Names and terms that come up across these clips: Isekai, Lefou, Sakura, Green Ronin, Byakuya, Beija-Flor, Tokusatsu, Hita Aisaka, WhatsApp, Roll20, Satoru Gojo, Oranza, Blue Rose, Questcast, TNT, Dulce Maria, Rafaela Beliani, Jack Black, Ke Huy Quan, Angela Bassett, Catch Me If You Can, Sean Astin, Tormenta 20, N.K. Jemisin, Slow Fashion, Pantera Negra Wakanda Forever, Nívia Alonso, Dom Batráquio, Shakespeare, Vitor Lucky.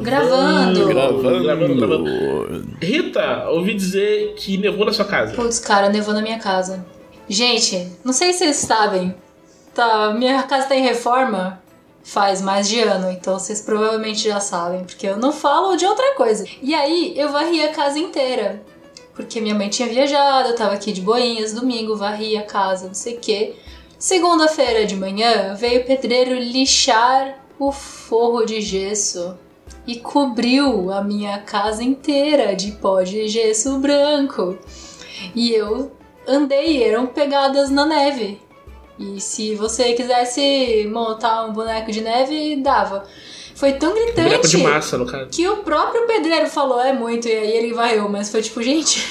Gravando. Rita, ouvi dizer que nevou na sua casa. Putz, cara, nevou na minha casa. Gente, não sei se vocês sabem, tá, minha casa tá em reforma faz mais de ano, então vocês provavelmente já sabem, porque eu não falo de outra coisa. E aí, eu varri a casa inteira, porque minha mãe tinha viajado, eu tava aqui de boinhas, domingo, varri a casa, não sei o quê. Segunda-feira de manhã, veio o pedreiro lixar o forro de gesso e cobriu a minha casa inteira de pó de gesso branco. E eu andei, eram pegadas na neve. E se você quisesse montar um boneco de neve, dava. Foi tão gritante. Boneco de massa, no caso. Que o próprio pedreiro falou, é muito, e aí ele varreu. Mas foi tipo, gente...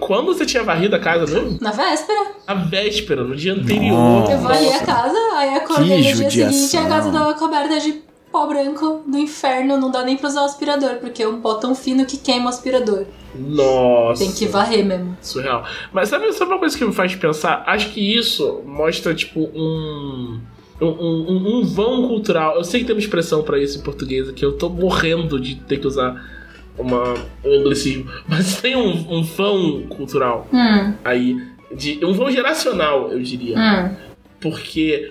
Quando você tinha varrido a casa mesmo? Na véspera. Na véspera, no dia anterior. Nossa. Eu varri a casa, aí acordei no dia seguinte, a casa tava coberta de pó branco do inferno. Não dá nem pra usar o aspirador, porque é um pó tão fino que queima o aspirador. Nossa. Tem que varrer mesmo. Surreal. Mas sabe uma coisa que me faz pensar? Acho que isso mostra, tipo, um vão cultural. Eu sei que tem uma expressão pra isso em português aqui. Eu tô morrendo de ter que usar um anglicismo. Mas tem um vão cultural aí. Um vão geracional, eu diria. Porque...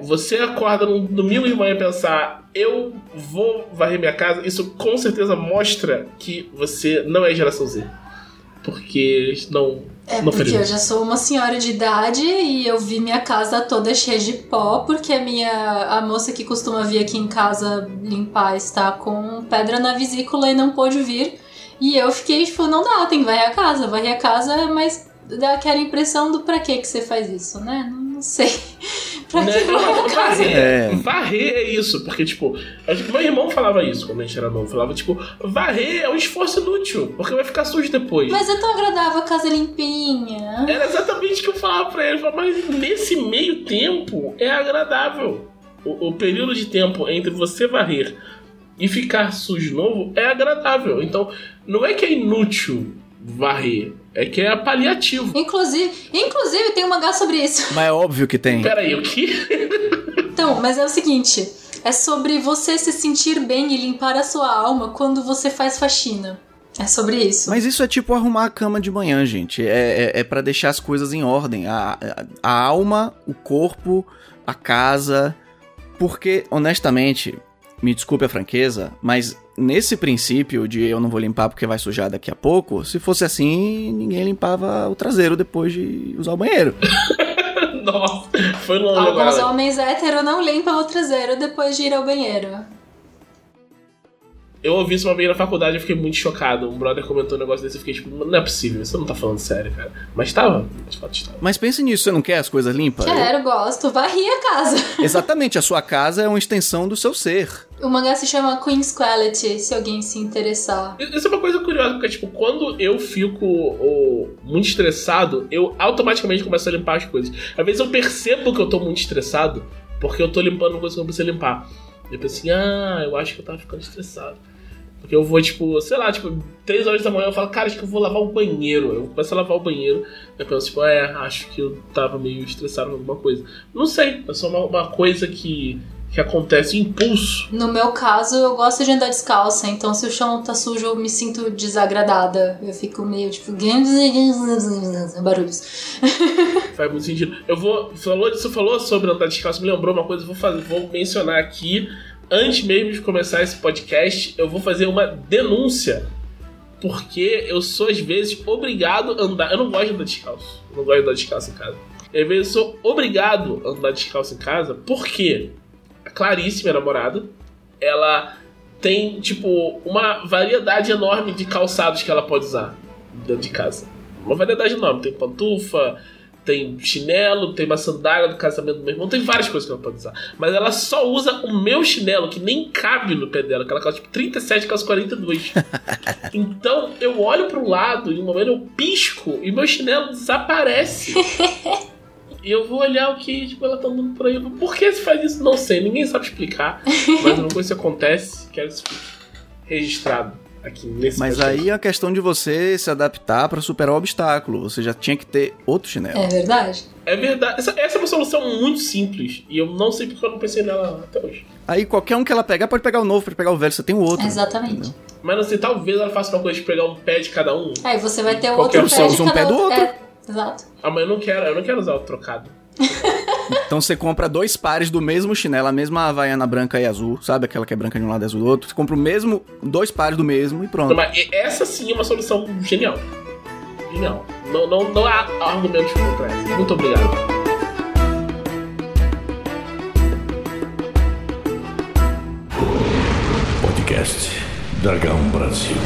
você acorda no domingo de manhã e pensar, eu vou varrer minha casa, isso com certeza mostra que você não é geração Z. Porque não... porque eu já sou uma senhora de idade e eu vi minha casa toda cheia de pó, porque a moça que costuma vir aqui em casa limpar está com pedra na vesícula e não pôde vir. E eu fiquei tipo, não dá, tem que varrer a casa, mas dá aquela impressão do pra que você faz isso, né? Não sei... Pra que varrer é isso, porque tipo, acho que meu irmão falava isso quando a gente era novo, falava tipo, varrer é um esforço inútil, porque vai ficar sujo depois. Mas é tão agradável a casa limpinha. Era exatamente o que eu falava pra ele, mas nesse meio tempo é agradável. O período de tempo entre você varrer e ficar sujo novo é agradável, então não é que é inútil varrer. É que é paliativo. Inclusive tem um mangá sobre isso. Mas é óbvio que tem. Peraí, o quê? Então, mas é o seguinte. É sobre você se sentir bem e limpar a sua alma quando você faz faxina. É sobre isso. Mas isso é tipo arrumar a cama de manhã, gente. É pra deixar as coisas em ordem. A alma, o corpo, a casa. Porque, honestamente, me desculpe a franqueza, mas... Nesse princípio de eu não vou limpar porque vai sujar daqui a pouco, se fosse assim, ninguém limpava o traseiro depois de usar o banheiro. Nossa, foi longe. Alguns homens héteros não limpam o traseiro depois de ir ao banheiro. Eu ouvi isso uma vez na faculdade e fiquei muito chocado. Um brother comentou um negócio desse e fiquei tipo, não é possível, você não tá falando sério, cara. Mas tava, de fato estava. Mas pense nisso, você não quer as coisas limpas? Quero, gosto, varri a casa. Exatamente, a sua casa é uma extensão do seu ser. O mangá se chama Queen's Quality, se alguém se interessar. Isso é uma coisa curiosa, porque tipo, quando eu fico muito estressado, eu automaticamente começo a limpar as coisas. Às vezes eu percebo que eu tô muito estressado, porque eu tô limpando coisas que eu preciso limpar. Eu penso assim, eu acho que eu tava ficando estressado. Porque eu vou, tipo, sei lá, tipo, 3 horas da manhã eu falo, cara, acho que eu vou lavar o banheiro. Eu começo a lavar o banheiro. Eu penso, tipo, acho que eu tava meio estressado com alguma coisa. Não sei, é só uma coisa que acontece, um impulso. No meu caso, eu gosto de andar descalça. Então, se o chão tá sujo, eu me sinto desagradada. Eu fico meio, tipo, barulhos. Faz muito sentido. Você falou sobre andar descalço, me lembrou uma coisa, vou mencionar aqui. Antes mesmo de começar esse podcast, eu vou fazer uma denúncia. Porque eu sou, às vezes, obrigado a andar... Eu não gosto de andar descalço. Eu não gosto de andar descalço em casa. Às vezes, eu sou obrigado a andar descalço em casa. Por quê? A Clarice, minha namorada, ela tem, tipo, uma variedade enorme de calçados que ela pode usar dentro de casa. Uma variedade enorme. Tem pantufa, tem chinelo, tem uma sandália do casamento do meu irmão, tem várias coisas que ela pode usar. Mas ela só usa o meu chinelo, que nem cabe no pé dela, que ela calça, tipo, 37, calça 42. Então, eu olho pro lado e no momento eu pisco e meu chinelo desaparece. E eu vou olhar o que, tipo, ela tá andando por aí. Por que você faz isso? Não sei, ninguém sabe explicar. Mas uma coisa que acontece, quero explicar. Registrado. aqui nesse Mas aí a questão de você se adaptar pra superar o obstáculo. Você já tinha que ter outro chinelo. É verdade. É verdade. Essa é uma solução muito simples. E eu não sei porque eu não pensei nela até hoje. Aí qualquer um que ela pegar, pode pegar o novo, pode pegar o velho. Você tem o outro. Exatamente. Entendeu? Mas assim, talvez ela faça uma coisa de pegar um pé de cada um. Aí você vai ter outro pé de cada um. Qualquer um usa um pé do outro. É. Exato. Ah, mas eu não quero usar o trocado. Então você compra dois pares do mesmo chinelo, a mesma Havaiana branca e azul, sabe? Aquela que é branca de um lado e azul do outro. Você compra o mesmo, dois pares do mesmo e pronto. Não, mas essa sim é uma solução genial. Genial. Não há argumentos contrários. Muito obrigado. Podcast Dragão Brasil.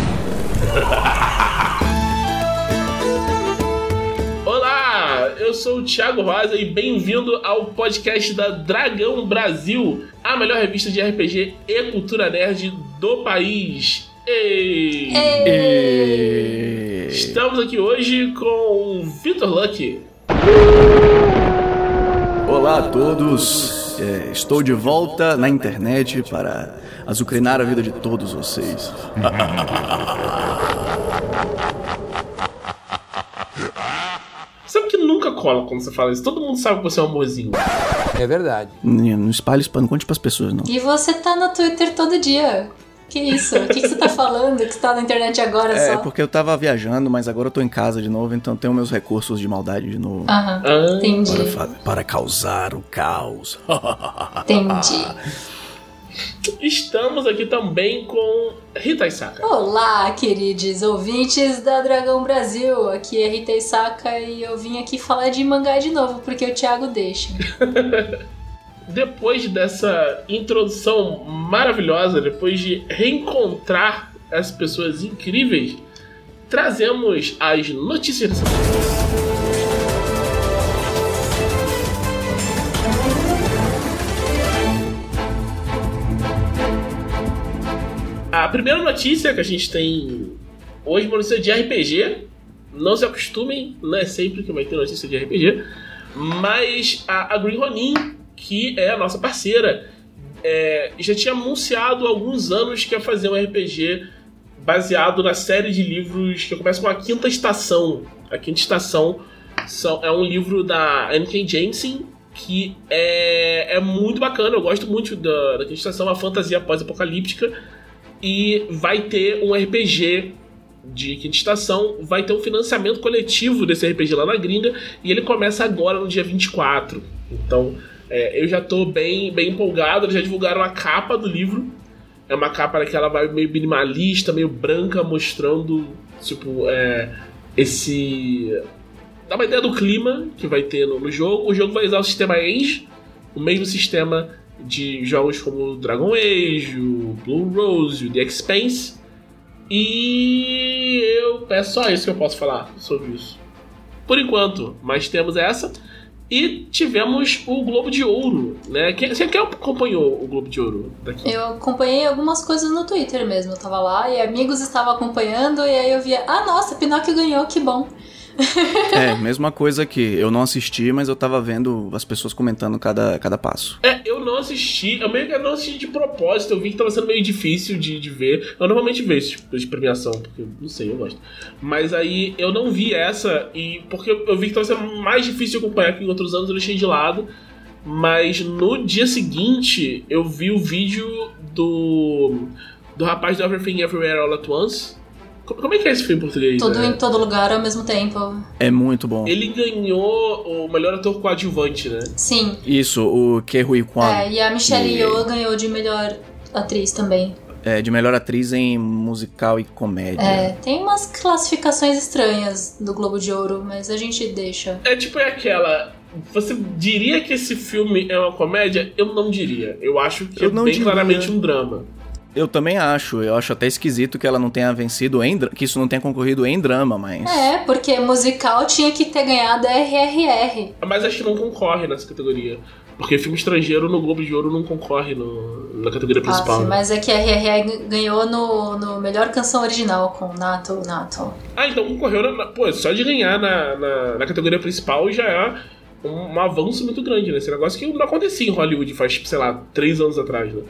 Eu sou o Thiago Rosa e bem-vindo ao podcast da Dragão Brasil, a melhor revista de RPG e cultura nerd do país. Ei. Estamos aqui hoje com o Vitor Lucky. Olá a todos, estou de volta na internet para azucrinar a vida de todos vocês. Sabe que nunca cola quando você fala isso? Todo mundo sabe que você é um amorzinho. É verdade. Não espalhe spam, não conte pras pessoas, não. E você tá no Twitter todo dia. Que isso? O que você tá falando que você tá na internet agora só? É, porque eu tava viajando, mas agora eu tô em casa de novo, então tenho meus recursos de maldade de novo. Aham, entendi. Para causar o caos. Entendi. Estamos aqui também com Hita Aisaka. Olá, queridos ouvintes da Dragão Brasil. Aqui é Hita Aisaka e eu vim aqui falar de mangá de novo, porque o Thiago deixa. Depois dessa introdução maravilhosa, depois de reencontrar as pessoas incríveis, trazemos as notícias dessa semana. A primeira notícia que a gente tem hoje é uma notícia de RPG. Não se acostumem, não é sempre que vai ter notícia de RPG. Mas a Green Ronin, que é a nossa parceira, já tinha anunciado há alguns anos que ia fazer um RPG baseado na série de livros que começa com A Quinta Estação. A Quinta Estação é um livro da N.K. Jemisin, que é muito bacana. Eu gosto muito da Quinta Estação, uma fantasia pós-apocalíptica. E vai ter um RPG de Quinta Estação, vai ter um financiamento coletivo desse RPG lá na gringa, e ele começa agora no dia 24. Então, eu já tô bem empolgado, eles já divulgaram a capa do livro. É uma capa daquela vibe meio minimalista, meio branca, mostrando, tipo, esse... Dá uma ideia do clima que vai ter no jogo. O jogo vai usar o sistema Age, o mesmo sistema de jogos como Dragon Age, o Blue Rose, o The Expanse. E é só isso que eu posso falar sobre isso por enquanto, mas temos essa. E tivemos o Globo de Ouro, né? Quem acompanhou o Globo de Ouro daqui? Eu acompanhei algumas coisas no Twitter mesmo, eu tava lá e amigos estavam acompanhando. E aí eu via, nossa, Pinóquio ganhou, que bom. É, mesma coisa que eu não assisti, mas eu tava vendo as pessoas comentando cada passo. Eu não assisti, eu meio que não assisti de propósito, eu vi que tava sendo meio difícil de ver. Eu normalmente vejo esse tipo de premiação, porque eu não sei, eu gosto. Mas aí eu não vi essa, e porque eu vi que tava sendo mais difícil de acompanhar, que em outros anos eu deixei de lado. Mas no dia seguinte eu vi o vídeo do rapaz do Everything Everywhere All at Once. Como é que é esse filme em português? Tudo em todo lugar ao mesmo tempo. É muito bom. Ele ganhou o melhor ator coadjuvante, né? Sim. Isso, o Ke Huy Quan. E a Michelle Yeoh ganhou de melhor atriz também. De melhor atriz em musical e comédia. Tem umas classificações estranhas do Globo de Ouro, mas a gente deixa. Você diria que esse filme é uma comédia? Eu não diria. Eu acho que claramente um drama. Eu também acho. Eu acho até esquisito que ela não tenha vencido que isso não tenha concorrido em drama, mas... porque musical tinha que ter ganhado R.R.R. Mas acho que não concorre nessa categoria. Porque filme estrangeiro no Globo de Ouro não concorre na categoria principal. Sim, né? Mas é que R.R.R. ganhou no melhor canção original com Nato. Então concorreu só de ganhar na categoria principal já é um avanço muito grande, né? Esse negócio que não acontecia em Hollywood faz, 3 anos atrás, né?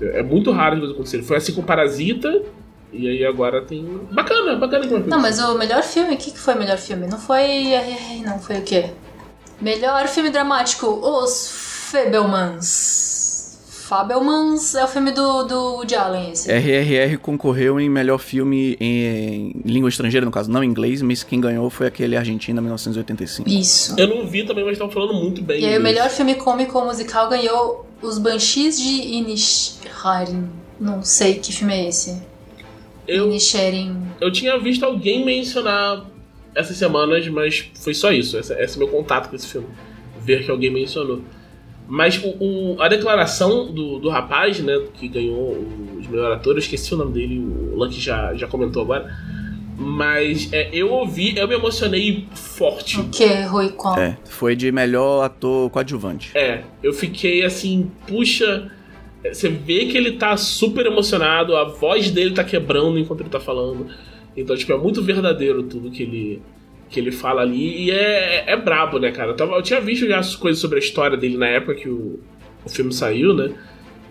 É muito raro as coisas acontecerem. Foi assim com Parasita, E aí agora tem... Bacana, bacana. Não, mas o melhor filme... O que foi o melhor filme? Não foi... Não, foi o quê? Melhor filme dramático. Os Fabelmans. Fabelmans é o filme do Woody Allen, esse. R.R.R. concorreu em melhor filme em língua estrangeira, no caso, não em inglês, mas quem ganhou foi aquele argentino, 1985. Isso. Eu não vi também, mas estavam falando muito bem. E aí o melhor filme cômico ou musical ganhou Os Banshees de Inisherin. Não sei que filme é esse. Eu tinha visto alguém mencionar essas semanas, mas foi só isso. Esse é meu contato com esse filme. Ver que alguém mencionou. Mas a declaração do rapaz, né, que ganhou os melhores atores, esqueci o nome dele, o Lucky já comentou agora. Mas eu me emocionei forte. O que, Rui? Qual? Foi de melhor ator coadjuvante. Eu fiquei assim, puxa... Você vê que ele tá super emocionado, a voz dele tá quebrando enquanto ele tá falando. Então, tipo, é muito verdadeiro tudo que ele fala ali. E é brabo, né, cara? Eu tinha visto já as coisas sobre a história dele na época que o filme saiu, né?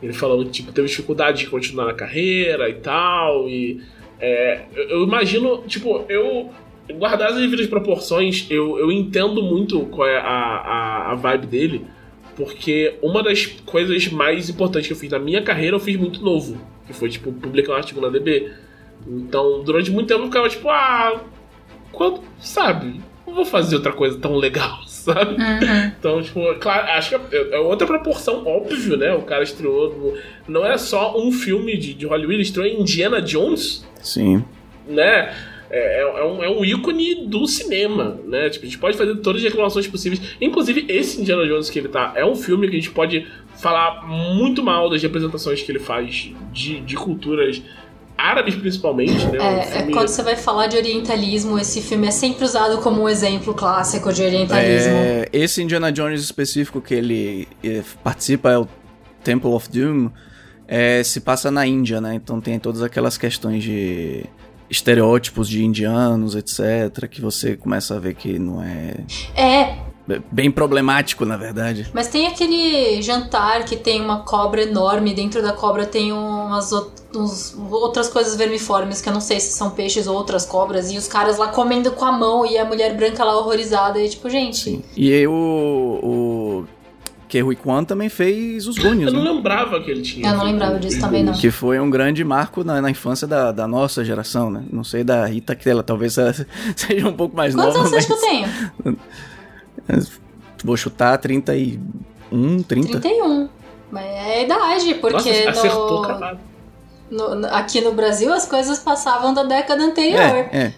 Ele falando que, tipo, teve dificuldade de continuar na carreira e tal. E eu imagino, tipo, guardar as devidas proporções, eu entendo muito qual é a vibe dele. Porque uma das coisas mais importantes que eu fiz na minha carreira, eu fiz muito novo. Que foi, tipo, publicar um artigo na DB. Então, durante muito tempo eu ficava, tipo, quando, sabe? Não vou fazer outra coisa tão legal, sabe? Uhum. Então, tipo, claro, acho que é outra proporção, óbvio, né? O cara estreou... Não era só um filme de Hollywood, ele estreou em Indiana Jones. Sim. Né? É um ícone do cinema, né? Tipo, a gente pode fazer todas as reclamações possíveis. Inclusive, esse Indiana Jones que ele tá... É um filme que a gente pode falar muito mal das representações que ele faz de culturas árabes, principalmente, né? Quando você vai falar de orientalismo, esse filme é sempre usado como um exemplo clássico de orientalismo. Esse Indiana Jones específico que ele participa é o Temple of Doom. Se passa na Índia, né? Então tem todas aquelas questões de... estereótipos de indianos, etc, que você começa a ver que não é... Bem problemático, na verdade. Mas tem aquele jantar que tem uma cobra enorme, dentro da cobra tem umas outras coisas vermiformes, que eu não sei se são peixes ou outras cobras, e os caras lá comendo com a mão, e a mulher branca lá horrorizada, e tipo, gente... Sim. E aí o Ke Huy Quan também fez Os Goonies. Eu não lembrava que ele tinha. Eu não lembrava disso também, não. Que foi um grande marco na infância da nossa geração, né? Não sei da Rita, que ela talvez seja um pouco mais nova. Quantos anos você acha que eu tenho? Vou chutar 31, 30. 31. Mas é a idade, porque... Nossa, acertou, caralho. Aqui no Brasil as coisas passavam da década anterior, né?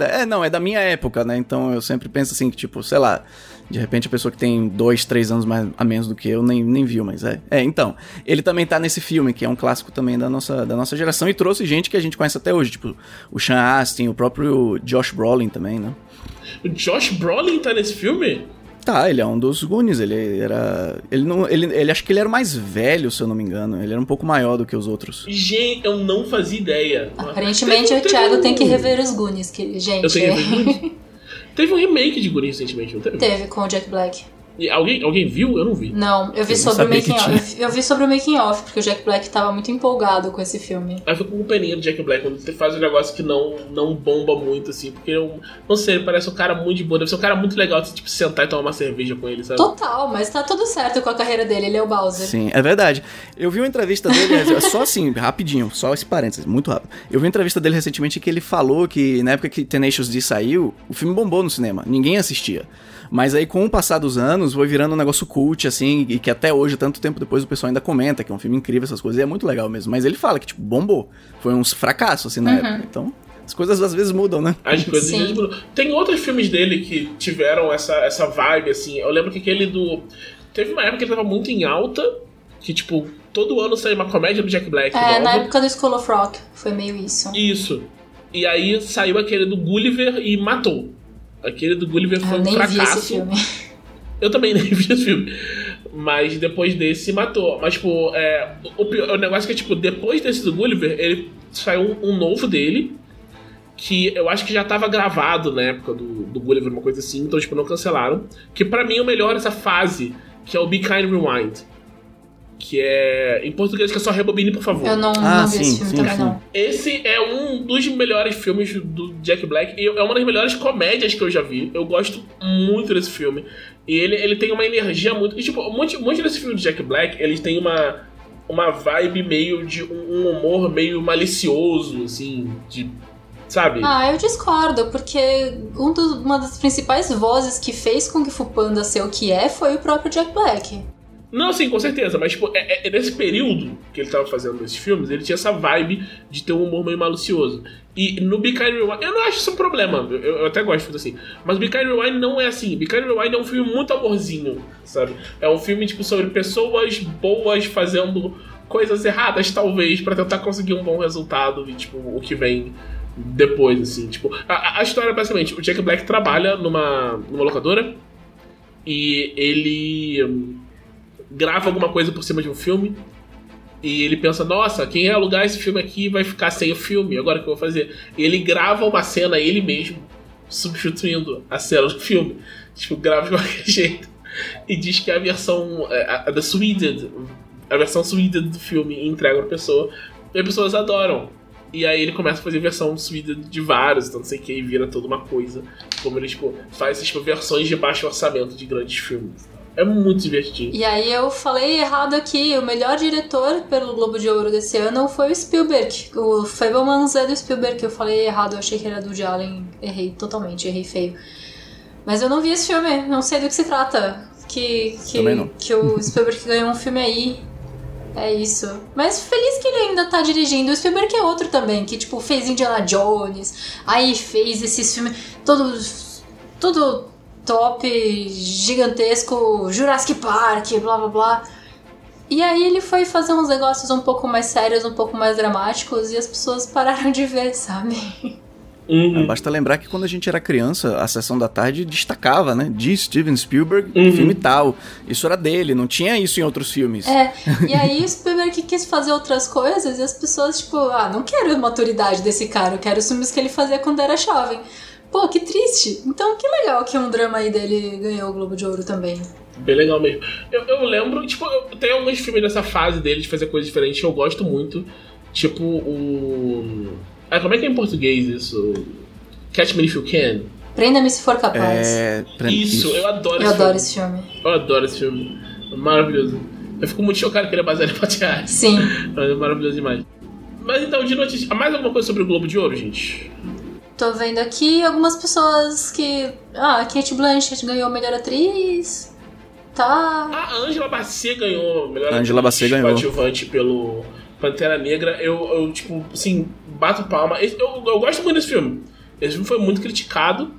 É da minha época, né? Então eu sempre penso assim, que tipo, sei lá, de repente a pessoa que tem 2, 3 anos mais, a menos do que eu nem viu, mas então, ele também tá nesse filme, que é um clássico também da nossa geração, e trouxe gente que a gente conhece até hoje, tipo, o Sean Astin, o próprio Josh Brolin também, né? O Josh Brolin tá nesse filme? Tá, ele é um dos Goonies, ele era... Ele acho que ele era o mais velho, se eu não me engano. Ele era um pouco maior do que os outros. Gente, eu não fazia ideia. Aparentemente o Thiago tem que rever os Goonies, gente. Eu tenho que rever os Goonies. Teve um remake de Goonies recentemente, não teve? Teve, com o Jack Black. E alguém viu? Eu não vi. Não, eu vi sobre o making off. Eu vi sobre o making off, porque o Jack Black tava muito empolgado com esse filme. Aí foi com o peninha do Jack Black, quando você faz um negócio que não bomba muito, assim, porque eu não sei, ele parece um cara muito de boa, deve ser um cara muito legal de tipo, sentar e tomar uma cerveja com ele, sabe? Total, mas tá tudo certo com a carreira dele, ele é o Bowser. Sim, é verdade. Eu vi uma entrevista dele, só assim, rapidinho, só esse parênteses, muito rápido. Eu vi uma entrevista dele recentemente que ele falou que na época que Tenacious D saiu, o filme bombou no cinema, ninguém assistia. Mas aí, com o passar dos anos, foi virando um negócio cult, assim, e que até hoje, tanto tempo depois, o pessoal ainda comenta que é um filme incrível, essas coisas, e é muito legal mesmo. Mas ele fala que, tipo, bombou. Foi um fracasso, assim, na época. Então, as coisas às vezes mudam, né? As coisas às vezes mudam. Tem outros filmes dele que tiveram essa vibe, assim. Eu lembro que aquele do... Teve uma época que ele tava muito em alta, que, tipo, todo ano saiu uma comédia do Jack Black. Na época do School of Rock. Foi meio isso. Isso. E aí, saiu aquele do Gulliver e matou. Aquele do Gulliver foi um fracasso. Eu também nem vi esse filme. Mas depois desse matou. Mas, tipo, o negócio que é, tipo, depois desse do Gulliver, ele saiu um novo dele. Que eu acho que já tava gravado na época do Gulliver, uma coisa assim. Então, tipo, não cancelaram. Que pra mim é o melhor essa fase, que é o Be Kind Rewind. que é em português, que é só Rebobine, por favor. Eu não vi esse filme também, não. Esse é um dos melhores filmes do Jack Black e é uma das melhores comédias que eu já vi. Eu gosto muito desse filme. E ele tem uma energia muito... E, tipo, muito desse filme do Jack Black, ele tem uma vibe meio de um humor meio malicioso, assim, de... Sabe? Ah, eu discordo, porque uma das principais vozes que fez Kung Fu Panda ser o que é foi o próprio Jack Black. Não, sim, com certeza, mas tipo, nesse período que ele tava fazendo esses filmes, ele tinha essa vibe de ter um humor meio malicioso. E no Be Kind Rewind, eu não acho isso um problema, eu até gosto assim, mas Be Kind Rewind não é assim. Be Kind Rewind é um filme muito amorzinho, sabe? É um filme tipo sobre pessoas boas fazendo coisas erradas, talvez, pra tentar conseguir um bom resultado e tipo, o que vem depois, assim, tipo... A história, basicamente, o Jack Black trabalha numa locadora e ele grava alguma coisa por cima de um filme e ele pensa, nossa, quem alugar esse filme aqui vai ficar sem o filme, agora o que eu vou fazer? E ele grava uma cena, ele mesmo, substituindo a cena do filme. Tipo, grava de qualquer jeito e diz que é a versão... a versão suída do filme e entrega pra pessoa. E as pessoas adoram. E aí ele começa a fazer versão subida de vários, então não sei o que, e vira toda uma coisa. Como ele, tipo, faz tipo, versões de baixo orçamento de grandes filmes. É muito divertido. E aí eu falei errado aqui, o melhor diretor pelo Globo de Ouro desse ano foi o Spielberg. O Fabelmans é do Spielberg, eu falei errado, eu achei que era do Woody Allen, errei totalmente, errei feio. Mas eu não vi esse filme, não sei do que se trata. Também não. Que o Spielberg ganhou um filme aí. É isso. Mas feliz que ele ainda tá dirigindo. O Spielberg é outro também, que tipo, fez Indiana Jones, aí fez esses filmes, todo top, gigantesco, Jurassic Park, blá blá blá. E aí ele foi fazer uns negócios um pouco mais sérios, um pouco mais dramáticos, e as pessoas pararam de ver, sabe? Uhum. Basta lembrar que quando a gente era criança, a Sessão da Tarde destacava, né? De Steven Spielberg, filme tal. Isso era dele, não tinha isso em outros filmes. É, e aí o Spielberg quis fazer outras coisas e as pessoas, tipo, não quero a maturidade desse cara, eu quero os filmes que ele fazia quando era jovem. Pô, que triste. Então, que legal que um drama aí dele ganhou o Globo de Ouro também. Bem legal mesmo. Eu lembro, tipo, tem alguns filmes dessa fase dele de fazer coisas diferentes que eu gosto muito. Tipo, o... como é que é em português isso? Catch Me If You Can? Prenda-me se for capaz. Isso, eu adoro esse filme. Eu adoro esse filme. Maravilhoso. Eu fico muito chocado que ele é baseado em Pantera. Sim. É maravilhoso demais. Mas então, de notícia, mais alguma coisa sobre o Globo de Ouro, gente? Tô vendo aqui algumas pessoas que... a Kate Blanchett ganhou a melhor atriz. Tá. A Angela Bassett ganhou a melhor atriz. Angela Bassett ganhou. Coadjuvante pelo Pantera Negra. Eu tipo, assim... bato palma. Eu gosto muito desse filme. Esse filme foi muito criticado,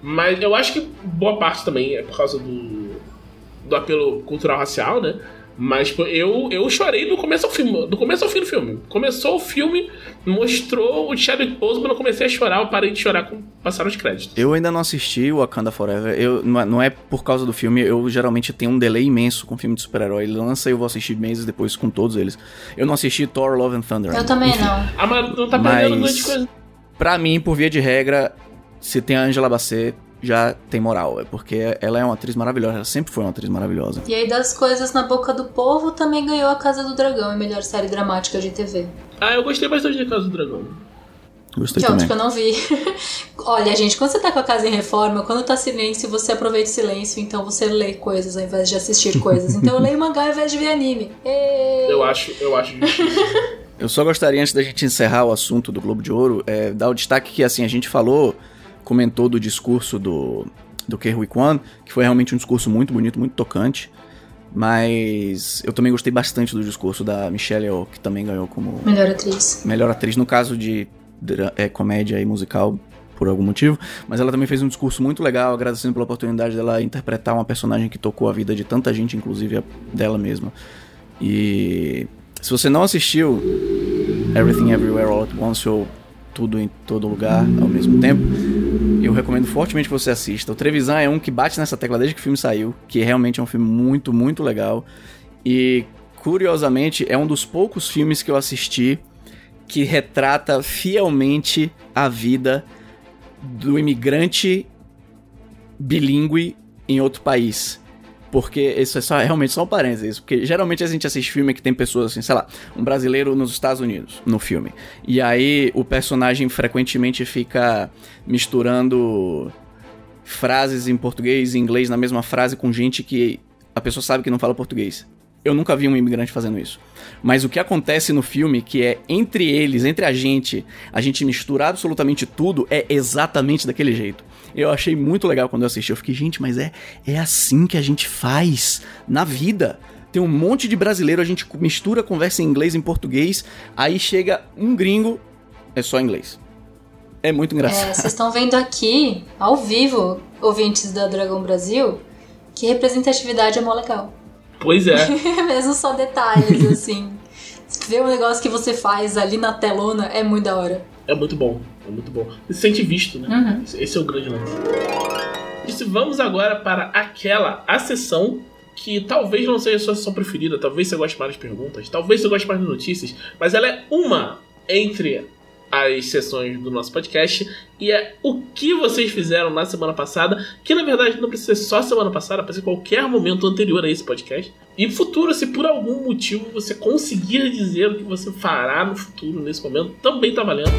mas eu acho que boa parte também é por causa do apelo cultural racial, né? Mas eu chorei do começo ao filme, do começo ao fim do filme. Começou o filme, mostrou o Chadwick Boseman, quando eu comecei a chorar, eu parei de chorar com passaram os créditos. Eu ainda não assisti o Wakanda Forever, não é por causa do filme, eu geralmente tenho um delay imenso com filme de super-herói. Ele lança e eu vou assistir meses depois com todos eles. Eu não assisti Thor, Love and Thunder. Eu também não. Ah, mas não tá perdendo muita coisa. Pra mim, por via de regra, se tem a Angela Bassett, já tem moral, é porque ela é uma atriz maravilhosa, ela sempre foi uma atriz maravilhosa. E aí das coisas na boca do povo também ganhou a Casa do Dragão, a melhor série dramática de TV. Ah, eu gostei bastante da Casa do Dragão. Gostei que também. Que eu não vi. Olha, gente, quando você tá com a casa em reforma, quando tá silêncio, você aproveita o silêncio, então você lê coisas ao invés de assistir coisas. Então eu leio mangá ao invés de ver anime. Ei! Eu acho difícil. Eu só gostaria, antes da gente encerrar o assunto do Globo de Ouro, dar o destaque que, assim, a gente comentou do discurso do Ke Huy Quan, que foi realmente um discurso muito bonito, muito tocante, mas eu também gostei bastante do discurso da Michelle Yeoh, que também ganhou como... Melhor atriz, no caso de comédia e musical, por algum motivo, mas ela também fez um discurso muito legal, agradecendo pela oportunidade dela interpretar uma personagem que tocou a vida de tanta gente, inclusive a dela mesma. E se você não assistiu Everything Everywhere All at Once ou Tudo em Todo Lugar ao Mesmo Tempo, eu recomendo fortemente que você assista. O Trevisan é um que bate nessa tecla desde que o filme saiu, que realmente é um filme muito, muito legal. E, curiosamente, é um dos poucos filmes que eu assisti que retrata fielmente a vida do imigrante bilíngue em outro país. porque isso é só, realmente só um parênteses, porque geralmente a gente assiste filme que tem pessoas assim, sei lá, um brasileiro nos Estados Unidos, no filme, e aí o personagem frequentemente fica misturando frases em português e inglês na mesma frase com gente que a pessoa sabe que não fala português. Eu nunca vi um imigrante fazendo isso. Mas o que acontece no filme, que é entre eles, entre a gente mistura absolutamente tudo, é exatamente daquele jeito. Eu achei muito legal quando eu assisti. Eu fiquei, gente, mas é assim que a gente faz na vida. Tem um monte de brasileiro, a gente mistura, conversa em inglês, em português, aí chega um gringo, é só inglês. É muito engraçado. Vocês estão vendo aqui, ao vivo, ouvintes da Dragão Brasil, que representatividade é mó legal. Pois é. Mesmo só detalhes, assim. Ver o negócio que você faz ali na telona é muito da hora. É muito bom, é muito bom. Você se sente visto, né? Uhum. Esse é o grande lance. Isso, vamos agora para a sessão que talvez não seja a sua sessão preferida, talvez você goste mais das perguntas, talvez você goste mais das notícias, mas ela é uma entre as sessões do nosso podcast, e é o que vocês fizeram na semana passada, que na verdade não precisa ser só semana passada, pode ser qualquer momento anterior a esse podcast, e futuro, se por algum motivo você conseguir dizer o que você fará no futuro, nesse momento, também tá valendo.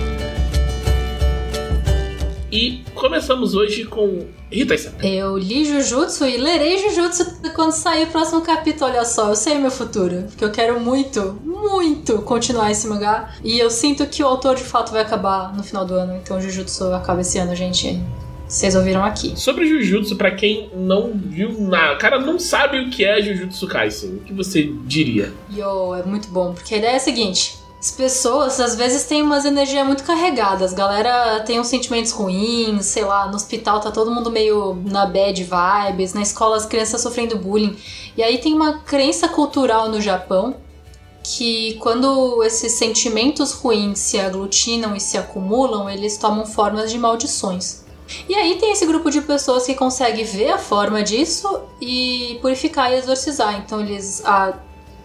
E começamos hoje com Hita Aisaka. Eu li Jujutsu e lerei Jujutsu quando sair o próximo capítulo, olha só, eu sei meu futuro, porque eu quero muito, muito continuar esse mangá, e eu sinto que o autor de fato vai acabar no final do ano, então Jujutsu acaba esse ano, gente, vocês ouviram aqui. Sobre Jujutsu, pra quem não viu nada, o cara não sabe o que é Jujutsu Kaisen, o que você diria? É muito bom, porque a ideia é a seguinte... As pessoas, às vezes, têm umas energias muito carregadas. Galera tem uns sentimentos ruins, sei lá, no hospital tá todo mundo meio na bad vibes, na escola as crianças sofrendo bullying. E aí tem uma crença cultural no Japão que quando esses sentimentos ruins se aglutinam e se acumulam, eles tomam formas de maldições. E aí tem esse grupo de pessoas que consegue ver a forma disso e purificar e exorcizar. Então eles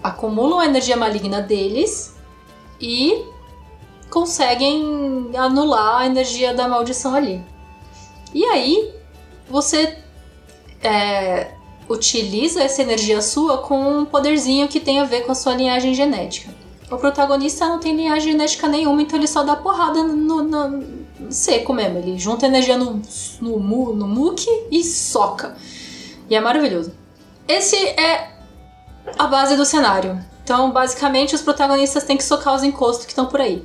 acumulam a energia maligna deles... e conseguem anular a energia da maldição ali. E aí, você utiliza essa energia sua com um poderzinho que tem a ver com a sua linhagem genética. O protagonista não tem linhagem genética nenhuma, então ele só dá porrada no seco mesmo. Ele junta energia no muque e soca. E é maravilhoso. Esse é a base do cenário. Então, basicamente, os protagonistas têm que socar os encostos que estão por aí.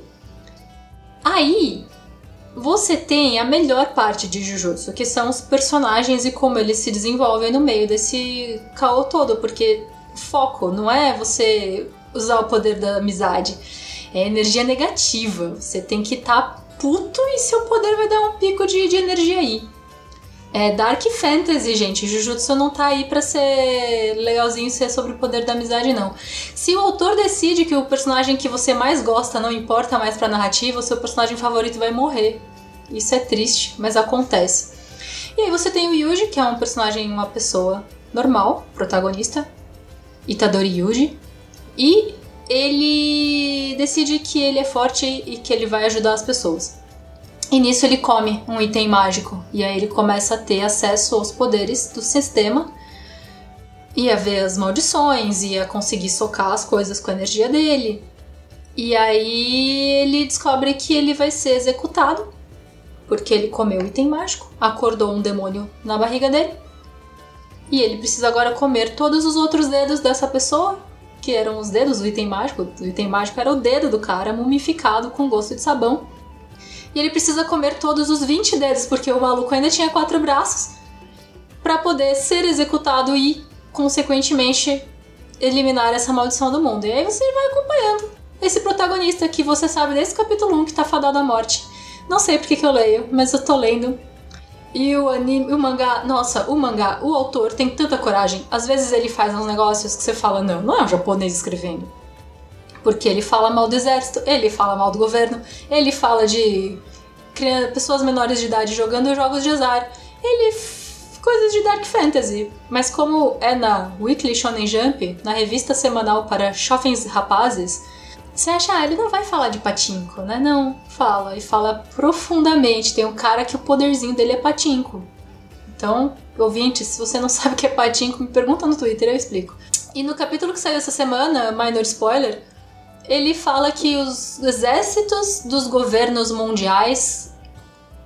Aí, você tem a melhor parte de Jujutsu, que são os personagens e como eles se desenvolvem no meio desse caô todo, porque o foco não é você usar o poder da amizade, é energia negativa. Você tem que estar puto e seu poder vai dar um pico de energia aí. É Dark Fantasy, gente. Jujutsu não tá aí pra ser legalzinho, ser sobre o poder da amizade, não. Se o autor decide que o personagem que você mais gosta não importa mais pra narrativa, o seu personagem favorito vai morrer. Isso é triste, mas acontece. E aí você tem o Yuji, que é um personagem, uma pessoa normal, protagonista, Itadori Yuji, e ele decide que ele é forte e que ele vai ajudar as pessoas. E nisso ele come um item mágico, e aí ele começa a ter acesso aos poderes do sistema, e a ver as maldições, e a conseguir socar as coisas com a energia dele. E aí ele descobre que ele vai ser executado, porque ele comeu o item mágico, acordou um demônio na barriga dele, e ele precisa agora comer todos os outros dedos dessa pessoa, que eram os dedos do item mágico. O item mágico era o dedo do cara mumificado com gosto de sabão. E ele precisa comer todos os 20 dedos, porque o maluco ainda tinha 4 braços, pra poder ser executado e, consequentemente, eliminar essa maldição do mundo. E aí você vai acompanhando esse protagonista que você sabe desse capítulo 1 que tá fadado à morte. Não sei porque que eu leio, mas eu tô lendo. E o anime, o mangá... Nossa, o mangá, o autor tem tanta coragem. Às vezes ele faz uns negócios que você fala, não é um japonês escrevendo. Porque ele fala mal do exército, ele fala mal do governo, ele fala de pessoas menores de idade jogando jogos de azar, coisas de Dark Fantasy. Mas como é na Weekly Shonen Jump, na revista semanal para jovens rapazes, você acha, ele não vai falar de pachinko, né? Não, fala. E fala profundamente. Tem um cara que o poderzinho dele é pachinko. Então, ouvinte, se você não sabe o que é pachinko, me pergunta no Twitter, eu explico. E no capítulo que saiu essa semana, minor spoiler, ele fala que os exércitos dos governos mundiais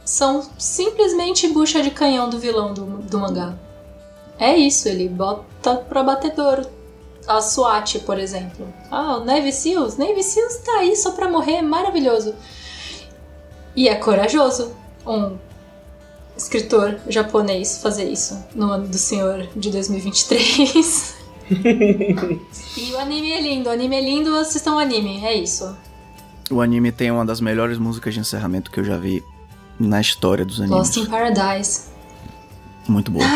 são simplesmente bucha de canhão do vilão do mangá. É isso, ele bota pro abatedor. A SWAT, por exemplo. Ah, o Navy Seals? Navy Seals tá aí só pra morrer, é maravilhoso. E é corajoso um escritor japonês fazer isso no ano do senhor de 2023. E o anime é lindo, assistam o anime, é isso. O anime tem uma das melhores músicas de encerramento que eu já vi na história dos animes. Lost in Paradise. Muito boa. É o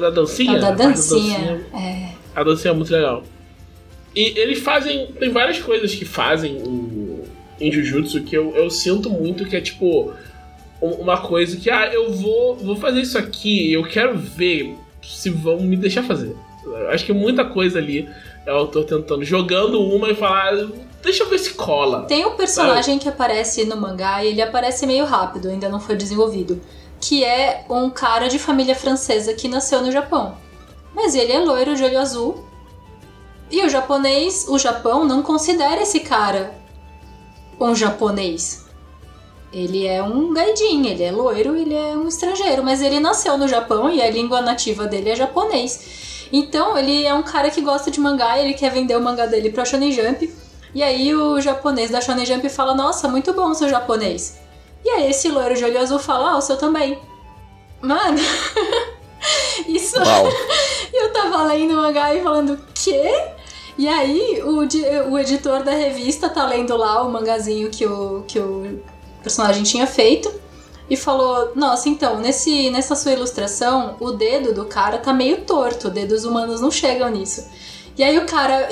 da dancinha? É o da dancinha, é. A dancinha é muito legal. E eles fazem... Tem várias coisas que fazem em Jujutsu que eu sinto muito que é tipo... Uma coisa que... Ah, eu vou fazer isso aqui. Eu quero ver se vão me deixar fazer. Acho que muita coisa ali é o autor tentando. Jogando uma e falar... Deixa eu ver se cola. Tem um personagem que aparece no mangá e ele aparece meio rápido. Ainda não foi desenvolvido. Que é um cara de família francesa que nasceu no Japão. Mas ele é loiro, de olho azul. E o Japão não considera esse cara um japonês. Ele é um gaijin, ele é loiro, ele é um estrangeiro. Mas ele nasceu no Japão e a língua nativa dele é japonês. Então ele é um cara que gosta de mangá e ele quer vender o mangá dele pra Shonen Jump. E aí o japonês da Shonen Jump fala, nossa, muito bom seu japonês. E aí esse loiro de olho azul fala, o seu também. Mano, isso... Wow. Eu tava lendo o mangá e falando, quê? E aí o editor da revista tá lendo lá o mangazinho que o personagem tinha feito e falou, nossa, então, nessa sua ilustração, o dedo do cara tá meio torto, dedos humanos não chegam nisso. E aí o cara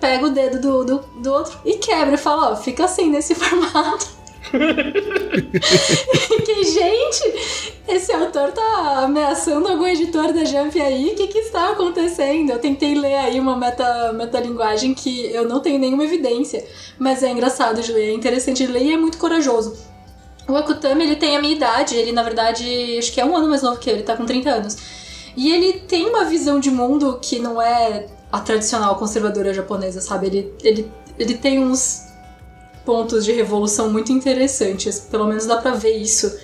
pega o dedo do outro e quebra e fala, fica assim nesse formato. Que gente, esse autor tá ameaçando algum editor da Jump aí, o que está acontecendo? Eu tentei ler aí uma metalinguagem que eu não tenho nenhuma evidência, mas é engraçado de ler, é interessante de ler e é muito corajoso. O Akutami, ele tem a minha idade, ele na verdade acho que é um ano mais novo que eu, ele tá com 30 anos e ele tem uma visão de mundo que não é a tradicional conservadora japonesa, sabe? Ele tem uns pontos de revolução muito interessantes, pelo menos dá pra ver isso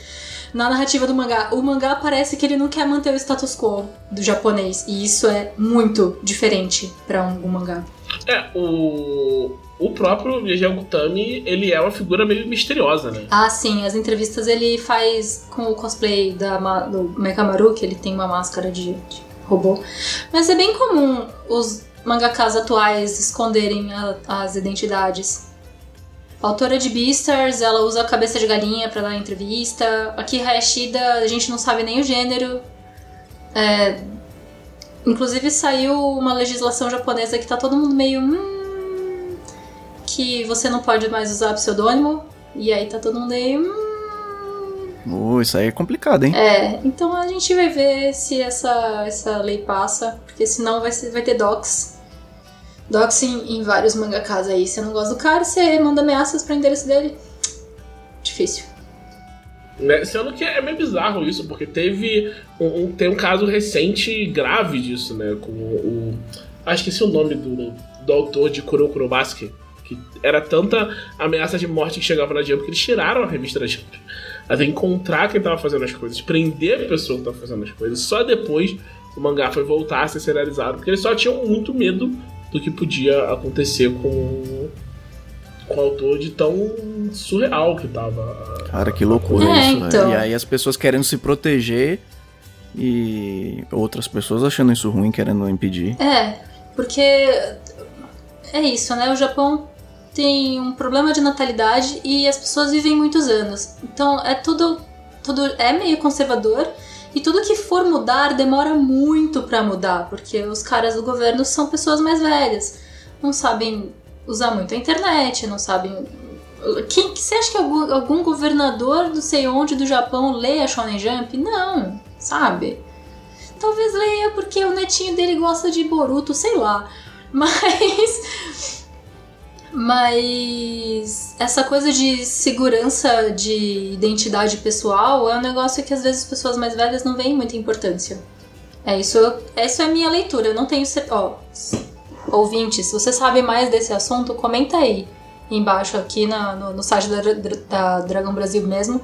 na narrativa do mangá. O mangá parece que ele não quer manter o status quo do japonês, e isso é muito diferente pra um mangá. O próprio Gege Akutami, ele é uma figura meio misteriosa, né? Ah, sim, as entrevistas ele faz com o cosplay do Mekamaru, que ele tem uma máscara de robô, mas é bem comum os mangakas atuais esconderem as identidades. A autora de Beastars, ela usa a cabeça de galinha pra dar entrevista. Aqui, Hayashida, a gente não sabe nem o gênero. Inclusive, saiu uma legislação japonesa que tá todo mundo meio... que você não pode mais usar pseudônimo. E aí tá todo mundo meio... isso aí é complicado, hein? Então a gente vai ver se essa lei passa. Porque senão vai ter docs. Docs em vários mangakas aí. Você não gosta do cara, você manda ameaças pra endereço dele. Difícil. Sendo que é meio bizarro isso, porque teve tem um caso recente grave disso, né? Com acho que esse é o nome do autor de Kurokuro Basket. Que era tanta ameaça de morte que chegava na Jump que eles tiraram a revista da Jump. Até encontrar quem tava fazendo as coisas, prender a pessoa que tava fazendo as coisas. Só depois o mangá foi voltar a ser serializado, porque eles só tinham muito medo do que podia acontecer com o autor, de tão surreal que tava. Cara, que loucura isso, então, né? E aí as pessoas querendo se proteger e outras pessoas achando isso ruim, querendo impedir. Porque é isso, né? O Japão tem um problema de natalidade e as pessoas vivem muitos anos. Então é tudo é meio conservador. E tudo que for mudar demora muito pra mudar, porque os caras do governo são pessoas mais velhas, não sabem usar muito a internet, não sabem... Você acha que algum governador não sei onde do Japão lê a Shonen Jump? Não, sabe? Talvez leia porque o netinho dele gosta de Boruto, sei lá, mas... Mas essa coisa de segurança de identidade pessoal é um negócio que às vezes as pessoas mais velhas não veem muita importância. É isso, essa é a minha leitura. Eu não tenho ouvintes, você sabe mais desse assunto? Comenta aí embaixo aqui no site da Dragão Brasil mesmo.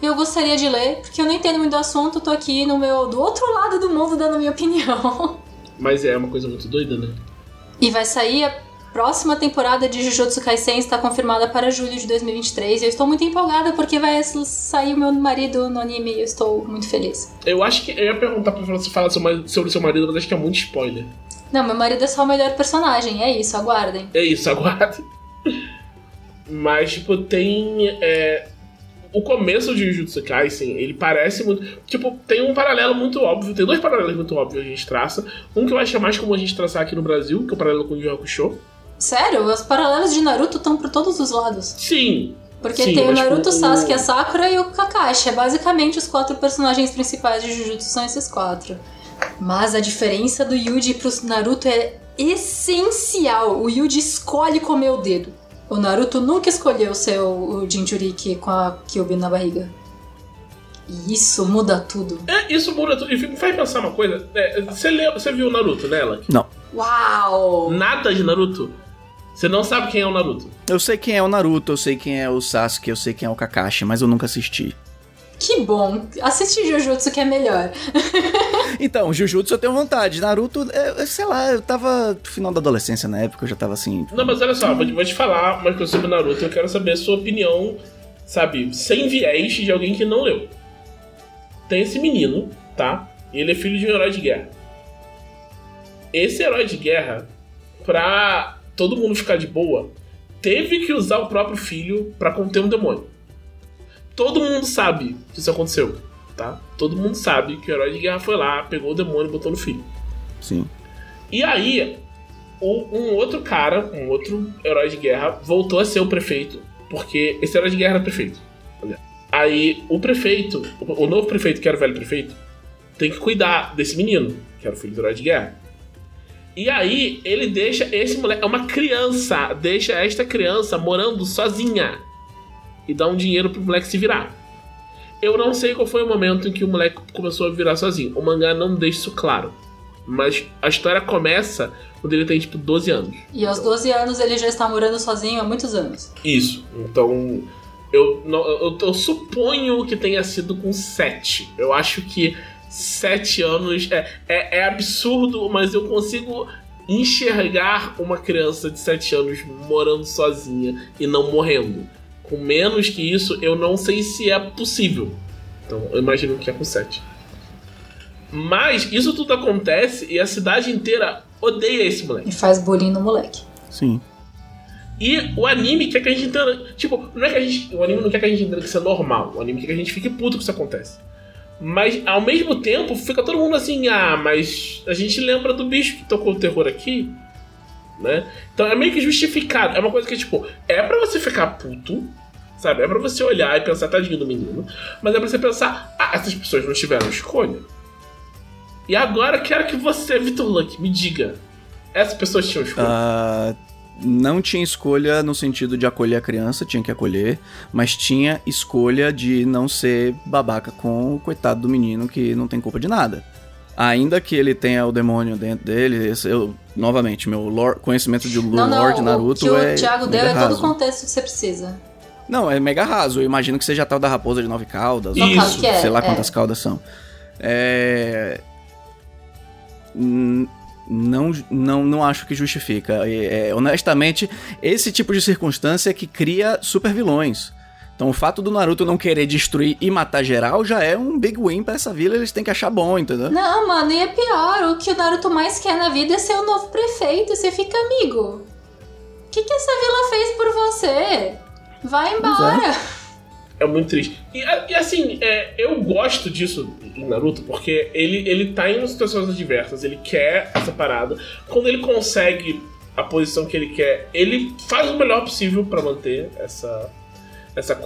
Eu gostaria de ler, porque eu não entendo muito do assunto, tô aqui do outro lado do mundo dando minha opinião. Mas é uma coisa muito doida, né? E vai sair a próxima temporada de Jujutsu Kaisen, está confirmada para julho de 2023. E eu estou muito empolgada porque vai sair o meu marido no anime e eu estou muito feliz. Eu acho que eu ia perguntar pra você falar sobre o seu marido, mas acho que é muito spoiler. Não, meu marido é só o melhor personagem, é isso, aguardem. É isso, aguardem. Mas, tipo, tem... O começo de Jujutsu Kaisen, ele parece muito... Tipo, tem um paralelo muito óbvio, tem dois paralelos muito óbvios que a gente traça. Um que eu acho mais comum a gente traçar aqui no Brasil, que é o paralelo com o Yu Yu Hakusho. Sério? Os paralelos de Naruto estão por todos os lados. Sim. Porque sim, tem o Naruto, Sasuke, a Sakura e o Kakashi. Basicamente, os 4 personagens principais de Jujutsu são esses 4. Mas a diferença do Yuji pro Naruto é essencial. O Yuji escolhe comer o dedo. O Naruto nunca escolheu ser o Jinchuriki com a Kyuubi na barriga. E isso muda tudo. É, isso muda tudo. E me faz pensar uma coisa. Você viu o Naruto, né, Elak? Não. Uau! Nada de Naruto. Você não sabe quem é o Naruto. Eu sei quem é o Naruto, eu sei quem é o Sasuke, eu sei quem é o Kakashi, mas eu nunca assisti. Que bom. Assiste Jujutsu que é melhor. Então, Jujutsu eu tenho vontade. Naruto, sei lá, eu tava no final da adolescência na época, eu já tava assim... Não, mas olha só, vou te falar uma coisa sobre Naruto. Eu quero saber a sua opinião, sabe, sem viés de alguém que não leu. Tem esse menino, tá? Ele é filho de um herói de guerra. Esse herói de guerra, pra todo mundo ficar de boa, teve que usar o próprio filho pra conter um demônio. Todo mundo sabe que isso aconteceu, tá? Todo mundo sabe que o herói de guerra foi lá, pegou o demônio e botou no filho. Sim. E aí, um outro cara, um outro herói de guerra, voltou a ser o prefeito, porque esse herói de guerra era prefeito. Aí, o prefeito, o novo prefeito, que era o velho prefeito, tem que cuidar desse menino, que era o filho do herói de guerra. E aí, ele deixa esse moleque, é uma criança, deixa esta criança morando sozinha. E dá um dinheiro pro moleque se virar. Eu não sei qual foi o momento em que o moleque começou a virar sozinho. O mangá não deixa isso claro. Mas a história começa quando ele tem, tipo, 12 anos. E aos 12 anos ele já está morando sozinho há muitos anos. Isso. Então, eu suponho que tenha sido com 7. Eu acho que 7 anos... É absurdo, mas eu consigo enxergar uma criança de 7 anos morando sozinha e não morrendo. Com menos que isso, eu não sei se é possível. Então, eu imagino que é com 7. Mas isso tudo acontece e a cidade inteira odeia esse moleque. E faz bullying no moleque. Sim. E o anime quer que a gente entenda... Tipo, não é que a gente... O anime não quer que a gente entenda que isso é normal. O anime quer que a gente fique puto que isso acontece. Mas, ao mesmo tempo, fica todo mundo assim... Ah, mas a gente lembra do bicho que tocou o terror aqui... Né? Então é meio que justificado. É uma coisa que, tipo, é pra você ficar puto, sabe? É pra você olhar e pensar, tadinho do menino. Mas é pra você pensar, essas pessoas não tiveram escolha. E agora quero que você, Vitor Lucky, me diga, essas pessoas tinham escolha? Não tinha escolha no sentido de acolher a criança, tinha que acolher, mas tinha escolha de não ser babaca com o coitado do menino que não tem culpa de nada. Ainda que ele tenha o demônio dentro dele, eu, novamente, meu conhecimento de Lord Naruto é... Não, o que o Thiago deu é todo o contexto que você precisa. Não, é mega raso. Eu imagino que seja a tal da raposa de 9 caudas. Isso. Ou, sei lá quantas caudas são. Não acho que justifica. Honestamente, esse tipo de circunstância é que cria super vilões. Então o fato do Naruto não querer destruir e matar geral já é um big win pra essa vila, eles têm que achar bom, entendeu? Não, mano, e é pior, o que o Naruto mais quer na vida é ser o novo prefeito, você fica amigo. O que essa vila fez por você? Vai embora. É muito triste. E assim, eu gosto disso em Naruto, porque ele tá em situações adversas, ele quer essa parada. Quando ele consegue a posição que ele quer, ele faz o melhor possível pra manter essa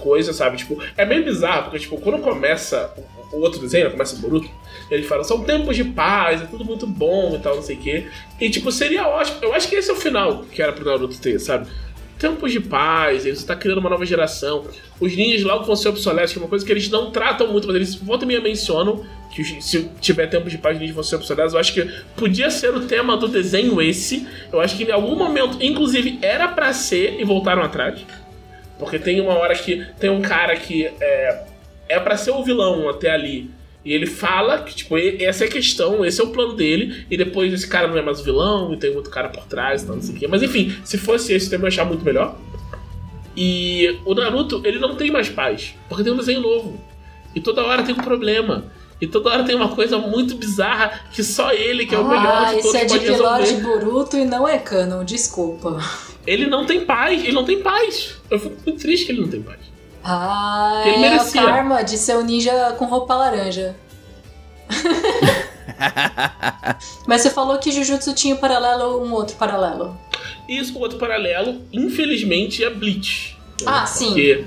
coisa, sabe? Tipo, é meio bizarro, porque, tipo, quando começa o outro desenho, começa o Boruto, ele fala, são tempos de paz, é tudo muito bom e tal, não sei o quê. E, tipo, seria ótimo. Eu acho que esse é o final que era pro Naruto ter, sabe? tempos de paz, você tá criando uma nova geração. Os ninjas lá vão ser obsoletos, que é uma coisa que eles não tratam muito, mas eles volta e meia mencionam que se tiver tempos de paz, os ninjas vão ser obsoletos. Eu acho que podia ser o tema do desenho esse. Eu acho que em algum momento, inclusive, era pra ser e voltaram atrás. Porque tem uma hora que tem um cara que é pra ser o vilão até ali. E ele fala que, tipo, essa é a questão, esse é o plano dele. E depois esse cara não é mais o vilão, e tem outro cara por trás, tal, não sei o quê. Mas enfim, se fosse esse, eu ia achar muito melhor. E o Naruto, ele não tem mais paz, porque tem um desenho novo. E toda hora tem um problema. E toda hora tem uma coisa muito bizarra que só ele, que é o melhor de todos, pode resolver. Ah, isso é de Boruto e não é canon, desculpa. Ele não tem paz. Eu fico muito triste que ele não tem paz. Ah, ele merecia. É o karma de ser um ninja com roupa laranja. Mas você falou que Jujutsu tinha um paralelo, um outro paralelo. Isso, o outro paralelo, infelizmente, é Bleach. Ah, sim. Porque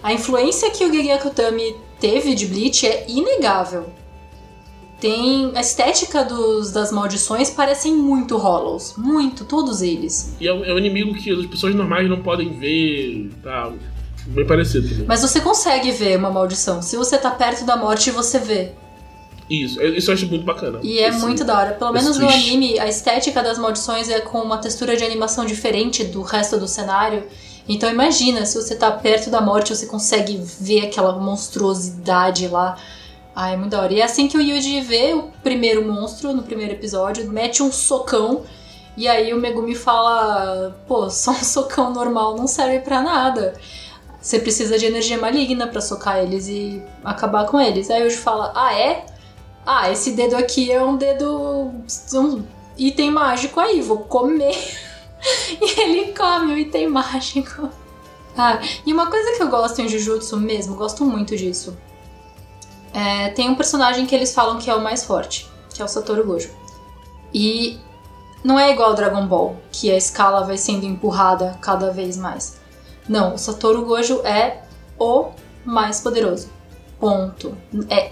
a influência que o Gege Akutami teve de Bleach é inegável. Tem a estética das maldições, parecem muito hollows. Muito, todos eles. E é um inimigo que as pessoas normais não podem ver, tá? Bem parecido também. Mas você consegue ver uma maldição. Se você tá perto da morte, você vê. Isso eu acho muito bacana. E é muito da hora. Pelo menos no anime, a estética das maldições é com uma textura de animação diferente do resto do cenário. Então imagina, se você tá perto da morte, você consegue ver aquela monstruosidade lá. Ah, é muito da hora. E é assim que o Yuji vê o primeiro monstro, no primeiro episódio, mete um socão. E aí o Megumi fala, pô, só um socão normal não serve pra nada. Você precisa de energia maligna pra socar eles e acabar com eles. Aí o Yuji fala, ah é? Ah, esse dedo aqui é um dedo, um item mágico aí, vou comer. E ele come o item mágico. Ah, e uma coisa que eu gosto em Jujutsu mesmo, gosto muito disso. Tem um personagem que eles falam que é o mais forte, que é o Satoru Gojo. E não é igual ao Dragon Ball, que a escala vai sendo empurrada cada vez mais. Não, o Satoru Gojo é o mais poderoso. Ponto. É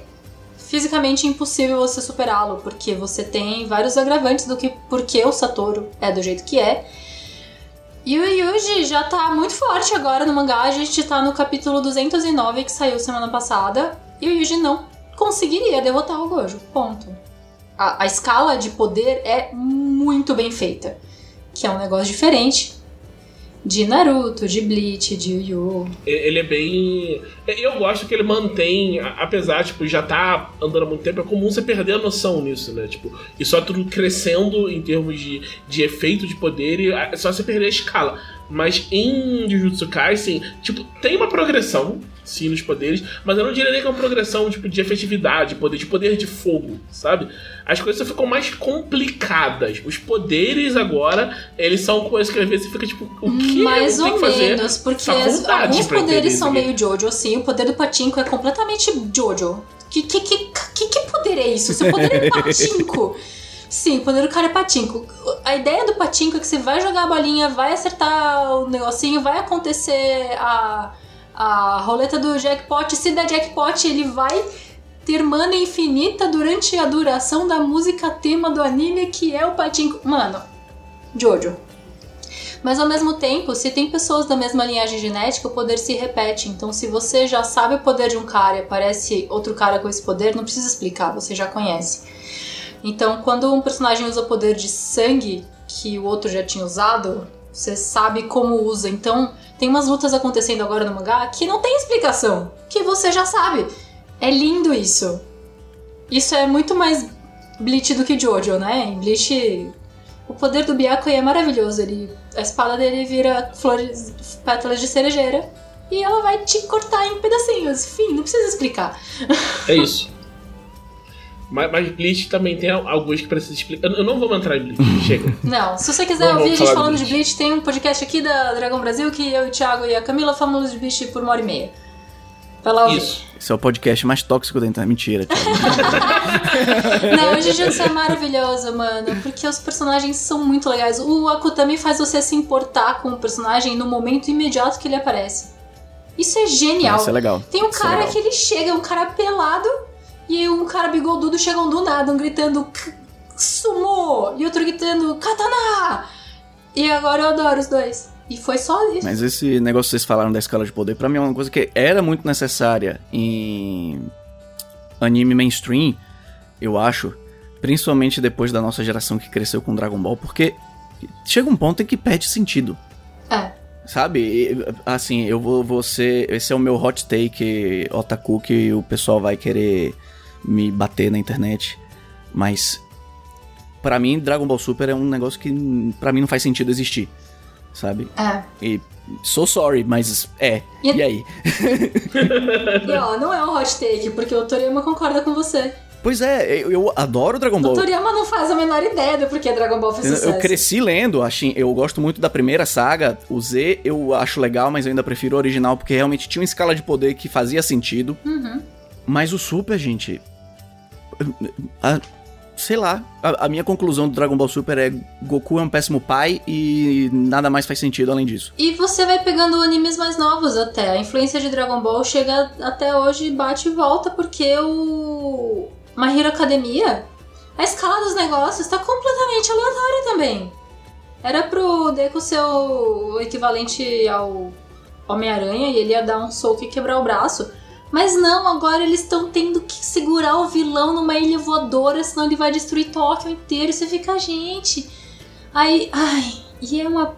fisicamente impossível você superá-lo, porque você tem vários agravantes do que porque o Satoru é do jeito que é. E o Yuji já tá muito forte agora no mangá. A gente tá no capítulo 209, que saiu semana passada. E o Yuji não conseguiria derrotar o Gojo. Ponto. A escala de poder é muito bem feita. Que é um negócio diferente de Naruto, de Bleach, de Yu-Yu. Ele é bem... Eu gosto que ele mantém, apesar de tipo, já tá andando há muito tempo, é comum você perder a noção nisso, né? Tipo, e só tudo crescendo em termos de efeito de poder, e é só você perder a escala. Mas em Jujutsu Kaisen, tipo, tem uma progressão, sim, nos poderes, mas eu não diria nem que é uma progressão tipo, de efetividade, poder de fogo, sabe? As coisas só ficam mais complicadas. Os poderes agora, eles são coisas que às vezes você fica tipo, o que mais eu tenho que fazer? Mais ou menos, porque alguns poderes são meio Jojo, sim. O poder do patinco é completamente Jojo. Que poder é isso? Seu poder é patinco? Sim, o poder do cara é patinco. A ideia do patinco é que você vai jogar a bolinha, vai acertar o negocinho, vai acontecer a roleta do jackpot. Se der jackpot, ele vai ter mana infinita durante a duração da música tema do anime, que é o patinco. Mano, Jojo. Mas ao mesmo tempo, se tem pessoas da mesma linhagem genética, o poder se repete. Então se você já sabe o poder de um cara e aparece outro cara com esse poder, não precisa explicar, você já conhece. Então, quando um personagem usa o poder de sangue, que o outro já tinha usado, você sabe como usa. Então, tem umas lutas acontecendo agora no mangá que não tem explicação, que você já sabe. É lindo isso. Isso é muito mais Bleach do que Jojo, né? Em Bleach, o poder do Byakuya é maravilhoso. A espada dele vira flores, pétalas de cerejeira e ela vai te cortar em pedacinhos. Enfim, não precisa explicar. É isso. Mas Bleach também tem alguns que precisam explicar. Eu não vou entrar em Bleach, chega. Não, se você quiser ouvir a gente falando de Bleach, tem um podcast aqui da Dragão Brasil que eu, o Thiago e a Camila falamos de Bleach por 1h30. Vai lá ouvir. Isso. Esse é o podcast mais tóxico da internet. Mentira, Thiago. Não, o Jujutsu é maravilhoso, mano, porque os personagens são muito legais. O Akutami faz você se importar com o personagem no momento imediato que ele aparece. Isso é genial. Isso é legal. Tem um cara que ele chega, um cara pelado, e um cara bigodudo chegam do nada, um gritando sumo, e outro gritando katana. E agora eu adoro os dois. E foi só isso. Mas esse negócio que vocês falaram da escala de poder, pra mim é uma coisa que era muito necessária em anime mainstream, eu acho, principalmente depois da nossa geração que cresceu com Dragon Ball, porque chega um ponto em que perde sentido. É. Sabe? Assim, eu vou ser... Esse é o meu hot take otaku que o pessoal vai querer me bater na internet, mas pra mim Dragon Ball Super é um negócio que pra mim não faz sentido existir. Sabe? É. E so sorry, mas é. E aí? E ó, não é um hot take, porque o Toriyama concorda com você. Pois é, eu adoro Dragon Ball. O Toriyama não faz a menor ideia do porquê Dragon Ball fez sucesso. Eu cresci lendo, eu gosto muito da primeira saga, o Z eu acho legal, mas eu ainda prefiro o original, porque realmente tinha uma escala de poder que fazia sentido. Uhum. Mas o Super, gente... Sei lá, a minha conclusão do Dragon Ball Super é: Goku é um péssimo pai e nada mais faz sentido além disso. E você vai pegando animes mais novos até. A influência de Dragon Ball chega até hoje, bate e volta, porque o My Hero Academia, a escala dos negócios tá completamente aleatória também. Era pro Deku ser o equivalente ao Homem-Aranha e ele ia dar um soco e quebrar o braço. Mas não, agora eles estão tendo que segurar o vilão numa ilha voadora, senão ele vai destruir Tóquio inteiro. Você fica, gente... Aí, ai... E é uma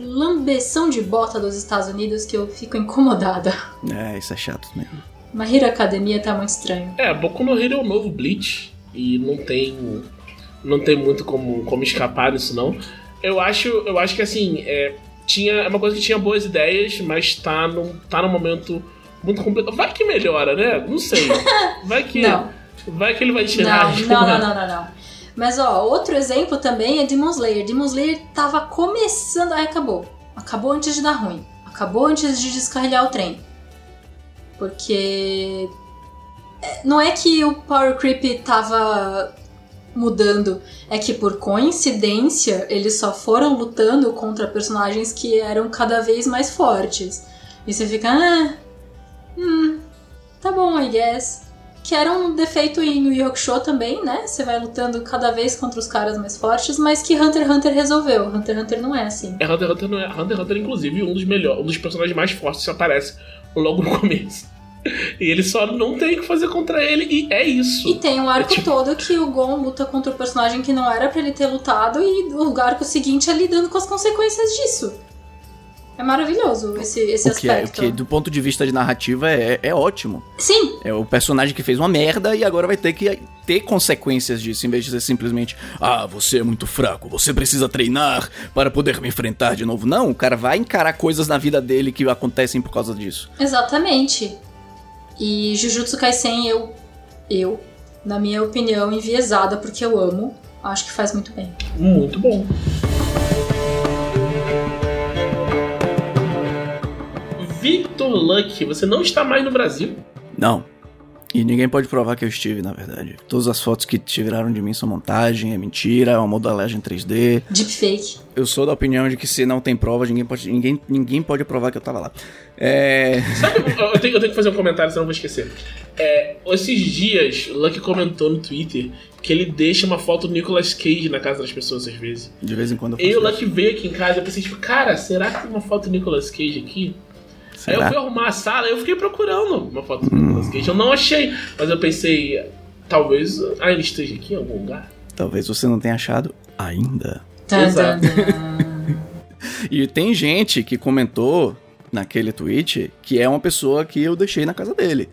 lambeção de bota dos Estados Unidos que eu fico incomodada. É, isso é chato mesmo. My Hero Academia tá muito estranho. É, Boku no Hero é o novo Bleach. E não tem muito como escapar disso, não. Eu acho que, assim... É uma coisa que tinha boas ideias, mas tá num momento muito complicado. Vai que melhora, né? Não sei. Vai que... não. Vai que ele vai tirar. Não. Mas, ó, outro exemplo também é Demon Slayer. Demon Slayer tava começando... Aí acabou. Acabou antes de dar ruim. Acabou antes de descarrilhar o trem. Porque... Não é que o Power Creep tava... mudando, é que por coincidência eles só foram lutando contra personagens que eram cada vez mais fortes. E você fica, tá bom, I guess. Que era um defeito em Yu Yu Hakusho também, né? Você vai lutando cada vez contra os caras mais fortes, mas que Hunter x Hunter resolveu. Hunter x Hunter não é assim. Hunter x Hunter, inclusive, um dos personagens mais fortes que aparece logo no começo. E ele só não tem o que fazer contra ele, e é isso. E tem um arco todo que o Gon luta contra o personagem que não era pra ele ter lutado, e o arco seguinte é lidando com as consequências disso. É maravilhoso esse aspecto. Que do ponto de vista de narrativa é ótimo. Sim. É o personagem que fez uma merda e agora vai ter que ter consequências disso, em vez de ser simplesmente, você é muito fraco, você precisa treinar para poder me enfrentar de novo. Não, o cara vai encarar coisas na vida dele que acontecem por causa disso. Exatamente. E Jujutsu Kaisen, eu, na minha opinião, enviesada, porque eu amo, acho que faz muito bem. Muito bom. Vitor Lucky, você não está mais no Brasil? Não. E ninguém pode provar que eu estive, na verdade. Todas as fotos que tiraram de mim são montagem, é mentira, é uma modelagem 3D. Deepfake. Eu sou da opinião de que se não tem prova, ninguém pode provar que eu tava lá. Sabe, eu tenho que fazer um comentário, senão eu vou esquecer. Esses dias, o Lucky comentou no Twitter que ele deixa uma foto do Nicolas Cage na casa das pessoas, às vezes. De vez em quando eu faço. E o Lucky veio aqui em casa e eu pensei, tipo, cara, será que tem uma foto do Nicolas Cage aqui? Será? Aí eu fui arrumar a sala, eu fiquei procurando uma foto do Nicolas Cage, eu não achei, mas eu pensei, talvez ele esteja aqui em algum lugar. Talvez você não tenha achado ainda. Exato. E tem gente que comentou naquele tweet que é uma pessoa que eu deixei na casa dele.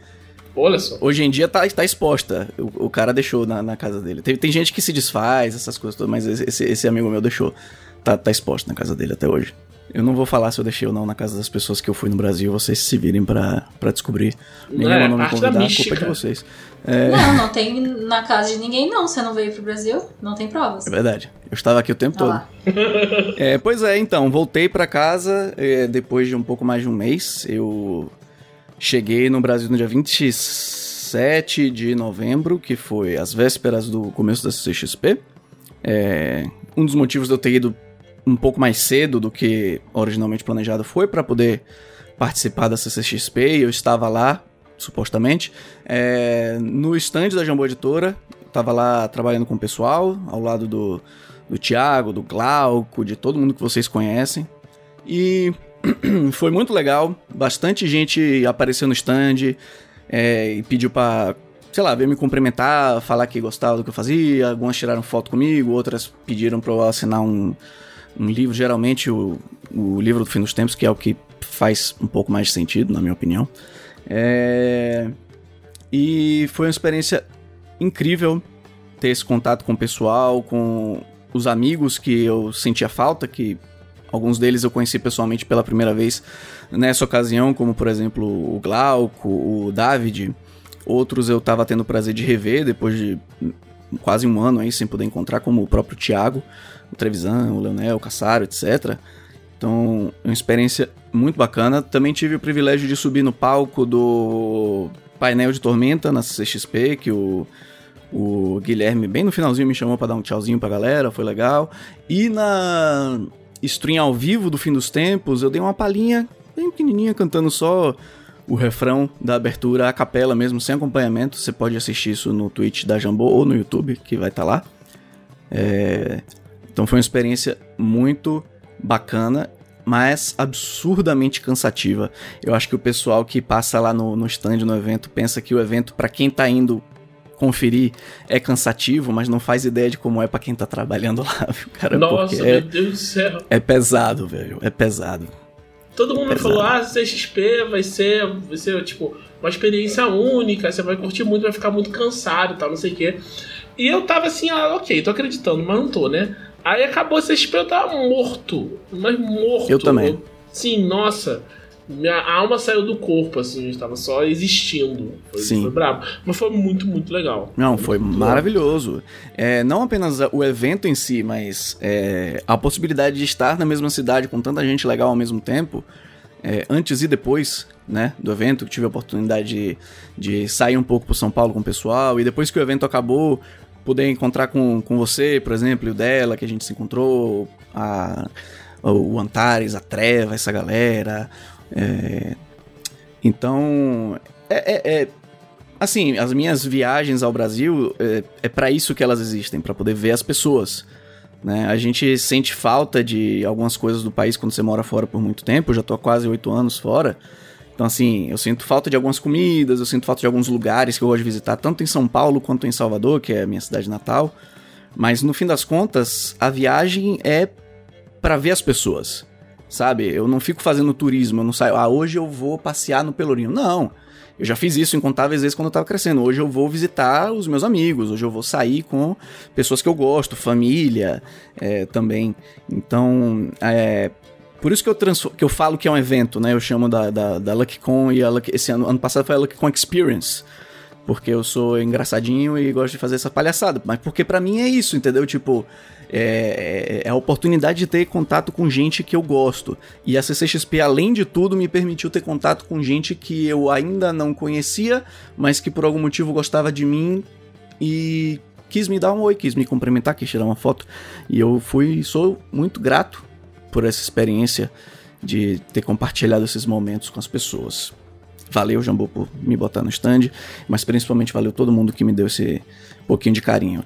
Olha só. Hoje em dia tá exposta, o cara deixou na casa dele. Tem gente que se desfaz, essas coisas todas, mas esse amigo meu deixou, tá exposto na casa dele até hoje. Eu não vou falar se eu deixei ou não na casa das pessoas que eu fui no Brasil. Vocês se virem pra descobrir. Ninguém mandou me convidar, a culpa é de vocês. Não tem na casa de ninguém, não. Você não veio pro Brasil, não tem provas. É verdade, eu estava aqui o tempo todo. Pois é, então, voltei pra casa depois de um pouco mais de um mês. Eu cheguei no Brasil no dia 27 de novembro, que foi as vésperas do começo da CXP. Um dos motivos de eu ter ido um pouco mais cedo do que originalmente planejado foi pra poder participar da CCXP, e eu estava lá, supostamente, no stand da Jambô Editora, estava lá trabalhando com o pessoal, ao lado do do Thiago, do Glauco, de todo mundo que vocês conhecem. E foi muito legal, bastante gente apareceu no stand e pediu pra, sei lá, veio me cumprimentar, falar que gostava do que eu fazia, algumas tiraram foto comigo, outras pediram pra eu assinar um livro, geralmente o livro do Fim dos Tempos, que é o que faz um pouco mais de sentido, na minha opinião. E foi uma experiência incrível ter esse contato com o pessoal, com os amigos que eu sentia falta, que alguns deles eu conheci pessoalmente pela primeira vez nessa ocasião, como por exemplo o Glauco, o David. Outros eu estava tendo o prazer de rever depois de quase um ano aí sem poder encontrar, como o próprio Thiago, o Trevisan, o Leonel, o Cassaro, etc. Então, uma experiência muito bacana. Também tive o privilégio de subir no palco do painel de Tormenta na CXP, que o Guilherme, bem no finalzinho, me chamou pra dar um tchauzinho pra galera, foi legal. E na stream ao vivo do Fim dos Tempos, eu dei uma palhinha bem pequenininha, cantando só o refrão da abertura, a capela mesmo, sem acompanhamento. Você pode assistir isso no Twitch da Jambô ou no YouTube, que vai estar lá. Então foi uma experiência muito bacana, mas absurdamente cansativa. Eu acho que o pessoal que passa lá no stand, no evento, pensa que o evento, pra quem tá indo conferir, é cansativo, mas não faz ideia de como é pra quem tá trabalhando lá, viu, cara? Nossa, meu Deus do céu. É pesado, velho, é pesado. Todo mundo falou, CXP vai ser, tipo, uma experiência única, você vai curtir muito, vai ficar muito cansado e tal, não sei o quê. E eu tava assim, ok, tô acreditando, mas não tô, né? Aí acabou a CXP, eu tava morto, mas morto. Eu também. Sim, nossa, minha alma saiu do corpo, assim, eu tava só existindo. Foi brabo, mas foi muito, muito legal. Não, foi maravilhoso. Não apenas o evento em si, mas a possibilidade de estar na mesma cidade com tanta gente legal ao mesmo tempo, antes e depois, né, do evento, que tive a oportunidade de sair um pouco pro São Paulo com o pessoal, e depois que o evento acabou, poder encontrar com você, por exemplo, e o dela, que a gente se encontrou, o Antares, a Treva, essa galera. Então, assim, as minhas viagens ao Brasil, é pra isso que elas existem, pra poder ver as pessoas, né? A gente sente falta de algumas coisas do país quando você mora fora por muito tempo. Eu já tô há quase 8 anos fora. Então, assim, eu sinto falta de algumas comidas, eu sinto falta de alguns lugares que eu gosto de visitar, tanto em São Paulo quanto em Salvador, que é a minha cidade natal. Mas, no fim das contas, a viagem é pra ver as pessoas, sabe? Eu não fico fazendo turismo, eu não saio, hoje eu vou passear no Pelourinho. Não, eu já fiz isso incontáveis vezes quando eu tava crescendo. Hoje eu vou visitar os meus amigos, hoje eu vou sair com pessoas que eu gosto, família também. Então, por isso que eu falo que é um evento, né? Eu chamo da LuckyCon, e esse ano passado foi a LuckyCon Experience, porque eu sou engraçadinho e gosto de fazer essa palhaçada, mas porque pra mim é isso, entendeu? Tipo, é a oportunidade de ter contato com gente que eu gosto. E a CCXP, além de tudo, me permitiu ter contato com gente que eu ainda não conhecia, mas que por algum motivo gostava de mim e quis me dar um oi, quis me cumprimentar, quis tirar uma foto. E eu sou muito grato por essa experiência de ter compartilhado esses momentos com as pessoas. Valeu, Jambô, por me botar no stand, mas principalmente valeu todo mundo que me deu esse pouquinho de carinho.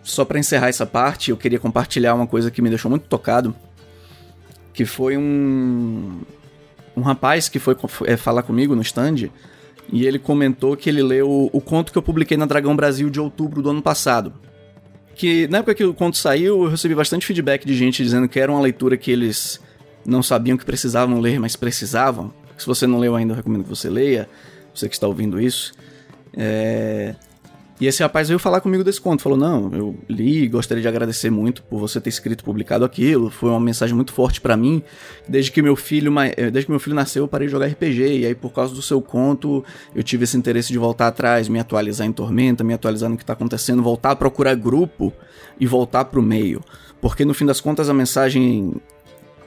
Só para encerrar essa parte, eu queria compartilhar uma coisa que me deixou muito tocado, que foi um rapaz que foi falar comigo no stand, e ele comentou que ele leu o conto que eu publiquei na Dragão Brasil de outubro do ano passado. Que na época que o conto saiu, eu recebi bastante feedback de gente dizendo que era uma leitura que eles não sabiam que precisavam ler, mas precisavam. Se você não leu ainda, eu recomendo que você leia, você que está ouvindo isso. E esse rapaz veio falar comigo desse conto, falou, não, eu li, gostaria de agradecer muito por você ter escrito e publicado aquilo, foi uma mensagem muito forte pra mim. Desde que meu filho nasceu, eu parei de jogar RPG, e aí por causa do seu conto, eu tive esse interesse de voltar atrás, me atualizar em Tormenta, me atualizar no que tá acontecendo, voltar a procurar grupo e voltar pro meio. Porque no fim das contas, a mensagem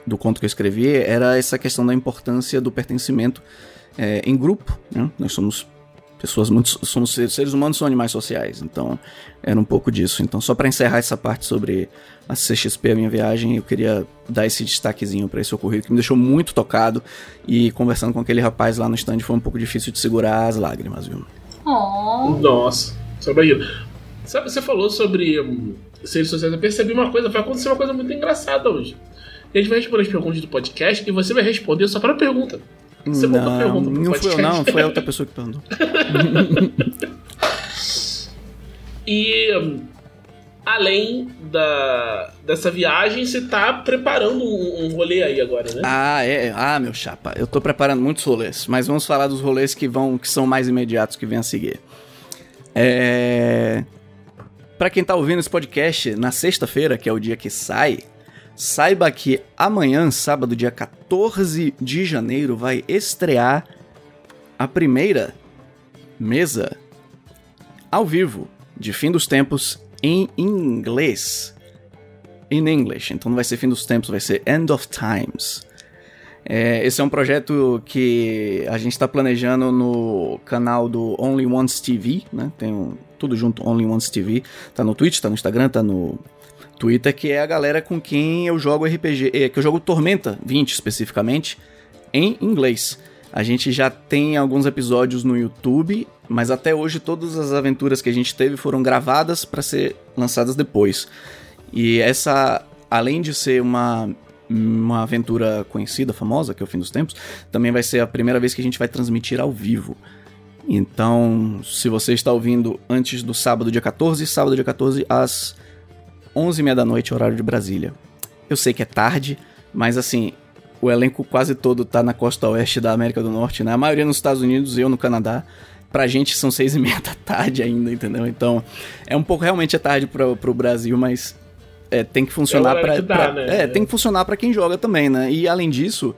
do conto que eu escrevi era essa questão da importância do pertencimento em grupo, né? Nós somos seres humanos, são animais sociais, então era um pouco disso. Então, só para encerrar essa parte sobre a CXP, a minha viagem, eu queria dar esse destaquezinho para esse ocorrido que me deixou muito tocado, e conversando com aquele rapaz lá no stand foi um pouco difícil de segurar as lágrimas, viu? Oh. Nossa, só imagina. Sabe, você falou sobre as redes sociais, eu percebi uma coisa, vai acontecer uma coisa muito engraçada hoje. A gente vai responder as perguntas do podcast e você vai responder só para a pergunta. Você mandou a pergunta pro podcast. Não, não foi outra pessoa que perguntou. E além dessa viagem, você tá preparando um rolê aí agora, né? Ah, meu chapa. Eu tô preparando muitos rolês, mas vamos falar dos rolês que são mais imediatos, que vêm a seguir. Pra quem tá ouvindo esse podcast, na sexta-feira, que é o dia que sai, saiba que amanhã, sábado, dia 14 de janeiro, vai estrear a primeira mesa ao vivo de Fim dos Tempos em inglês. In English. Então não vai ser Fim dos Tempos, vai ser End of Times. Esse é um projeto que a gente está planejando no canal do Only Ones TV, né? Tem tudo junto, Only Ones TV. Tá no Twitch, tá no Instagram, tá no Twitter, que é a galera com quem eu jogo RPG, que eu jogo Tormenta 20 especificamente, em inglês. A gente já tem alguns episódios no YouTube, mas até hoje todas as aventuras que a gente teve foram gravadas para ser lançadas depois. E essa, além de ser uma aventura conhecida, famosa, que é o Fim dos Tempos, também vai ser a primeira vez que a gente vai transmitir ao vivo. Então, se você está ouvindo antes do sábado dia 14, às 11h30 da noite, horário de Brasília. Eu sei que é tarde, mas assim, o elenco quase todo tá na costa oeste da América do Norte, né? A maioria nos Estados Unidos, eu no Canadá. Pra gente são 6h30 da tarde ainda, entendeu? Então, é um pouco, realmente é tarde pro Brasil, mas tem que funcionar tem que funcionar pra quem joga também, né? E além disso,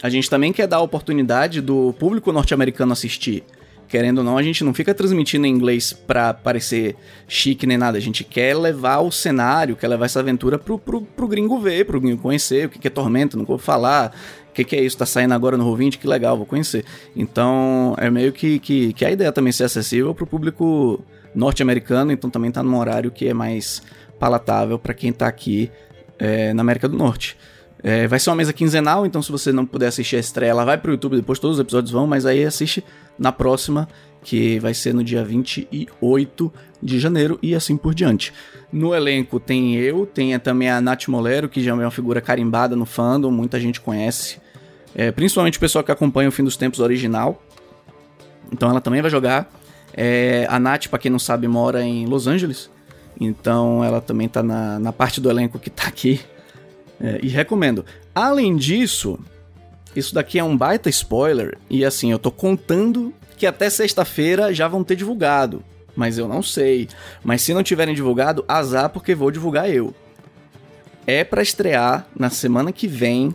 a gente também quer dar a oportunidade do público norte-americano assistir. Querendo ou não, a gente não fica transmitindo em inglês pra parecer chique nem nada. A gente quer levar o cenário, quer levar essa aventura pro gringo ver, pro gringo conhecer. O que é Tormenta, não vou falar. O que é isso, tá saindo agora no Roll20, que legal, vou conhecer. Então, é meio que a ideia também ser acessível pro público norte-americano. Então também tá num horário que é mais palatável pra quem tá aqui na América do Norte. Vai ser uma mesa quinzenal, então se você não puder assistir a estreia, ela vai pro YouTube, depois todos os episódios vão, mas aí assiste na próxima, que vai ser no dia 28 de janeiro e assim por diante. No elenco tem também a Nath Molero, que já é uma figura carimbada no fandom, muita gente conhece, principalmente o pessoal que acompanha o Fim dos Tempos original, então ela também vai jogar. A Nath, pra quem não sabe, mora em Los Angeles, então ela também tá na parte do elenco que tá aqui. E recomendo. Além disso, isso daqui é um baita spoiler. E assim, eu tô contando que até sexta-feira já vão ter divulgado. Mas eu não sei. Mas se não tiverem divulgado, azar, porque vou divulgar eu. É pra estrear na semana que vem,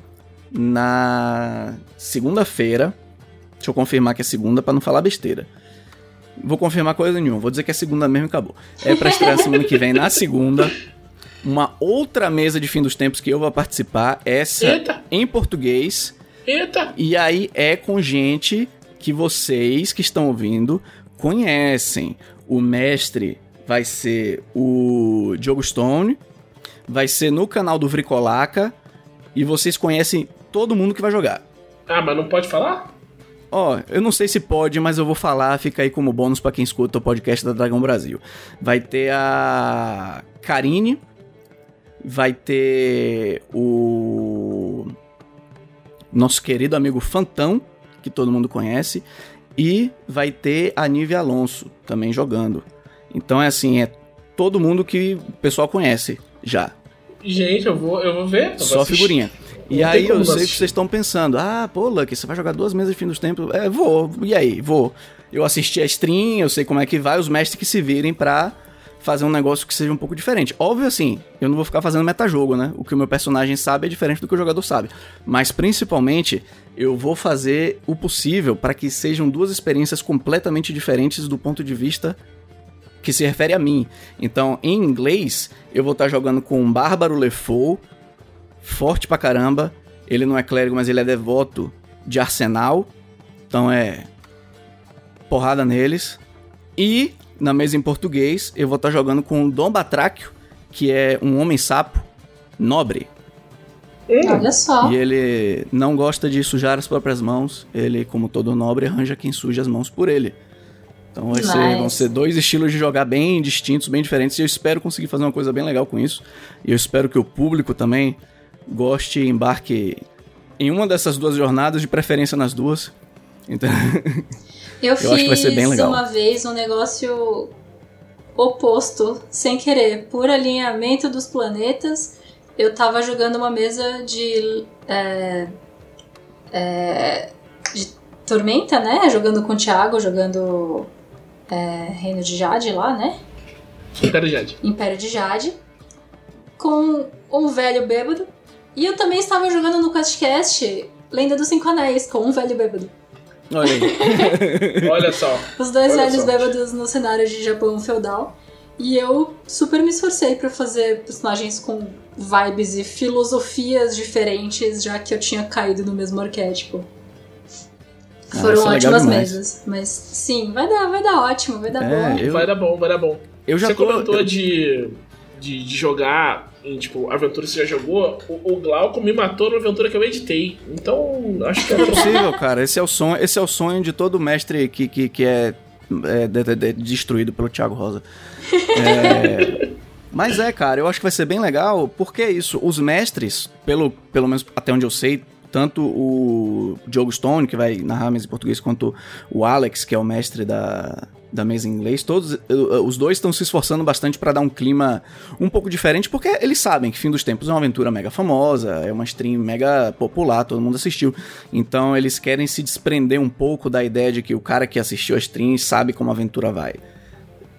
na segunda-feira. Deixa eu confirmar que é segunda pra não falar besteira. Vou confirmar coisa nenhuma. Vou dizer que é segunda mesmo e acabou. É pra estrear semana que vem, na segunda. Uma outra mesa de Fim dos Tempos que eu vou participar, essa em português. E aí é com gente que vocês que estão ouvindo conhecem. O mestre vai ser o Diogo Stone, vai ser no canal do Vricolaca, e vocês conhecem todo mundo que vai jogar. Ah, mas não pode falar? Ó, eu não sei se pode, mas eu vou falar, fica aí como bônus pra quem escuta o podcast da Dragão Brasil. Vai ter a Karine, vai ter o nosso querido amigo Fantão, que todo mundo conhece, e vai ter a Nívia Alonso também jogando. Então é assim, é todo mundo que o pessoal conhece já. Gente, eu vou ver. Eu só vou figurinha. E não aí eu sei assistir. Que vocês estão pensando, ah, pô, Lucky, você vai jogar 2 mesas de Fim dos Tempos? Vou, e aí, vou. Eu assisti a stream, eu sei como é que vai, os mestres que se virem pra fazer um negócio que seja um pouco diferente. Óbvio, assim, eu não vou ficar fazendo metajogo, né? O que o meu personagem sabe é diferente do que o jogador sabe. Mas, principalmente, eu vou fazer o possível para que sejam 2 experiências completamente diferentes do ponto de vista que se refere a mim. Então, em inglês, eu vou estar jogando com um bárbaro Lefou, forte pra caramba. Ele não é clérigo, mas ele é devoto de Arsenal. Então, porrada neles. E na mesa em português, eu vou estar jogando com o Dom Batráquio, que é um homem-sapo nobre. Olha só. E ele não gosta de sujar as próprias mãos. Ele, como todo nobre, arranja quem suja as mãos por ele. Então vai ser, vão ser dois estilos de jogar bem distintos, bem diferentes, e eu espero conseguir fazer uma coisa bem legal com isso. E eu espero que o público também goste e embarque em uma dessas duas jornadas, de preferência nas duas. Então, eu acho que vai ser bem legal. Uma vez um negócio oposto, sem querer, por alinhamento dos planetas. Eu tava jogando uma mesa de Tormenta, né? Jogando com o Thiago, jogando Reino de Jade lá, né? Império de Jade. Com um velho bêbado. E eu também estava jogando no Questcast Lenda dos Cinco Anéis, com um velho bêbado. Olha aí. Olha só. Os dois velhos bêbados no cenário de Japão feudal. E eu super me esforcei pra fazer personagens com vibes e filosofias diferentes, já que eu tinha caído no mesmo arquétipo. Foram ótimas mesas. Mas sim, vai dar ótimo, vai dar bom. Vai dar bom. Você comentou de jogar em, tipo, aventura que você já jogou. O Glauco me matou na aventura que eu editei. Então, acho que é possível, cara. Esse é o sonho de todo mestre que é destruído pelo Thiago Rosa. Mas cara, eu acho que vai ser bem legal, porque é isso, os mestres, pelo menos até onde eu sei, tanto o Diogo Stone, que vai narrar a mesa em português, quanto o Alex, que é o mestre da mesa em inglês, todos os dois estão se esforçando bastante para dar um clima um pouco diferente, porque eles sabem que Fim dos Tempos é uma aventura mega famosa, é uma stream mega popular, todo mundo assistiu. Então eles querem se desprender um pouco da ideia de que o cara que assistiu a stream sabe como a aventura vai.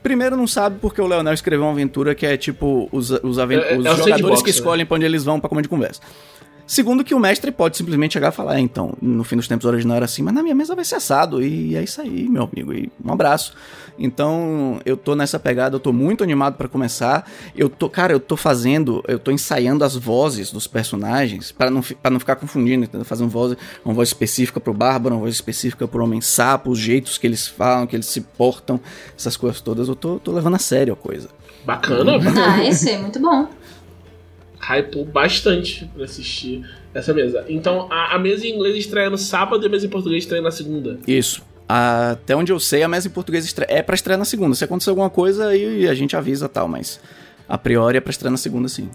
Primeiro não sabe, porque o Leonel escreveu uma aventura que é tipo os jogadores box, que escolhem, né, pra onde eles vão pra comer de conversa. Segundo, que o mestre pode simplesmente chegar e falar, então, no Fim dos Tempos original era assim, mas na minha mesa vai ser assado, e é isso aí, meu amigo, e um abraço. Então, eu tô nessa pegada, eu tô muito animado pra começar, eu tô ensaiando as vozes dos personagens, pra não ficar confundindo, entendeu? Fazendo uma voz específica pro Bárbaro, uma voz específica pro Homem Sapo, os jeitos que eles falam, que eles se portam, essas coisas todas, eu tô levando a sério a coisa. Bacana, bacana. Esse é muito bom. Hypou bastante pra assistir essa mesa. Então, a mesa em inglês estreia no sábado e a mesa em português estreia na segunda. Isso. Até onde eu sei, a mesa em português é pra estrear na segunda. Se acontecer alguma coisa, aí a gente avisa e tal, mas a priori é pra estrear na segunda, sim.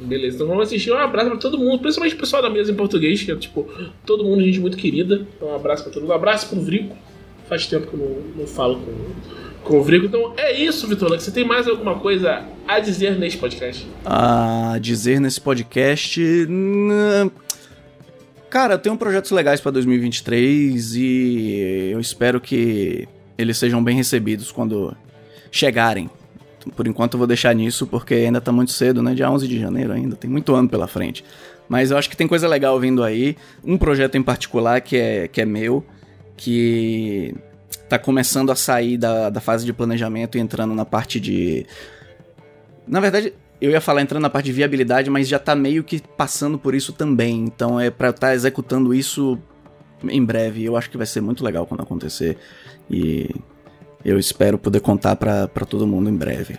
Beleza, então vamos assistir. Um abraço pra todo mundo, principalmente o pessoal da mesa em português, que é, tipo, todo mundo, gente muito querida. Então, um abraço pra todo mundo. Um abraço pro Vrico. Faz tempo que eu não falo com o Vrico. Então é isso, Vitor Lucky. Você tem mais alguma coisa a dizer nesse podcast? Cara, eu tenho projetos legais pra 2023 e eu espero que eles sejam bem recebidos quando chegarem. Por enquanto eu vou deixar nisso, porque ainda tá muito cedo, né? Dia 11 de janeiro ainda, tem muito ano pela frente. Mas eu acho que tem coisa legal vindo aí. Um projeto em particular que é meu, que tá começando a sair da fase de planejamento e entrando na parte de... Na verdade, eu ia falar entrando na parte de viabilidade, mas já tá meio que passando por isso também. Então é pra eu estar executando isso em breve. Eu acho que vai ser muito legal quando acontecer. E eu espero poder contar pra todo mundo em breve.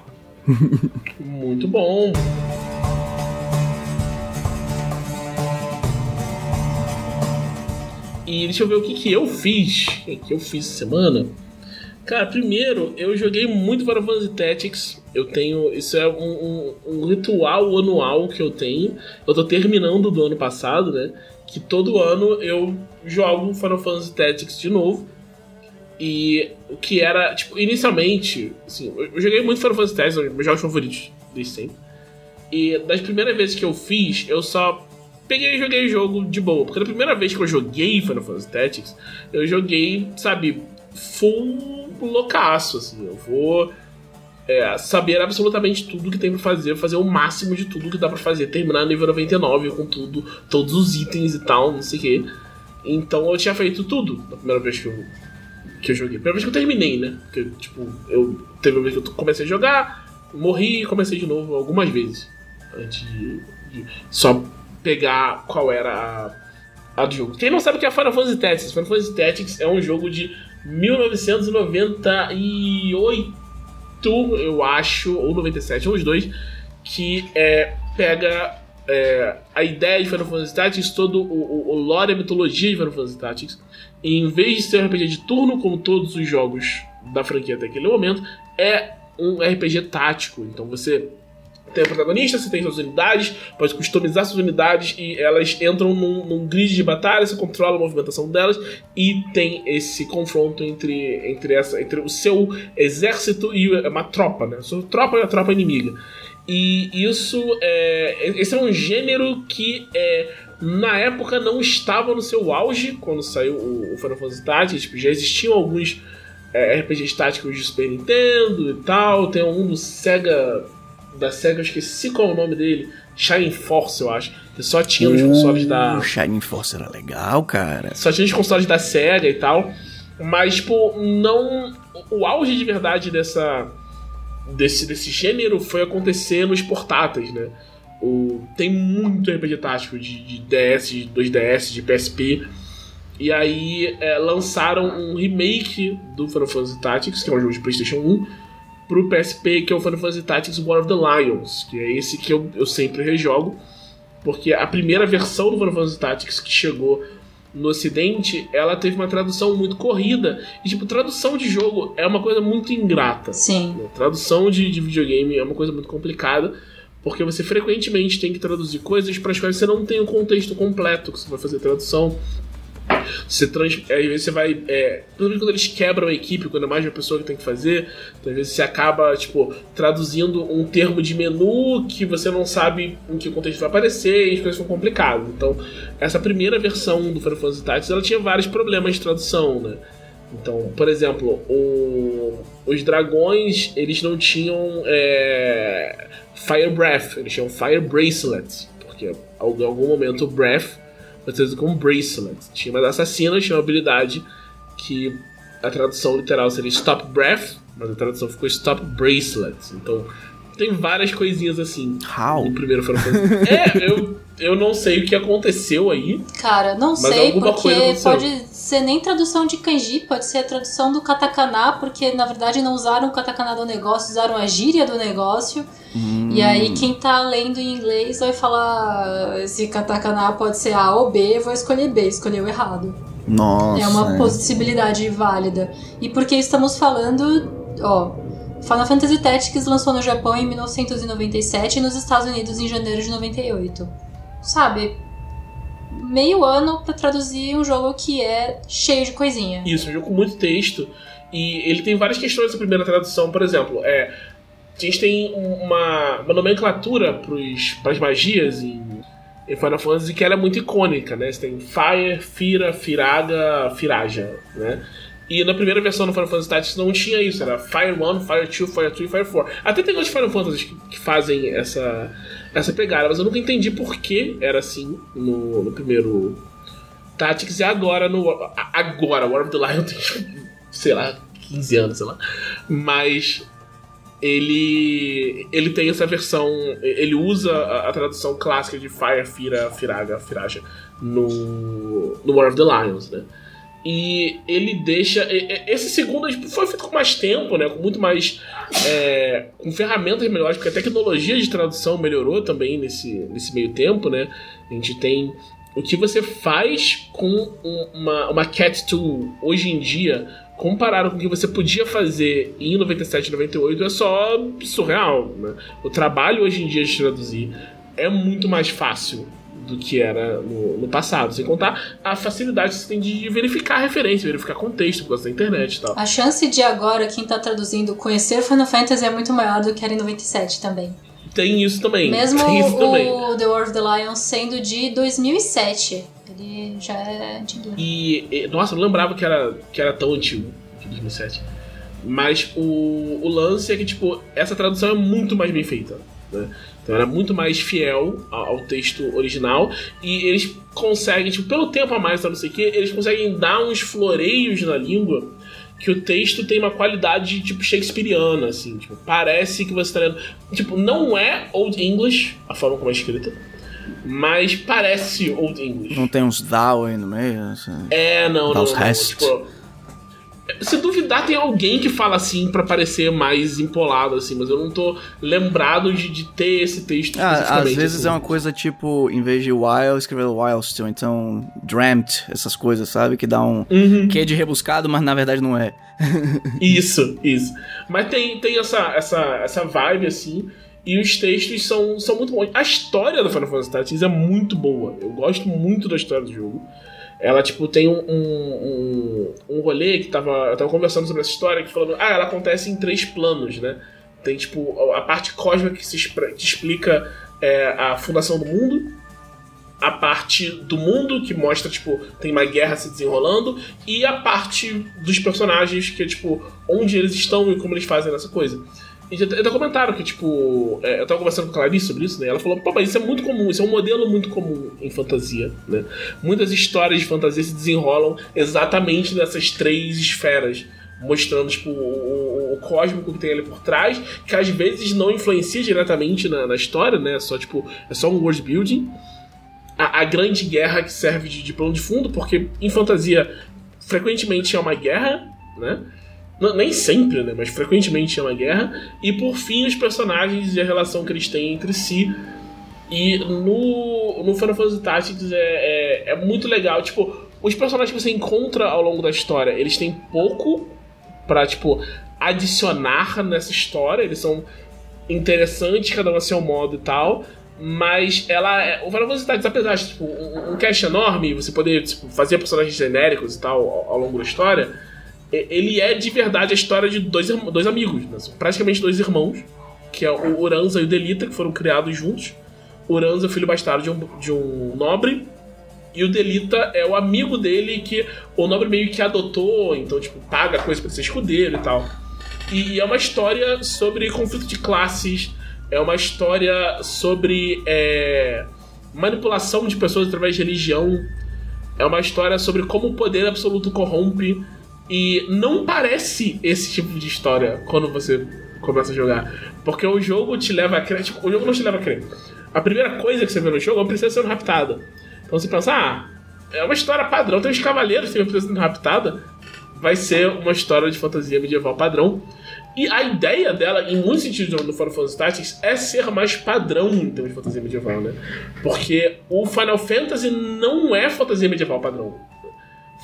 Muito bom! E deixa eu ver o que eu fiz. O que eu fiz essa semana? Cara, primeiro, eu joguei muito Final Fantasy Tactics. Eu tenho... Isso é um ritual anual que eu tenho. Eu tô terminando do ano passado, né? Que todo ano eu jogo Final Fantasy Tactics de novo. E o que era... Tipo, inicialmente... Assim, eu joguei muito Final Fantasy Tactics. Meus jogos favoritos desde sempre. E das primeiras vezes que eu fiz, eu só... Peguei e joguei o jogo de boa, porque na primeira vez que eu joguei Final Fantasy Tactics, eu joguei, sabe, full loucaço, assim, eu vou saber absolutamente tudo que tem pra fazer o máximo de tudo que dá pra fazer, terminar nível 99 com tudo, todos os itens e tal, não sei o que. Então eu tinha feito tudo na primeira vez que eu joguei, primeira vez que eu terminei, né, porque, tipo, teve uma vez que eu comecei a jogar, morri e comecei de novo algumas vezes, antes de só... pegar qual era a do jogo. Quem não sabe o que é Final Fantasy Tactics? Final Fantasy Tactics é um jogo de 1998, eu acho, ou 97, ou os dois, que pega a ideia de Final Fantasy Tactics, todo o lore e a mitologia de Final Fantasy Tactics, e em vez de ser um RPG de turno, como todos os jogos da franquia até aquele momento, é um RPG tático. Então você tem o protagonista, você tem suas unidades, pode customizar suas unidades e elas entram num grid de batalha, você controla a movimentação delas e tem esse confronto entre o seu exército e uma tropa, né? Sua tropa e a tropa inimiga. E isso esse é um gênero que na época não estava no seu auge quando saiu o Final Fantasy Tactics. Tipo, já existiam alguns RPGs táticos de Super Nintendo e tal. Tem um do Sega, eu esqueci qual é o nome dele, Shining Force, eu acho, que só tinha os consoles da... Shining Force era legal, cara. Só tinha os consoles da Sega e tal. Mas, tipo, não... O auge de verdade desse gênero foi acontecer nos portáteis, né? Tem muito RPG tático de DS, de 2DS, de PSP. E aí lançaram um remake do Final Fantasy Tactics, que é um jogo de PlayStation 1, pro PSP, que é o Final Fantasy Tactics War of the Lions, que é esse que eu sempre rejogo, porque a primeira versão do Final Fantasy Tactics que chegou no ocidente, ela teve uma tradução muito corrida. E tipo, tradução de jogo é uma coisa muito ingrata. Sim. Né? Tradução de videogame é uma coisa muito complicada, porque você frequentemente tem que traduzir coisas para as quais você não tem o contexto completo que você vai fazer tradução. Às vezes você vai... principalmente quando eles quebram a equipe, quando é mais uma pessoa que tem que fazer, então às vezes você acaba, tipo, traduzindo um termo de menu que você não sabe em que contexto vai aparecer e as coisas são complicadas. Então, essa primeira versão do Final Fantasy Tactics, ela tinha vários problemas de tradução, né? Então, por exemplo, os dragões, eles não tinham Fire Breath, eles tinham Fire Bracelet, porque em algum momento o Breath como Bracelet. Tinha umas assassinas, tinha uma habilidade que a tradução literal seria Stop Breath, mas a tradução ficou Stop Bracelet. Então, tem várias coisinhas assim. How? No primeiro Final Fantasy. Eu não sei o que aconteceu aí. Cara, não sei, porque pode ser nem tradução de kanji, pode ser a tradução do katakana, porque na verdade não usaram o katakana do negócio, usaram a gíria do negócio. E aí quem tá lendo em inglês vai falar, esse katakana pode ser A ou B, vou escolher B, escolheu errado. Nossa. É uma possibilidade válida. E porque estamos falando, Final Fantasy Tactics lançou no Japão em 1997 e nos Estados Unidos em janeiro de 98. Sabe, meio ano pra traduzir um jogo que é cheio de coisinha. Isso, um jogo com muito texto. E ele tem várias questões da primeira tradução. Por exemplo, a gente tem uma nomenclatura pras magias em Final Fantasy que ela é muito icônica, né? Você tem Fire, Fira, Firaga, Firaja, né? E na primeira versão do Final Fantasy Tactics não tinha isso. Era Fire 1, Fire 2, Fire 3, Fire 4. Até tem outros Final Fantasy que fazem essa pegada, mas eu nunca entendi por que era assim no primeiro Tactics e agora no... Agora, War of the Lion tem, sei lá, 15 anos, sei lá. Mas ele tem essa versão... Ele usa a tradução clássica de Fire, Fira, Firaga, Firaja no War of the Lions, né? E ele deixa... Esse segundo foi feito com mais tempo, né? Com muito mais... com ferramentas melhores, porque a tecnologia de tradução melhorou também nesse meio tempo, né? A gente tem o que você faz com uma Cat Tool hoje em dia, comparado com o que você podia fazer em 97, 98, é só surreal, né? O trabalho hoje em dia de traduzir é muito mais fácil do que era no passado, sem contar a facilidade que você tem de verificar referência, verificar contexto por causa da internet e tal. A chance de agora quem tá traduzindo conhecer Final Fantasy é muito maior do que era em 97 também. Tem isso também. Mesmo o The War of the Lions sendo de 2007, ele já é antigo. E nossa, eu não lembrava que era tão antigo que 2007. Mas o lance é que tipo, essa tradução é muito mais bem feita, né? Então era muito mais fiel ao texto original. E eles conseguem, tipo, pelo tempo a mais, não sei o que, eles conseguem dar uns floreios na língua que o texto tem uma qualidade, tipo, shakespeariana, assim. Tipo, parece que você tá lendo... Tipo, não é Old English, a forma como é escrita, mas parece Old English. Não tem uns thou aí no meio? Assim. Não. Tipo, Se duvidar, tem alguém que fala assim pra parecer mais empolado, assim, mas eu não tô lembrado de ter esse texto. Ah, às vezes assim. É uma coisa tipo, em vez de while, escrever while still, então dreamt, essas coisas, sabe? Que dá um que é de rebuscado, mas na verdade não é. Isso. Mas tem essa vibe, assim. E os textos são muito bons. A história do Final Fantasy Tactics é muito boa. Eu gosto muito da história do jogo. Ela, tipo, tem um rolê que eu tava conversando sobre essa história, que falando, ela acontece em 3 planos, né? Tem, tipo, a parte cósmica que explica a fundação do mundo, a parte do mundo que mostra, tipo, tem uma guerra se desenrolando, e a parte dos personagens, que é, tipo, onde eles estão e como eles fazem essa coisa. Até comentaram que, tipo... eu tava conversando com a Clarice sobre isso, né? Ela falou, pô, mas isso é muito comum. Isso é um modelo muito comum em fantasia, né? Muitas histórias de fantasia se desenrolam exatamente nessas 3 esferas. Mostrando, tipo, o cósmico que tem ali por trás. Que, às vezes, não influencia diretamente na história, né? É só um world building. A grande guerra que serve de plano de fundo. Porque, em fantasia, frequentemente é uma guerra, né? Não, nem sempre, né? Mas frequentemente é uma guerra. E por fim, os personagens e a relação que eles têm entre si. E no Final Fantasy Tactics é muito legal. Tipo, os personagens que você encontra ao longo da história, eles têm pouco pra, tipo, adicionar nessa história. Eles são interessantes, cada um a seu modo e tal. Mas o Final Fantasy Tactics, apesar de, tipo, um cache enorme, você poder, tipo, fazer personagens genéricos e tal ao longo da história, ele é de verdade a história de dois amigos, né? Praticamente 2 irmãos, que é o Oranza e o Delita, que foram criados juntos. O Oranza é o filho bastardo de um nobre, e o Delita é o amigo dele que o nobre meio que adotou, então, tipo, paga coisa pra ser escudeiro e tal. E é uma história sobre conflito de classes, é uma história sobre manipulação de pessoas através de religião, é uma história sobre como o poder absoluto corrompe. E não parece esse tipo de história quando você começa a jogar. Porque o jogo te leva a crer. Tipo, o jogo não te leva a crer. A primeira coisa que você vê no jogo é uma princesa sendo raptada. Então você pensa, é uma história padrão. Tem os cavaleiros que tem uma princesa sendo raptada. Vai ser uma história de fantasia medieval padrão. E a ideia dela, em muitos sentidos do Final Fantasy Tactics, é ser mais padrão em termos de fantasia medieval, né? Porque o Final Fantasy não é fantasia medieval padrão.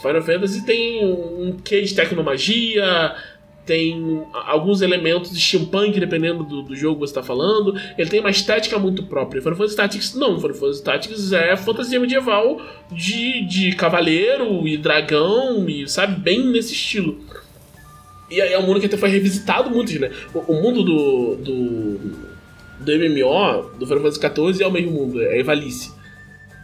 Final Fantasy tem um quê de tecnomagia, tem alguns elementos de steampunk, dependendo do jogo que você está falando. Ele tem uma estética muito própria. Final Fantasy Tactics não. Final Fantasy Tactics é fantasia medieval de cavaleiro e dragão, e, sabe, bem nesse estilo. E é um mundo que até foi revisitado muito, né? O mundo do MMO, do Final Fantasy XIV, é o mesmo mundo, é Ivalice,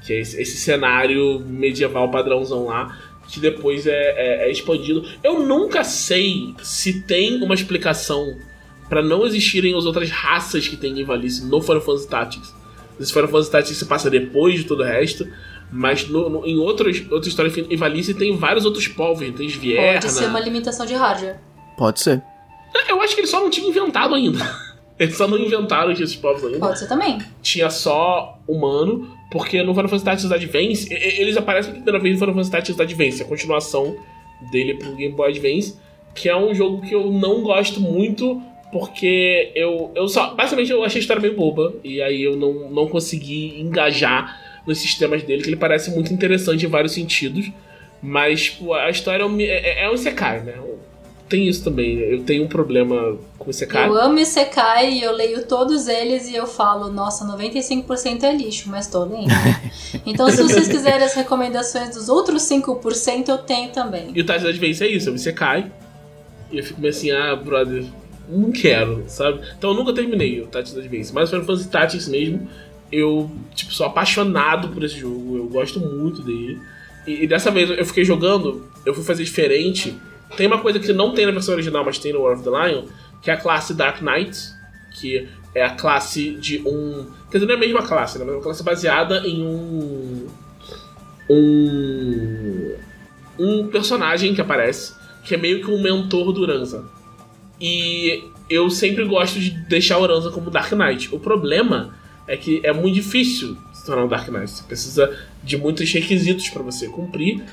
que é esse cenário medieval padrãozão lá, que depois é expandido. Eu nunca sei se tem uma explicação pra não existirem as outras raças que tem em Ivalice no Final Fantasy Tactics. Esse Final Fantasy Tactics se passa depois de todo o resto, mas em outras histórias, em Ivalice tem vários outros povos, tem os Vierna... Pode ser uma limitação de hardware. Pode ser. Eu acho que eles só não tinham inventado ainda. Eles só não inventaram esses povos ainda. Pode ser também. Tinha só humano... Porque no Final Fantasy Tactics Advance, eles aparecem pela primeira vez no Final Fantasy Tactics Advance, a continuação dele pro Game Boy Advance, que é um jogo que eu não gosto muito, porque basicamente eu achei a história meio boba, e aí eu não consegui engajar nos sistemas dele, que ele parece muito interessante em vários sentidos, mas, tipo, a história é um isekai, né? Tem isso também, eu tenho um problema com isekai. Eu amo isekai e eu leio todos eles e eu falo, nossa, 95% é lixo, mas tô lendo. Então, se vocês quiserem as recomendações dos outros 5%, eu tenho também. E o Tactics Advance é isso, é um isekai. E eu fico meio assim, brother, não quero, sabe? Então eu nunca terminei o Tactics Advance, mas o Final Fantasy Tactics mesmo, eu, tipo, sou apaixonado por esse jogo, eu gosto muito dele. E dessa vez eu fiquei jogando, eu fui fazer diferente. Tem uma coisa que não tem na versão original, mas tem no War of the Lion, que é a classe Dark Knight, que é a classe de um... Quer dizer, não é a mesma classe, né? Mas é uma classe baseada em um personagem que aparece, que é meio que um mentor do Oranza. E eu sempre gosto de deixar o Oranza como Dark Knight. O problema é que é muito difícil se tornar um Dark Knight. Você precisa de muitos requisitos pra você cumprir.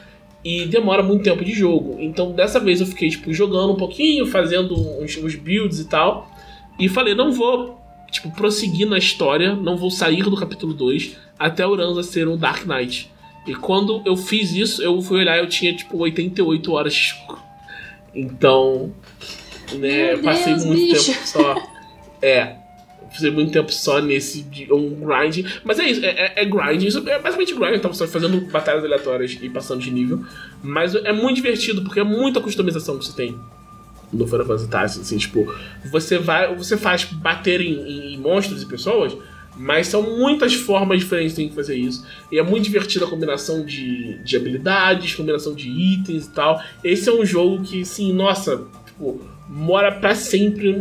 e demora muito tempo de jogo. Então dessa vez eu fiquei tipo jogando um pouquinho, fazendo uns builds e tal, e falei, não vou tipo prosseguir na história, não vou sair do capítulo 2 até o Ranza ser um Dark Knight. E quando eu fiz isso, eu fui olhar, eu tinha tipo 88 horas de jogo. Então, né, passei muito tempo só. Passei muito tempo só nesse grind. Mas é isso, é grind. Isso é basicamente grind. Eu tava só fazendo batalhas aleatórias e passando de nível. Mas é muito divertido, porque é muita customização que você tem no Final Fantasy Tactics. Assim, tipo, você faz bater em monstros e pessoas, mas são muitas formas diferentes que tem que fazer isso. E é muito divertido a combinação de habilidades, combinação de itens e tal. Esse é um jogo que, assim, nossa, tipo, mora pra sempre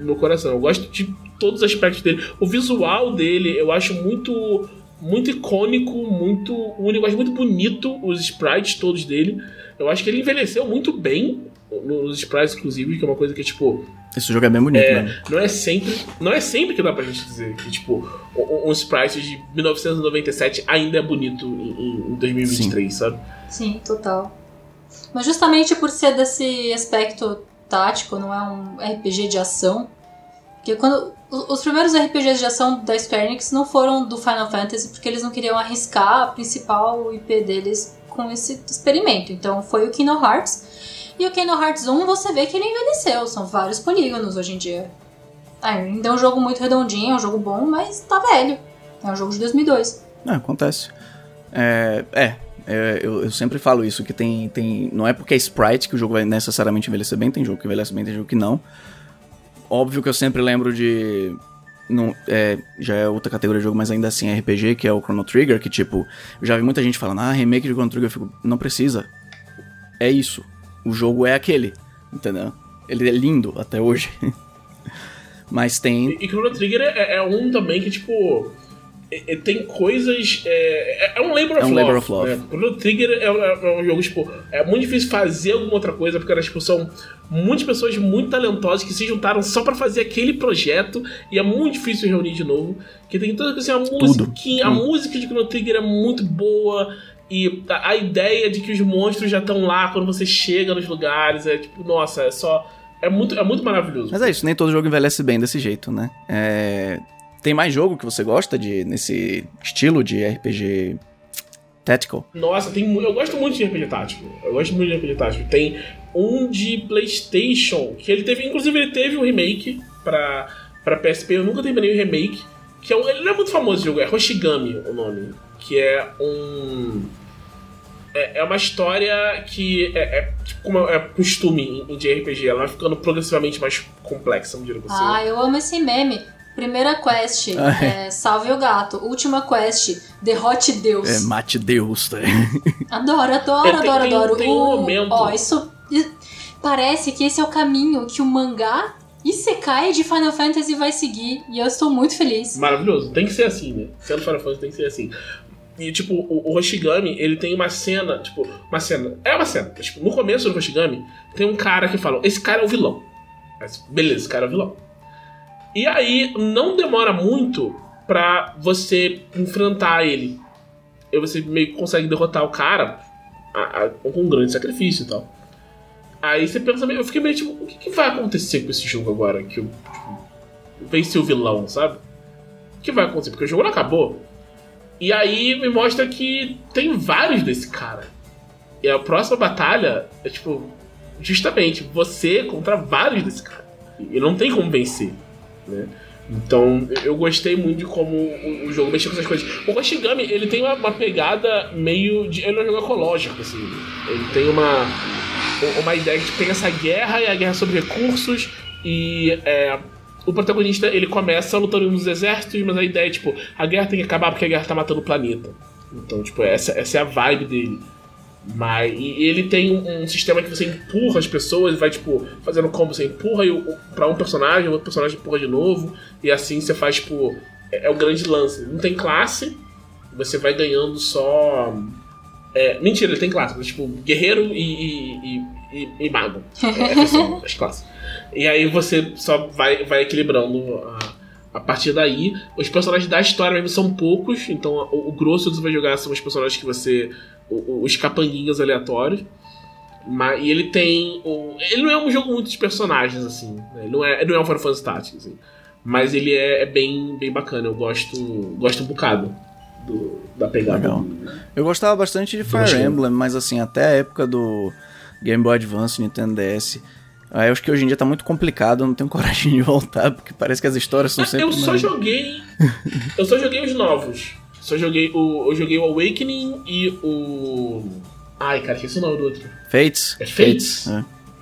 no coração. Eu gosto de todos os aspectos dele. O visual dele eu acho muito, muito icônico, muito único. Eu acho muito bonito os sprites todos dele. Eu acho que ele envelheceu muito bem nos sprites, inclusive, que é uma coisa que é tipo... Esse jogo é bem bonito, né? Não é sempre que dá pra gente dizer que, tipo, um sprite de 1997 ainda é bonito em 2023, sim, sabe? Sim, total. Mas justamente por ser desse aspecto tático, não é um RPG de ação, porque quando os primeiros RPGs de ação da Square Enix não foram do Final Fantasy, porque eles não queriam arriscar a principal IP deles com esse experimento. Então foi o Kingdom Hearts. E o Kingdom Hearts 1, você vê que ele envelheceu. São vários polígonos hoje em dia. Ainda é um jogo muito redondinho, é um jogo bom, mas tá velho. É um jogo de 2002. Não, acontece. Eu sempre falo isso, que tem... Não é porque é sprite que o jogo vai necessariamente envelhecer bem. Tem jogo que envelhece bem, tem jogo que não. Óbvio que eu sempre lembro de... já é outra categoria de jogo, mas ainda assim é RPG, que é o Chrono Trigger, que tipo... Eu já vi muita gente falando, remake de Chrono Trigger. Eu fico, não precisa. É isso. O jogo é aquele, entendeu? Ele é lindo até hoje. Mas tem... E Chrono Trigger é um também que, tipo... tem coisas... É um labor of love. Chrono Trigger é um jogo, tipo... É muito difícil fazer alguma outra coisa, porque, tipo, são muitas pessoas muito talentosas que se juntaram só pra fazer aquele projeto, e é muito difícil reunir de novo. Porque tem toda assim, a música de Chrono Trigger é muito boa... E a ideia de que os monstros já estão lá quando você chega nos lugares é tipo, nossa, é só... É muito maravilhoso. Mas é isso, nem todo jogo envelhece bem desse jeito, né? Tem mais jogo que você gosta nesse estilo de RPG tático? Nossa, eu gosto muito de RPG tático. Tem um de PlayStation, que ele teve... Inclusive ele teve um remake pra PSP, eu nunca terminei o remake. Que ele não é muito famoso, o jogo é Hoshigami o nome. Que é é uma história que como é costume de RPG, ela vai ficando progressivamente mais complexa, eu diria você. Eu amo esse meme. Primeira quest, salve o gato. Última quest, derrote Deus. Mate Deus, tá? Adoro. Isso parece que esse é o caminho que o mangá Isekai de Final Fantasy vai seguir, e eu estou muito feliz. Maravilhoso, tem que ser assim, né? Sendo Final Fantasy tem que ser assim. E tipo, o Hoshigami, ele tem uma cena, tipo, tipo, no começo do Hoshigami, tem um cara que fala, esse cara é o vilão. Mas, beleza, esse cara é o vilão. E aí, não demora muito pra você enfrentar ele. E você meio que consegue derrotar o cara com um grande sacrifício e tal. Aí você pensa, eu fiquei meio tipo, o que vai acontecer com esse jogo agora? Que eu venci o vilão, sabe? O que vai acontecer? Porque o jogo não acabou. E aí me mostra que tem vários desse cara. E a próxima batalha é tipo, justamente, você contra vários desse cara. E não tem como vencer, né? Então eu gostei muito de como o jogo mexeu com essas coisas. O Hoshigami, ele tem uma pegada meio de... Ele é um jogo ecológico, assim. Ele tem uma ideia que tem essa guerra, e a guerra sobre recursos, e o protagonista, ele começa lutando nos exércitos, mas a ideia é, tipo, a guerra tem que acabar porque a guerra tá matando o planeta. Então, tipo, essa é a vibe dele. Mas e ele tem um sistema que você empurra as pessoas, vai, tipo, fazendo combo, você empurra pra um personagem, o outro personagem empurra de novo, e assim você faz, tipo, é o grande lance. Não tem classe, você vai ganhando só... mentira, ele tem classe, mas tipo, guerreiro e mago. São as classes. E aí você só vai equilibrando a partir daí. Os personagens da história mesmo são poucos, então o grosso que você vai jogar são os personagens que você os capanguinhos aleatórios. Mas, e ele tem... ele não é um jogo muito de personagens, assim, né? Ele não é um Final Fantasy Tactics, assim. Mas ele é bem, bem bacana. Eu gosto um bocado da pegada. Legal. Eu gostava bastante de Fire Emblem, mas assim, até a época do Game Boy Advance, Nintendo DS... Aí eu acho que hoje em dia tá muito complicado, eu não tenho coragem de voltar, porque parece que as histórias são sempre... Eu só joguei os novos. Eu joguei o Awakening e o... Ai, cara, esqueci o nome do outro. Fates? É Fates?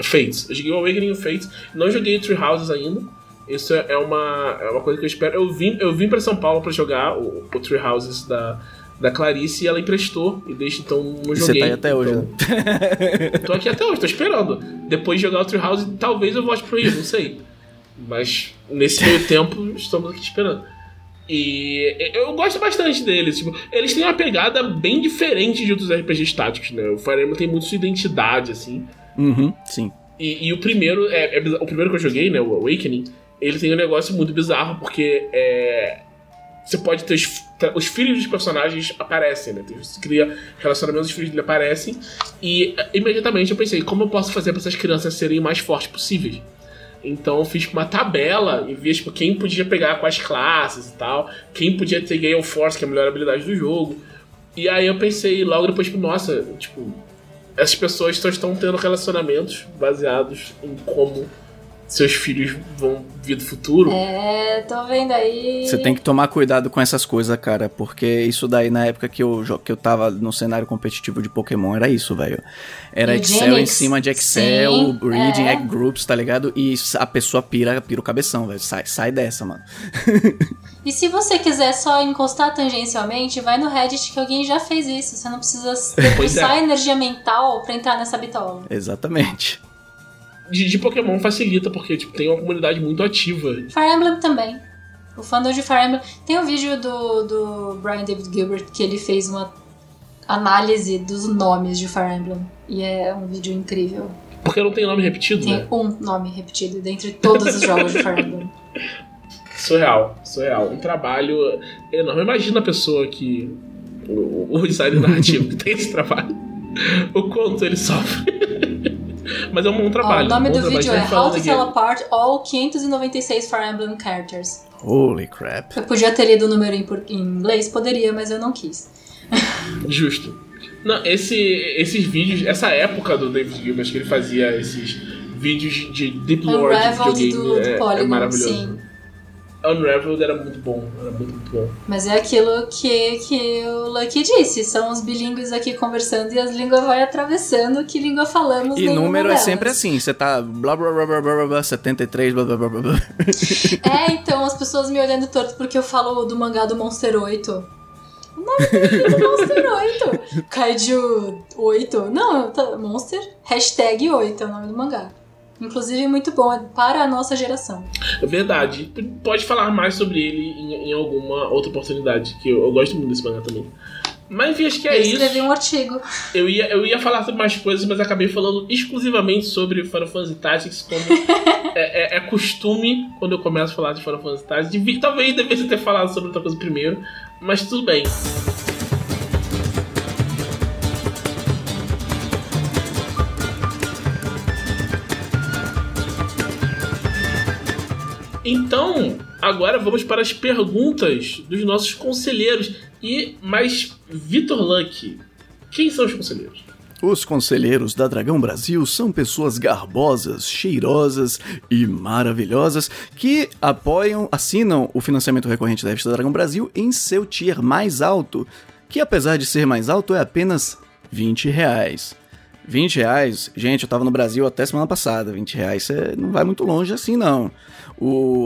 Fates. Eu joguei o Awakening e o Fates. Não joguei Three Houses ainda. Isso é uma coisa que eu espero. Eu vim pra São Paulo pra jogar o Three Houses da Clarice, e ela emprestou, e desde então não joguei. Você tá aí até hoje, né? Tô aqui até hoje, tô esperando. Depois de jogar o Three House, talvez eu volte pro Rio, não sei. Mas nesse meio tempo, estamos aqui esperando. E eu gosto bastante deles. Tipo, eles têm uma pegada bem diferente de outros RPGs táticos, né? O Fire Emblem tem muito sua identidade, assim. Uhum, sim. E o primeiro, o primeiro que eu joguei, né, o Awakening, ele tem um negócio muito bizarro, porque você pode ter os filhos dos personagens aparecem, né? Você cria relacionamentos, os filhos dele aparecem. E imediatamente eu pensei, como eu posso fazer para essas crianças serem o mais fortes possíveis? Então eu fiz uma tabela e vi tipo, quem podia pegar quais classes e tal, quem podia ter Gale Force, que é a melhor habilidade do jogo. E aí eu pensei logo depois, tipo, nossa, tipo, essas pessoas só estão tendo relacionamentos baseados em como seus filhos vão vir do futuro. É, tô vendo aí. Você tem que tomar cuidado com essas coisas, cara, porque isso daí, na época que eu tava no cenário competitivo de Pokémon, era isso, velho. Era e Excel Genix. Em cima de Excel, sim, Reading, Egg Groups, tá ligado? E a pessoa pira o cabeção, velho. Sai dessa, mano. E se você quiser só encostar tangencialmente, vai no Reddit que alguém já fez isso. Você não precisa depositar energia mental pra entrar nessa bitola. Exatamente. De Pokémon facilita, porque tipo, tem uma comunidade muito ativa. Fire Emblem também. O fandom de Fire Emblem... Tem um vídeo do Brian David Gilbert que ele fez uma análise dos nomes de Fire Emblem. E é um vídeo incrível. Porque não tem nome repetido, tem, né? Tem um nome repetido dentre todos os jogos de Fire Emblem. Surreal. Um trabalho enorme. Imagina a pessoa que... O design narrativo que tem esse trabalho. O quanto ele sofre. Mas é um bom trabalho. O nome do vídeo é How to Tell Apart All 596 Fire Emblem Characters. Holy crap. Eu podia ter lido o número em inglês, poderia, mas eu não quis. Justo. Não, esses vídeos, essa época do David Gilbert que ele fazia esses vídeos de Deep Lore de videogame, é maravilhoso. Sim. Unraveled era muito bom. Mas é aquilo que o Lucky disse, são os bilíngues aqui conversando e as línguas vai atravessando, que língua falamos. E número é sempre assim, você tá blá blá blá blá blá blá, 73 blá blá blá blá. É, então as pessoas me olhando torto porque eu falo do mangá do Monster 8. Não, do Monster 8. Kaiju 8. Não, Monster, hashtag 8 é o nome do mangá. Inclusive muito bom, para a nossa geração. Verdade, pode falar mais sobre ele em alguma outra oportunidade, que eu gosto muito desse mangá também. Mas enfim, acho que é isso. Eu escrevi um artigo. Eu ia falar sobre mais coisas, mas acabei falando exclusivamente sobre Final Fantasy Tactics, como é costume quando eu começo a falar de Final Fantasy Tactics. Talvez devesse ter falado sobre outra coisa primeiro, mas tudo bem. Então, agora vamos para as perguntas dos nossos conselheiros. Mas, Vitor Lucky, quem são os conselheiros? Os conselheiros da Dragão Brasil são pessoas garbosas, cheirosas e maravilhosas que assinam o financiamento recorrente da revista Dragão Brasil em seu tier mais alto, que apesar de ser mais alto é apenas R$20. R$20, gente, eu tava no Brasil até semana passada, R$20, você não vai muito longe assim não.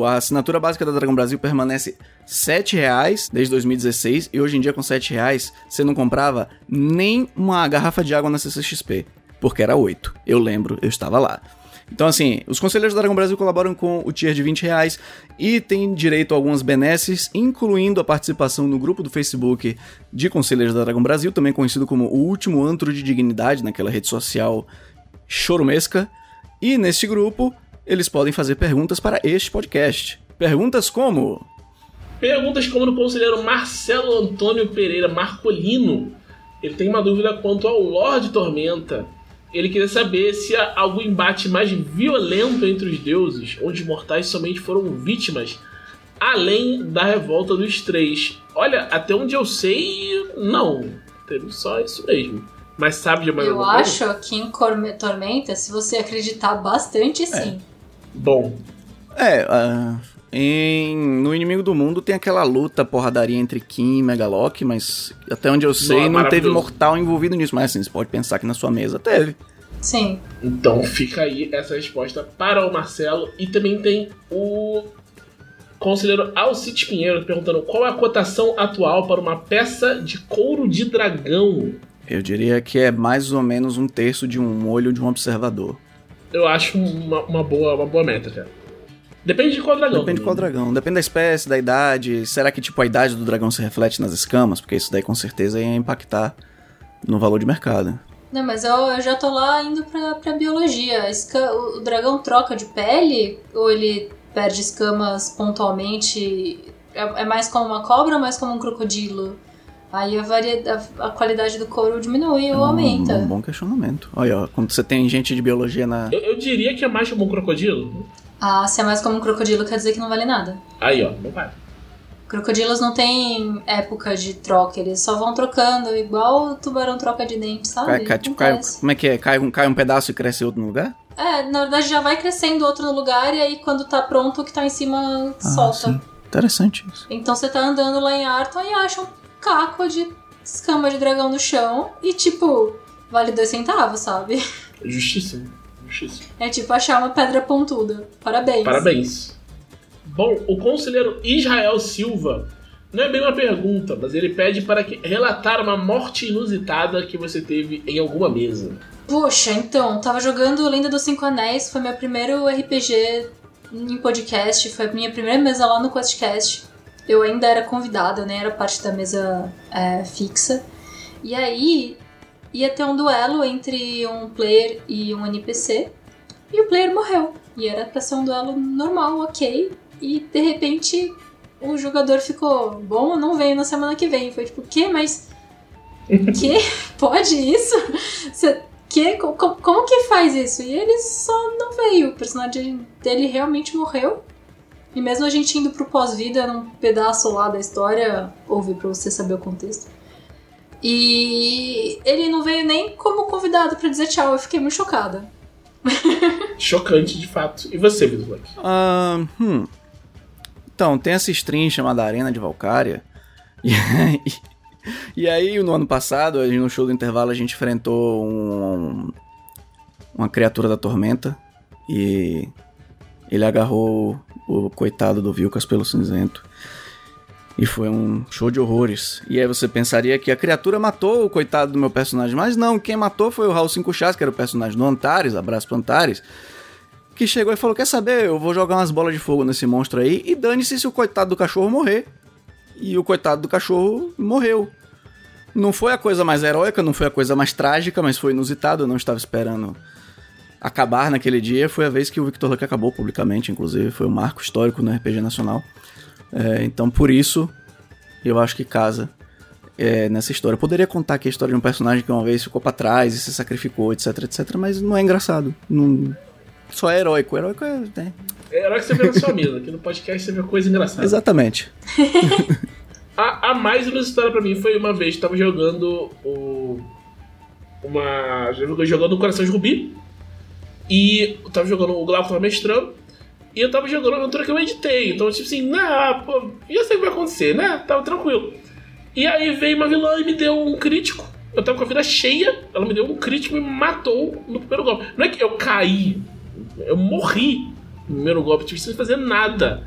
A assinatura básica da Dragão Brasil permanece R$7 desde 2016, e hoje em dia com R$7 você não comprava nem uma garrafa de água na CCXP, porque era 8, eu lembro, eu estava lá. Então assim, os conselheiros da Dragão Brasil colaboram com o tier de R$20 e tem direito a algumas benesses, incluindo a participação no grupo do Facebook de Conselheiros da Dragão Brasil, também conhecido como o último antro de dignidade naquela rede social chorumesca. E nesse grupo, eles podem fazer perguntas para este podcast. Perguntas como no conselheiro Marcelo Antônio Pereira Marcolino, ele tem uma dúvida quanto ao lore de Tormenta. Ele queria saber se há algum embate mais violento entre os deuses, onde os mortais somente foram vítimas, além da revolta dos três. Olha, até onde eu sei, não. Teve só isso mesmo. Mas sabe de mais alguma coisa? Eu acho que em Tormenta, se você acreditar bastante, sim. Bom. No Inimigo do Mundo tem aquela luta, porradaria entre Kim e Megalock, mas até onde eu sei não teve mortal envolvido nisso. Mas assim, você pode pensar que na sua mesa teve. Sim. Então fica aí essa resposta para o Marcelo. E também tem o conselheiro Alcides Pinheiro perguntando qual é a cotação atual para uma peça de couro de dragão. Eu diria que é mais ou menos 1/3 de um olho de um observador. Eu acho uma boa meta, cara. Depende de qual dragão. Depende de qual dragão. Depende da espécie, da idade. Será que tipo a idade do dragão se reflete nas escamas? Porque isso daí com certeza ia impactar no valor de mercado. Não, mas eu já tô lá indo pra biologia. O dragão troca de pele? Ou ele perde escamas pontualmente? É mais como uma cobra ou mais como um crocodilo? Aí a qualidade do couro diminui ou aumenta. É um bom questionamento. Olha, quando você tem gente de biologia na... Eu diria que é mais como um crocodilo. Ah, se é mais como um crocodilo, quer dizer que não vale nada. Aí, ó, não vale. Crocodilos não tem época de troca, eles só vão trocando, igual o tubarão troca de dente, sabe? Como é que é? Cai um pedaço e cresce outro no lugar? Na verdade já vai crescendo outro no lugar e aí quando tá pronto o que tá em cima solta. Sim. Interessante isso. Então você tá andando lá em Arton e acha um caco de escama de dragão no chão e tipo, vale 2 centavos, sabe? Justíssimo. É tipo achar uma pedra pontuda. Parabéns. Bom, o conselheiro Israel Silva não é bem uma pergunta, mas ele pede para relatar uma morte inusitada que você teve em alguma mesa. Poxa, então, tava jogando Lenda dos 5 Anéis, foi meu primeiro RPG em podcast, foi a minha primeira mesa lá no QuestCast. Eu ainda era convidada, eu nem era parte da mesa fixa. E aí... ia ter um duelo entre um player e um NPC, e o player morreu. E era pra ser um duelo normal, ok, e de repente o jogador ficou, bom, não veio na semana que vem. Foi tipo, quê? Mas... quê? Pode isso? Quê? Como que faz isso? E ele só não veio, o personagem dele realmente morreu. E mesmo a gente indo pro pós-vida, num pedaço lá da história, ouve pra você saber o contexto. E ele não veio nem como convidado pra dizer tchau, eu fiquei muito chocada. Chocante, de fato. E você, Vitor Lucky? Então, tem essa stream chamada Arena de Valkyria. E aí, no ano passado, no show do intervalo, a gente enfrentou uma criatura da Tormenta. E ele agarrou o coitado do Vilcas pelo cinzento. E foi um show de horrores. E aí você pensaria que a criatura matou o coitado do meu personagem. Mas não, quem matou foi o Raul 5 Chás, que era o personagem do Antares, abraço pro Antares. Que chegou e falou, quer saber, eu vou jogar umas bolas de fogo nesse monstro aí. E dane-se se o coitado do cachorro morrer. E o coitado do cachorro morreu. Não foi a coisa mais heróica, não foi a coisa mais trágica, mas foi inusitado. Eu não estava esperando acabar naquele dia. Foi a vez que o Vitor Lucky acabou publicamente, inclusive. Foi um marco histórico no RPG Nacional. Então por isso eu acho que casa nessa história. Eu poderia contar aqui a história de um personagem que uma vez ficou pra trás e se sacrificou, etc, mas não é engraçado, não... Só é heróico. Heróico é... É herói que você vê na sua mesa, que no podcast você vê coisa engraçada. Exatamente. a mais ilustrada pra mim foi uma vez que tava jogando jogando o Coração de Rubi. E eu tava jogando, o Glauco tava mestrando. E eu tava jogando a aventura que eu editei. Então, tipo assim, eu sei o que vai acontecer, né? Tava tranquilo. E aí veio uma vilã e me deu um crítico. Eu tava com a vida cheia, ela me deu um crítico e me matou no primeiro golpe. Não é que eu caí, eu morri no primeiro golpe, tipo, sem fazer nada.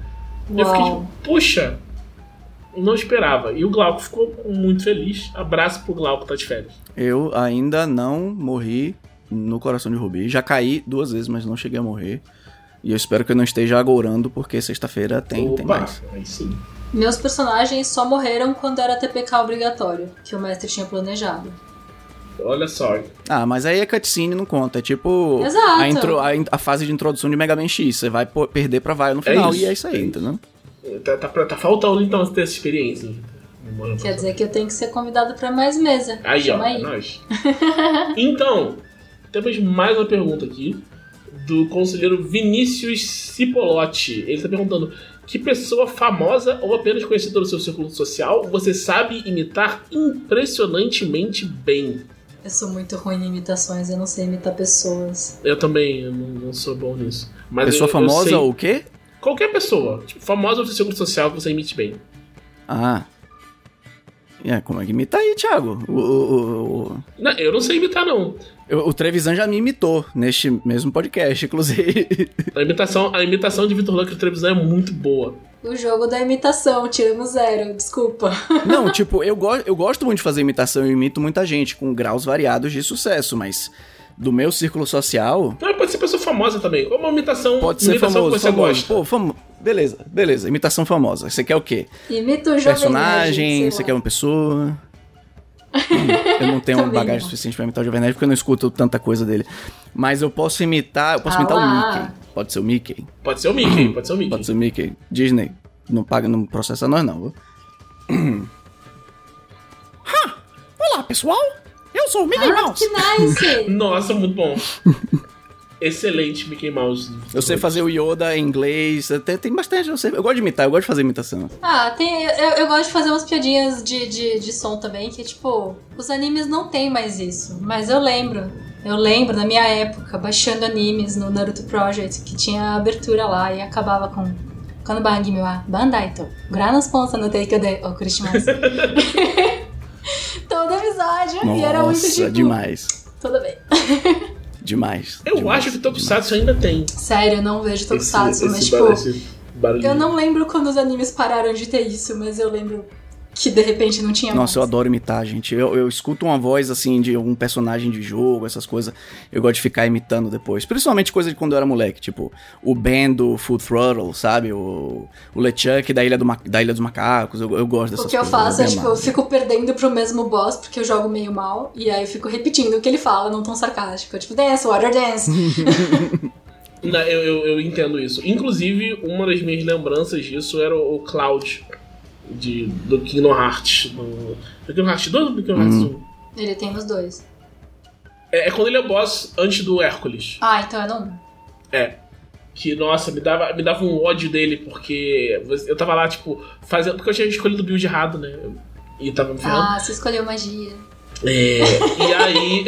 Uau. Eu fiquei tipo, puxa, não esperava. E o Glauco ficou muito feliz. Abraço pro Glauco, tá de férias. Eu ainda não morri no Coração de Rubi. Já caí 2 vezes, mas não cheguei a morrer. E eu espero que eu não esteja agourando, porque sexta-feira tem mais. Aí sim. Meus personagens só morreram quando era TPK obrigatório, que o mestre tinha planejado. Olha só. Ah, mas aí a cutscene não conta. É tipo... Exato. A fase de introdução de Mega Man X. Você vai perder pra Vaio no final, e é isso aí, entendeu? Tá faltando então você ter essa experiência. Quer dizer que eu tenho que ser convidado para mais mesa. Aí, ó, é nóis. Então, temos mais uma pergunta aqui do conselheiro Vinícius Cipolotti. Ele está perguntando: que pessoa famosa ou apenas conhecida no seu círculo social você sabe imitar impressionantemente bem? Eu sou muito ruim em imitações, eu não sei imitar pessoas. Eu também, eu não sou bom nisso. Mas pessoa famosa ou o quê? Qualquer pessoa, tipo, famosa ou do seu círculo social que você imite bem. Ah. É, como é que imita aí, Thiago? Não, eu não sei imitar, não. O Trevisan já me imitou neste mesmo podcast, inclusive. A imitação de Vitor Lucky e do Trevisan é muito boa. O jogo da imitação, tiramos 0, desculpa. Não, tipo, eu gosto muito de fazer imitação, eu imito muita gente, com graus variados de sucesso, mas do meu círculo social... Não, pode ser pessoa famosa também, ou uma imitação, pode ser imitação famoso, que você famoso. Gosta. Pô, beleza, imitação famosa. Você quer o quê? Imita o jovem. Personagem, nerd, você quer uma pessoa... Eu não tenho bagagem suficiente pra imitar o Jovem Nerd, porque eu não escuto tanta coisa dele. Mas eu posso imitar... o Mickey. Pode ser o Mickey. Pode ser o Mickey. Disney, não processa nós, não. Olá, pessoal! Eu sou o Mickey Mouse! Que nice! Nossa, muito bom! Excelente, Mickey Mouse. Eu sei fazer o Yoda em inglês, até tem bastante, eu gosto de imitar, eu gosto de fazer imitação. Ah, eu gosto de fazer umas piadinhas de som também, que tipo, os animes não tem mais isso, mas eu lembro na minha época, baixando animes no Naruto Project, que tinha a abertura lá e acabava com Kanbangi wa Bandaito, Granas Ponsa no Teikyo de Okurishimasu. Todo episódio, nossa, e era muito tipo... Nossa, demais. Tudo bem. Demais. Eu acho que Tokusatsu ainda tem. Sério, eu não vejo Tokusatsu, mas tipo... Eu não lembro quando os animes pararam de ter isso, mas eu lembro que de repente não tinha. Nossa, mais. Eu adoro imitar, gente. Eu escuto uma voz, assim, de algum personagem de jogo, essas coisas. Eu gosto de ficar imitando depois. Principalmente coisa de quando eu era moleque, tipo... O Ben do Full Throttle, sabe? O LeChuck da Ilha dos Macacos. Eu gosto dessas coisas. O que eu faço é, tipo, eu fico perdendo pro mesmo boss, porque eu jogo meio mal. E aí eu fico repetindo o que ele fala, num tom sarcástico. Eu, tipo, dance, water dance. Não, eu entendo isso. Inclusive, uma das minhas lembranças disso era o Cloud... do Kingdom Hearts. Do Kingdom Hearts 2 ou do Kingdom Hearts 1? Ele tem os dois. É quando ele é boss antes do Hércules. Ah, então é não. É. Que, nossa, me dava um ódio dele, porque eu tava lá, tipo, fazendo. Porque eu tinha escolhido o build errado, né? E tava me ferrando. Ah, você escolheu magia. É. E aí.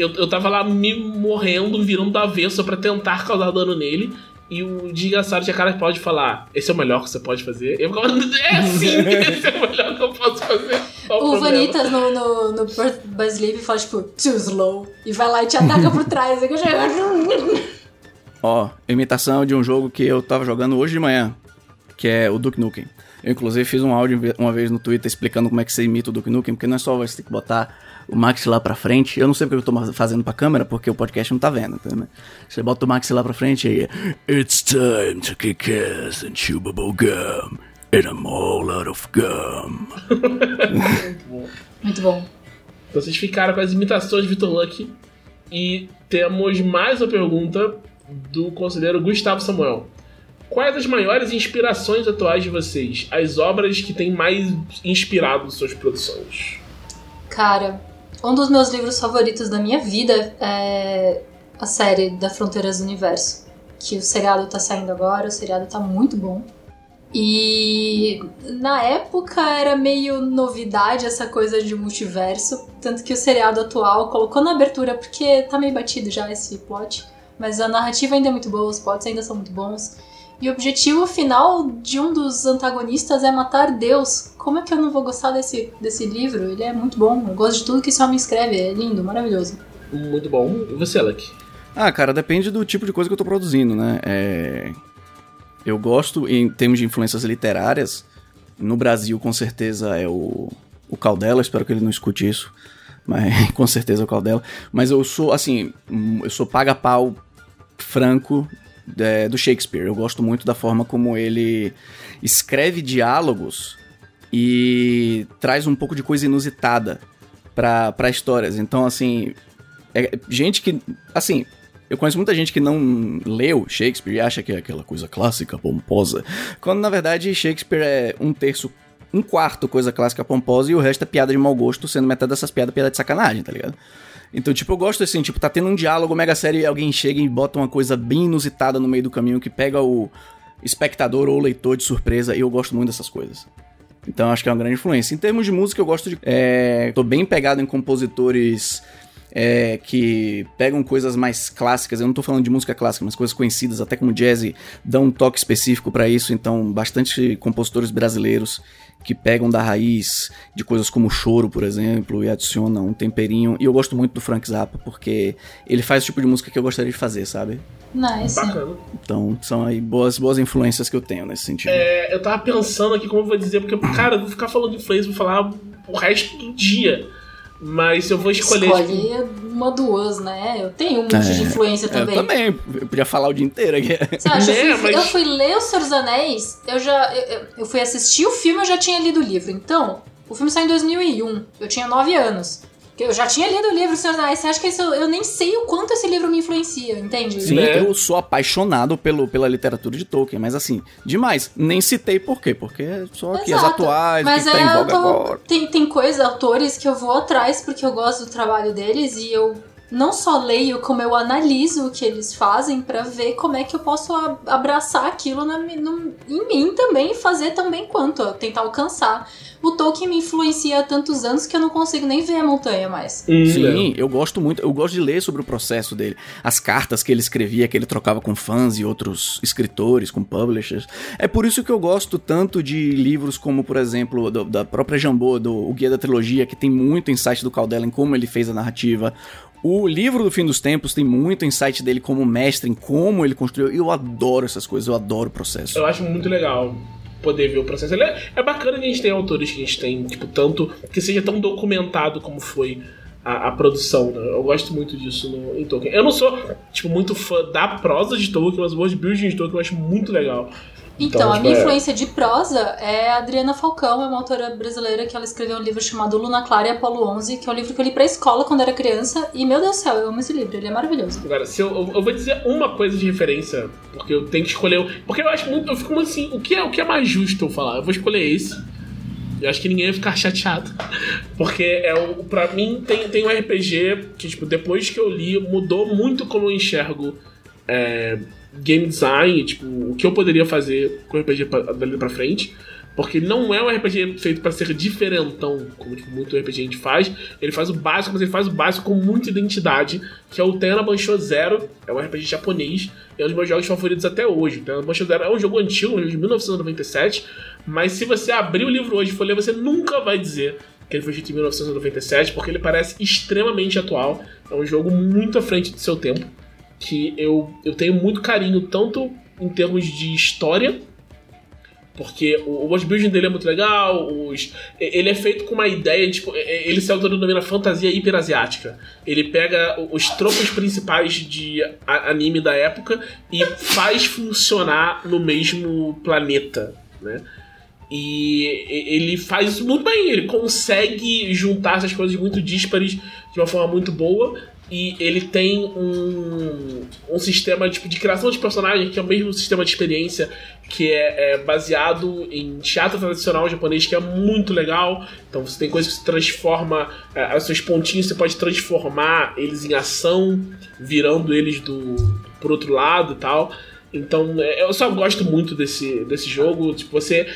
Eu tava lá me morrendo, virando do avesso pra tentar causar dano nele. E o desgraçado tinha cara que pode falar: esse é o melhor que você pode fazer. Eu ficava, é sim, esse é o melhor que eu posso fazer. O Vanitas no Buzz Live fala tipo, too slow. E vai lá e te ataca por trás. Ó, imitação de um jogo que eu tava jogando hoje de manhã, que é o Duke Nukem. Eu inclusive fiz um áudio uma vez no Twitter explicando como é que você imita o Duke Nukem, porque não é só você ter que botar o Max lá pra frente. Eu não sei porque eu tô fazendo pra câmera, porque o podcast não tá vendo, né? Você bota o Max lá pra frente e... It's time to kick ass and chew bubble gum. And I'm all out of gum. Muito bom. Muito bom. Então vocês ficaram com as imitações de Vitor Lucky. E temos mais uma pergunta do conselheiro Gustavo Samuel. Quais as maiores inspirações atuais de vocês? As obras que têm mais inspirado suas produções? Cara, um dos meus livros favoritos da minha vida é a série da Fronteiras do Universo, que o seriado tá saindo agora, o seriado tá muito bom. E na época era meio novidade essa coisa de multiverso, tanto que o seriado atual colocou na abertura, porque tá meio batido já esse plot, mas a narrativa ainda é muito boa, os plots ainda são muito bons. E o objetivo final de um dos antagonistas é matar Deus. Como é que eu não vou gostar desse livro? Ele é muito bom, eu gosto de tudo que esse homem escreve, é lindo, maravilhoso. Muito bom. E você, Lucky? Ah, cara, depende do tipo de coisa que eu tô produzindo, né? Eu gosto, em termos de influências literárias, no Brasil com certeza é o Caldela, espero que ele não escute isso, mas com certeza é o Caldela. Mas eu sou, assim, paga-pau franco, do Shakespeare. Eu gosto muito da forma como ele escreve diálogos e traz um pouco de coisa inusitada pra histórias. Então, assim, gente que... Assim, eu conheço muita gente que não leu Shakespeare e acha que é aquela coisa clássica, pomposa, quando, na verdade, Shakespeare é um terço um quarto coisa clássica pomposa e o resto é piada de mau gosto, sendo metade dessas piadas piada de sacanagem, tá ligado? Então, tipo, eu gosto assim, tipo, tá tendo um diálogo mega sério e alguém chega e bota uma coisa bem inusitada no meio do caminho que pega o espectador ou o leitor de surpresa, e eu gosto muito dessas coisas. Então, acho que é uma grande influência. Em termos de música, eu gosto de... tô bem pegado em compositores... que pegam coisas mais clássicas, eu não tô falando de música clássica, mas coisas conhecidas, até como jazz, dão um toque específico pra isso, então bastante compositores brasileiros que pegam da raiz de coisas como choro, por exemplo, e adicionam um temperinho, e eu gosto muito do Frank Zappa, porque ele faz o tipo de música que eu gostaria de fazer, sabe? Nice. Bacana. Então, são aí boas influências que eu tenho nesse sentido. Eu tava pensando aqui como eu vou dizer, porque, cara, eu vou ficar falando de influência, vou falar o resto do dia. Mas eu vou escolher... Escolher uma, duas, né? Eu tenho um monte de influência também. Eu também. Eu podia falar o dia inteiro aqui. Sabe, eu fui ler O Senhor dos Anéis, eu fui assistir o filme, eu já tinha lido o livro. Então, o filme saiu em 2001. Eu tinha 9 anos. Eu já tinha lido o livro O Senhor dos Anéis. Você acha que eu nem sei o quanto esse livro me influencia, entende? Sim, eu sou apaixonado pela literatura de Tolkien, mas assim, demais. Nem citei por quê, porque é só aqui as atuais, mas que tá em voga agora. Tem coisa, autores que eu vou atrás porque eu gosto do trabalho deles e eu não só leio, como eu analiso o que eles fazem pra ver como é que eu posso abraçar aquilo em mim também e fazer também quanto, tentar alcançar. O Tolkien me influencia há tantos anos que eu não consigo nem ver a montanha mais. Sim, eu gosto muito, eu gosto de ler sobre o processo dele. As cartas que ele escrevia, que ele trocava com fãs e outros escritores, com publishers. É por isso que eu gosto tanto de livros como, por exemplo, da própria Jambô, o Guia da Trilogia, que tem muito insight do Caldela em como ele fez a narrativa. O livro do Fim dos Tempos tem muito insight dele como mestre, em como ele construiu. Eu adoro essas coisas, eu adoro o processo. Eu acho muito legal poder ver o processo. É bacana que a gente tenha autores que a gente tem, tipo, tanto que seja tão documentado como foi a produção, né? Eu gosto muito disso em Tolkien. Eu não sou, tipo, muito fã da prosa de Tolkien, mas o de building de Tolkien eu acho muito legal. Então, a minha influência de prosa é a Adriana Falcão, é uma autora brasileira que ela escreveu um livro chamado Luna Clara e Apolo 11, que é um livro que eu li pra escola quando era criança, e meu Deus do céu, eu amo esse livro, ele é maravilhoso. Agora, se eu vou dizer uma coisa de referência, porque eu tenho que escolher, porque eu acho muito, eu fico muito assim, o que é mais justo eu falar? Eu vou escolher esse, eu acho que ninguém vai ficar chateado, porque pra mim tem um RPG que, tipo, depois que eu li, mudou muito como eu enxergo game design, tipo, o que eu poderia fazer com o RPG dali pra frente, porque não é um RPG feito pra ser diferentão, como tipo, muito RPG a gente faz. Ele faz o básico, mas ele faz o básico com muita identidade, que é o Tena Banshō Zero, é um RPG japonês, é um dos meus jogos favoritos até hoje. Tena Banshō Zero é um jogo antigo, um jogo de 1997, mas se você abrir o livro hoje e for ler, você nunca vai dizer que ele foi feito em 1997, porque ele parece extremamente atual, é um jogo muito à frente do seu tempo, que eu tenho muito carinho, tanto em termos de história, porque o world building dele é muito legal, ele é feito com uma ideia, tipo, ele se autodenomina fantasia hiperasiática. Ele pega os tropos principais de anime da época e faz funcionar no mesmo planeta, né? E ele faz isso muito bem, ele consegue juntar essas coisas muito díspares de uma forma muito boa. E ele tem um sistema tipo, de criação de personagens, que é o mesmo sistema de experiência, que é baseado em teatro tradicional japonês, que é muito legal. Então você tem coisas que se transforma, os seus pontinhos você pode transformar eles em ação, virando eles por outro lado e tal. Então eu só gosto muito desse jogo, tipo, você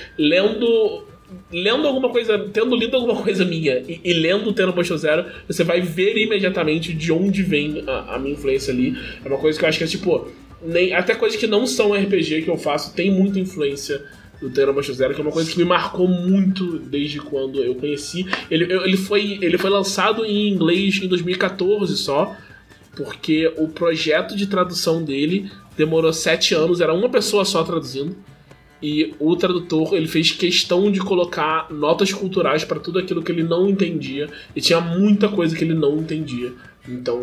lendo alguma coisa, tendo lido alguma coisa minha e lendo o Tena Banshō Zero, você vai ver imediatamente de onde vem a minha influência ali. É uma coisa que eu acho que é tipo, até coisas que não são RPG que eu faço, tem muita influência do Tena Banshō Zero, que é uma coisa que me marcou muito desde quando eu conheci. Ele foi lançado em inglês em 2014 só, porque o projeto de tradução dele demorou 7 anos, era uma pessoa só traduzindo. E o tradutor, ele fez questão de colocar notas culturais para tudo aquilo que ele não entendia. E tinha muita coisa que ele não entendia. Então,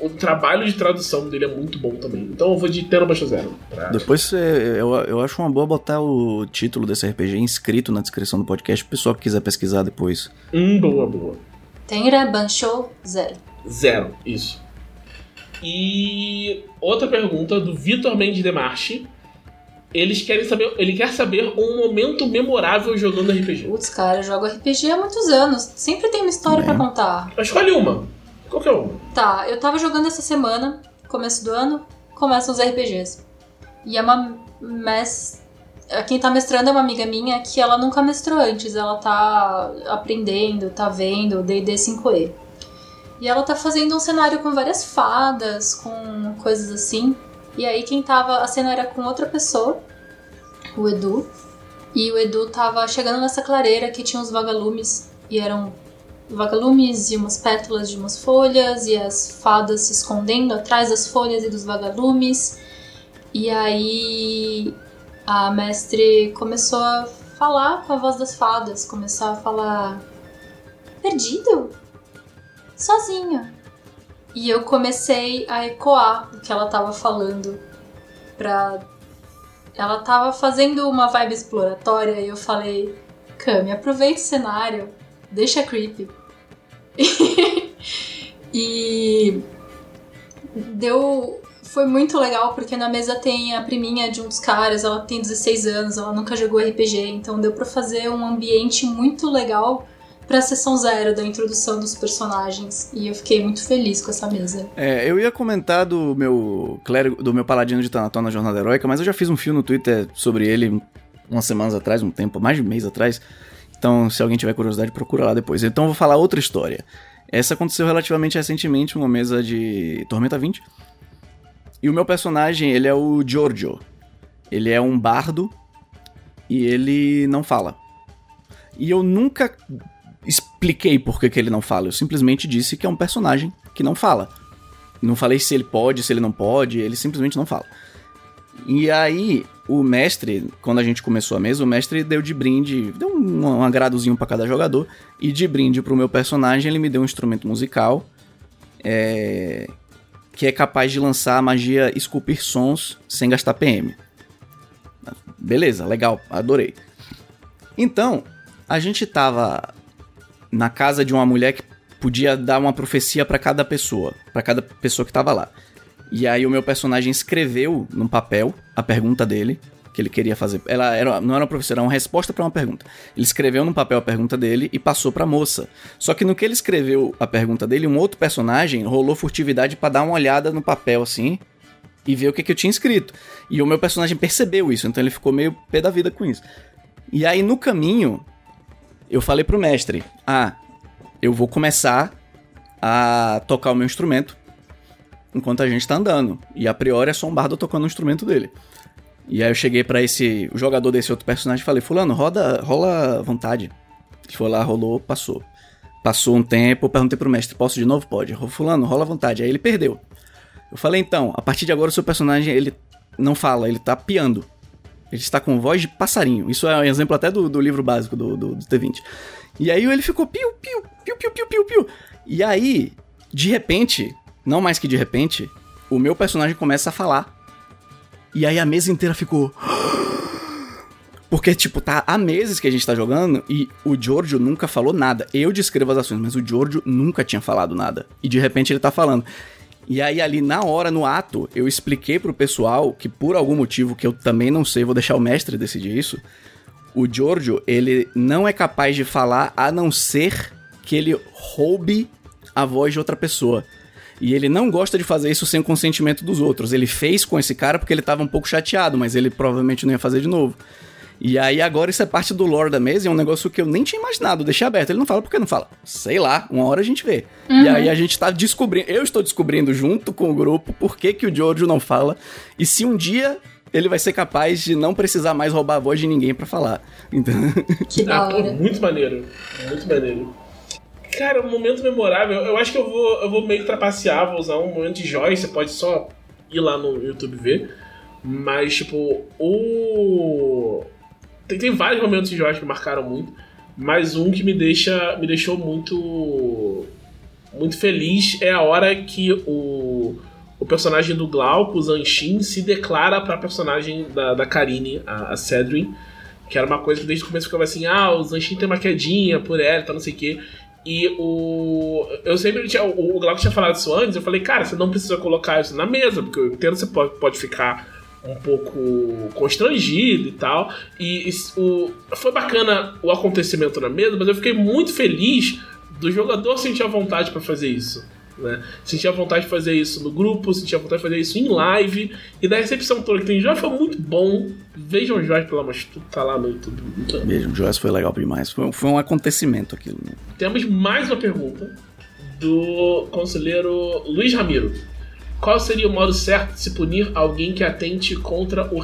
o trabalho de tradução dele é muito bom também. Então eu vou de Tena Banshō Zero. Depois, eu acho uma boa botar o título desse RPG inscrito na descrição do podcast, pro pessoal que quiser pesquisar depois. Boa. Tena Banshō Zero. Zero, isso. E outra pergunta do Vitor Mendes Demarchi, Eles querem saber, ele quer saber um momento memorável jogando RPG. Putz, cara, eu jogo RPG há muitos anos. Sempre tem uma história pra contar. Mas escolhe uma. Qualquer uma. Tá, eu tava jogando essa semana, começo do ano, começam os RPGs. E é uma quem tá mestrando é uma amiga minha que ela nunca mestrou antes. Ela tá aprendendo, tá vendo D&D 5e. E ela tá fazendo um cenário com várias fadas, com coisas assim. E aí quem tava... A cena era com outra pessoa, o Edu. E o Edu tava chegando nessa clareira que tinha uns vagalumes. E eram vagalumes e umas pétalas de umas folhas. E as fadas se escondendo atrás das folhas e dos vagalumes. E aí a mestre começou a falar com a voz das fadas. Começou a falar... Perdido? Sozinho. E eu comecei a ecoar o que ela tava falando. Ela tava fazendo uma vibe exploratória e eu falei... Cami, aproveita o cenário. Deixa creepy. E... Foi muito legal, porque na mesa tem a priminha de um dos caras. Ela tem 16 anos, ela nunca jogou RPG. Então deu pra fazer um ambiente muito legal... pra sessão zero da introdução dos personagens. E eu fiquei muito feliz com essa mesa. É, eu ia comentar do meu clérigo, do meu paladino de Tanató na Jornada Heróica, mas eu já fiz um fio no Twitter sobre ele umas semanas atrás, um tempo, mais de um mês atrás. Então, se alguém tiver curiosidade, procura lá depois. Então, eu vou falar outra história. Essa aconteceu relativamente recentemente, uma mesa de Tormenta 20. E o meu personagem, ele é o Giorgio. Ele é um bardo e ele não fala. E eu nunca... expliquei por que ele não fala. Eu simplesmente disse que é um personagem que não fala. Não falei se ele pode, se ele não pode. Ele simplesmente não fala. E aí, o mestre, quando a gente começou a mesa, o mestre deu de brinde, deu um agradozinho pra cada jogador. E de brinde pro meu personagem, ele me deu um instrumento musical que é capaz de lançar a magia esculpir sons sem gastar PM. Beleza, legal, adorei. Então, a gente tava na casa de uma mulher que podia dar uma profecia pra cada pessoa. Pra cada pessoa que tava lá. E aí o meu personagem escreveu num papel a pergunta dele, que ele queria fazer. Ela era, não era uma profecia, era uma resposta pra uma pergunta. Ele escreveu num papel a pergunta dele e passou pra moça. Só que no que ele escreveu a pergunta dele, um outro personagem rolou furtividade pra dar uma olhada no papel, assim, e ver o que eu tinha escrito. E o meu personagem percebeu isso, então ele ficou meio pé da vida com isso. E aí no caminho... eu falei pro mestre, eu vou começar a tocar o meu instrumento enquanto a gente tá andando. E a priori é só um bardo tocando o instrumento dele. E aí eu cheguei pra esse jogador desse outro personagem e falei, fulano, rola vontade. Ele foi lá, rolou, passou. Passou um tempo, eu perguntei pro mestre, posso de novo? Pode. Fulano, rola vontade. Aí ele perdeu. Eu falei, então, a partir de agora o seu personagem, ele não fala, ele tá piando. Ele está com voz de passarinho. Isso é um exemplo até do livro básico do T20. E aí ele ficou piu, piu, piu, piu, piu, piu, piu. E aí, de repente, não mais que de repente, o meu personagem começa a falar. E aí a mesa inteira ficou... Porque, tipo, tá há meses que a gente tá jogando e o Giorgio nunca falou nada. Eu descrevo as ações, mas o Giorgio nunca tinha falado nada. E de repente ele tá falando... E aí ali na hora, no ato, eu expliquei pro pessoal que por algum motivo que eu também não sei, vou deixar o mestre decidir isso, o Giorgio, ele não é capaz de falar a não ser que ele roube a voz de outra pessoa. E ele não gosta de fazer isso sem o consentimento dos outros. Ele fez com esse cara porque ele tava um pouco chateado, mas ele provavelmente não ia fazer de novo. E aí agora isso é parte do lore da mesa e é um negócio que eu nem tinha imaginado, deixei aberto. Ele não fala porque não fala. Sei lá, uma hora a gente vê. Uhum. E aí a gente tá descobrindo, eu estou descobrindo junto com o grupo por que o Giorgio não fala e se um dia ele vai ser capaz de não precisar mais roubar a voz de ninguém pra falar. Então... Que da hora. Muito maneiro, muito maneiro. Cara, um momento memorável, eu acho que eu vou meio trapacear, vou usar um momento de joia, você pode só ir lá no YouTube ver. Mas, tipo, tem vários momentos de Josh que marcaram muito, mas um que me deixou muito, muito feliz é a hora que o personagem do Glauco, o Zanshin, se declara pra personagem da Karine, a Cedrin, que era uma coisa que desde o começo ficava assim, o Zanshin tem uma quedinha por ela, tá, não sei o quê. E o Glauco tinha falado isso antes, eu falei, cara, você não precisa colocar isso na mesa, porque eu entendo que você pode ficar um pouco constrangido e tal. E foi bacana o acontecimento na mesa, mas eu fiquei muito feliz do jogador sentir a vontade para fazer isso, né? Sentir a vontade de fazer isso no grupo, sentir a vontade de fazer isso em live. E da recepção toda que tem, Joyce foi muito bom. Vejam o Joyce, pelo amor de Deus, tá lá no YouTube. Vejam, o Joyce foi legal demais. Foi um acontecimento aquilo. Temos mais uma pergunta do conselheiro Luiz Ramiro. Qual seria o modo certo de se punir alguém que atente contra o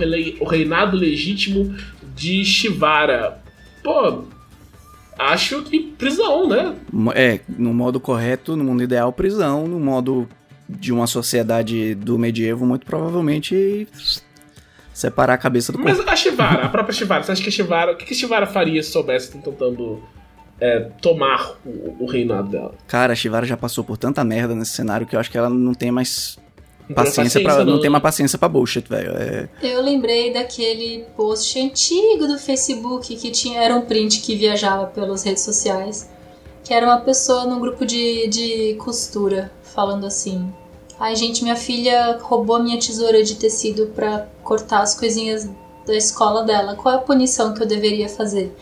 reinado legítimo de Shivara? Pô, acho que prisão, né? É, no modo correto, no mundo ideal, prisão. No modo de uma sociedade do medievo, muito provavelmente separar a cabeça do corpo. Mas a Shivara, a própria Shivara, você acha que a Shivara... O que a Shivara faria se soubesse tentando tomar o reinado dela? Cara, a Shivara já passou por tanta merda nesse cenário que eu acho que ela não tem mais paciência pra... Não tem mais paciência pra bullshit, velho. Eu lembrei daquele post antigo do Facebook que era um print que viajava pelas redes sociais, que era uma pessoa num grupo de costura falando assim: ai, gente, minha filha roubou a minha tesoura de tecido pra cortar as coisinhas da escola dela. Qual é a punição que eu deveria fazer?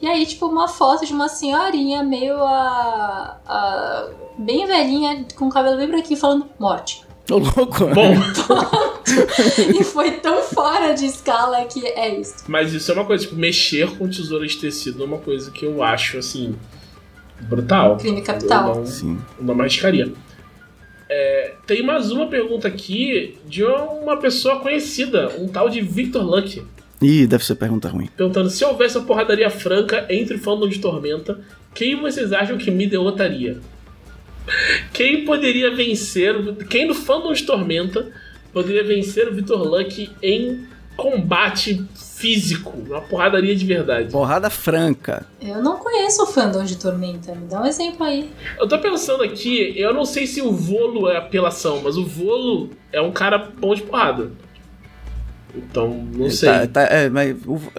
E aí, tipo, uma foto de uma senhorinha meio bem velhinha, com o cabelo bem branquinho, falando morte. Tô louco, né? Bom. E foi tão fora de escala que é isso. Mas isso é uma coisa, tipo, mexer com tesoura de tecido é uma coisa que eu acho, assim, brutal. Crime capital. Não arriscaria. Tem mais uma pergunta aqui de uma pessoa conhecida, um tal de Vitor Lucky. Ih, deve ser pergunta ruim. Perguntando: se houvesse uma porradaria franca entre o fandom de Tormenta, quem vocês acham que me derrotaria? Quem poderia vencer... Quem do fandom de Tormenta poderia vencer o Vitor Lucky em combate físico? Uma porradaria de verdade. Porrada franca. Eu não conheço o fandom de Tormenta. Me dá um exemplo aí. Eu tô pensando aqui... Eu não sei se o Volo é apelação, mas o Volo é um cara bom de porrada. Então, não sei. Mas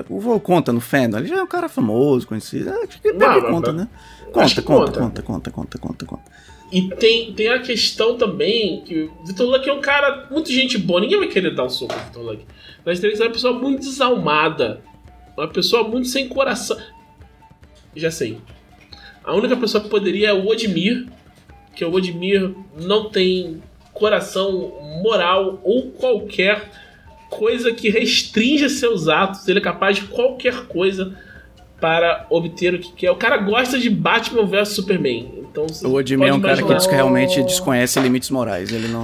o Volo conta no fandom. Ele já é um cara famoso, conhecido. Acho que conta, né? Conta. E tem a questão também que o Vitor Lucky é um cara muito gente boa. Ninguém vai querer dar um soco no Vitor Lucky. Mas ele é uma pessoa muito desalmada. Uma pessoa muito sem coração. Já sei. A única pessoa que poderia é o Odmir. Que o Odmir não tem coração, moral ou qualquer coisa que restringe seus atos. Ele é capaz de qualquer coisa para obter o que quer. O cara gosta de Batman vs Superman. Então, o Odmir é um cara que realmente desconhece limites morais. Ele não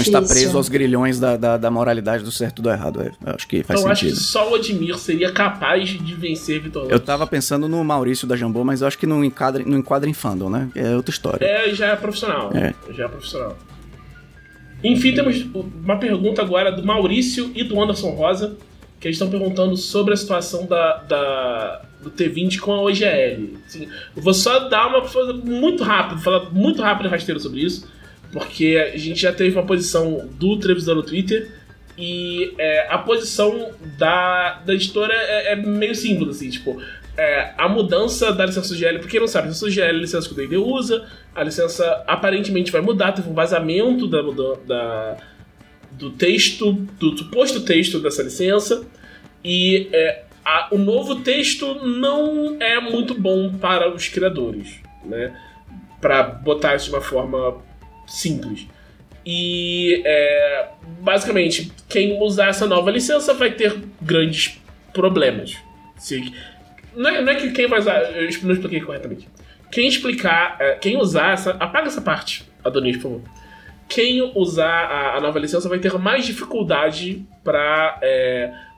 está preso aos grilhões da moralidade do certo e do errado. Eu acho que faz sentido. Eu acho que só o Odmir seria capaz de vencer Vitor Lucky. Eu tava pensando no Maurício da Jambô, mas eu acho que não enquadra em fandom, né? É outra história. Já é profissional. Enfim, temos uma pergunta agora do Maurício e do Anderson Rosa, que eles estão perguntando sobre a situação do T20 com a OGL. Assim, eu vou só dar uma coisa muito rápida, falar muito rápido e rasteiro sobre isso, porque a gente já teve uma posição do Trevisan no Twitter, e a posição da editora é meio simples, assim, tipo... a mudança da licença UGL, porque não sabe, a licença UGL é a licença que o D&D usa, a licença aparentemente vai mudar, teve um vazamento do texto, do suposto texto dessa licença, e o novo texto não é muito bom para os criadores, né? Para botar isso de uma forma simples. E basicamente, quem usar essa nova licença vai ter grandes problemas. Não é que quem vai usar... Eu não expliquei corretamente. Quem usar essa... Apaga essa parte, Adonis, por favor. Quem usar a nova licença vai ter mais dificuldade para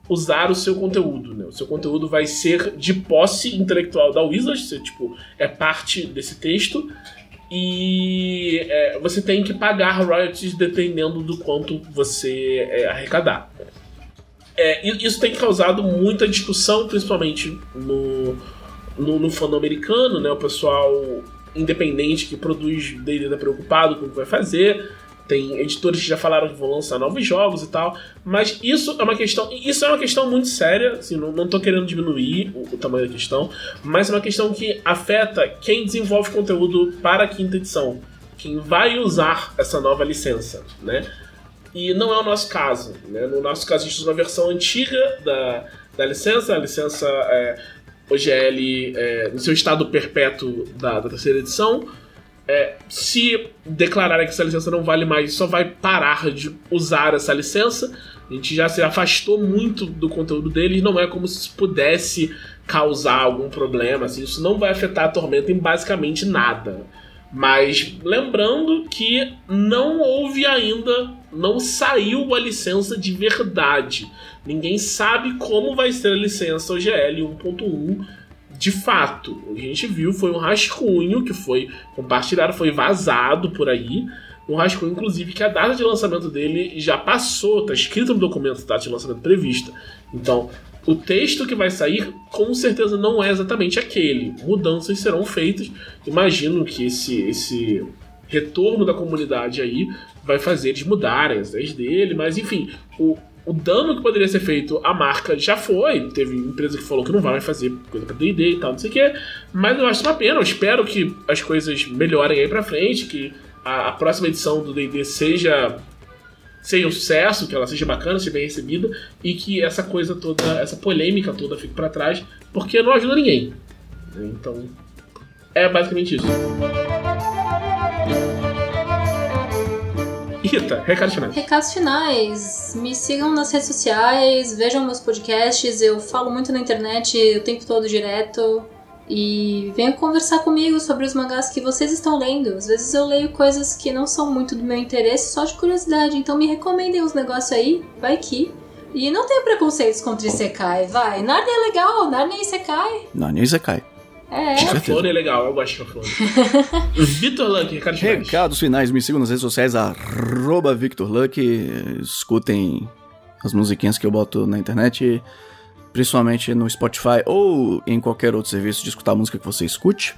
usar o seu conteúdo, né? O seu conteúdo vai ser de posse intelectual da Wizard. Você, tipo, é parte desse texto. E você tem que pagar royalties dependendo do quanto você arrecadar. Isso tem causado muita discussão, principalmente no fandom americano, né? O pessoal independente que produz D&D tá preocupado com o que vai fazer. Tem editores que já falaram que vão lançar novos jogos e tal. Mas isso é uma questão muito séria. Assim, não tô querendo diminuir o tamanho da questão, mas é uma questão que afeta quem desenvolve conteúdo para a quinta edição, quem vai usar essa nova licença, né? E não é o nosso caso, né? No nosso caso, a gente usa uma versão antiga da licença, a licença OGL no seu estado perpétuo da terceira edição. Se declararem que essa licença não vale mais, só vai parar de usar essa licença. A gente já se afastou muito do conteúdo deles, não é como se isso pudesse causar algum problema, assim, isso não vai afetar a Tormenta em basicamente nada. Mas lembrando que não houve ainda, não saiu a licença de verdade. Ninguém sabe como vai ser a licença OGL 1.1 de fato. O que a gente viu foi um rascunho que foi compartilhado, foi vazado por aí. Um rascunho, inclusive, que a data de lançamento dele já passou, está escrito no documento a data de lançamento prevista. Então, o texto que vai sair, com certeza, não é exatamente aquele. Mudanças serão feitas. Imagino que esse retorno da comunidade aí vai fazer eles mudarem as ideias dele, mas, enfim, o dano que poderia ser feito à marca já foi. Teve empresa que falou que não vai fazer coisa pra D&D e tal, não sei o que, mas eu acho uma pena. Eu espero que as coisas melhorem aí pra frente, que a próxima edição do D&D seja um sucesso, que ela seja bacana, seja bem recebida, e que essa coisa toda, essa polêmica toda fique pra trás, porque não ajuda ninguém. Então, é basicamente isso. Rita, recados finais. Recados finais. Me sigam nas redes sociais, vejam meus podcasts, eu falo muito na internet o tempo todo direto. E venham conversar comigo sobre os mangás que vocês estão lendo. Às vezes eu leio coisas que não são muito do meu interesse, só de curiosidade. Então me recomendem os negócios aí, vai que. E não tenho preconceitos contra Isekai, vai. Narnia é legal, Narnia é Isekai. Narnia é Isekai. É. A flor é legal, eu gosto de flor. Vitor Lucky, recados finais. Recados finais, me sigam nas redes sociais, @VictorLucky. Escutem as musiquinhas que eu boto na internet, principalmente no Spotify ou em qualquer outro serviço de escutar a música que você escute.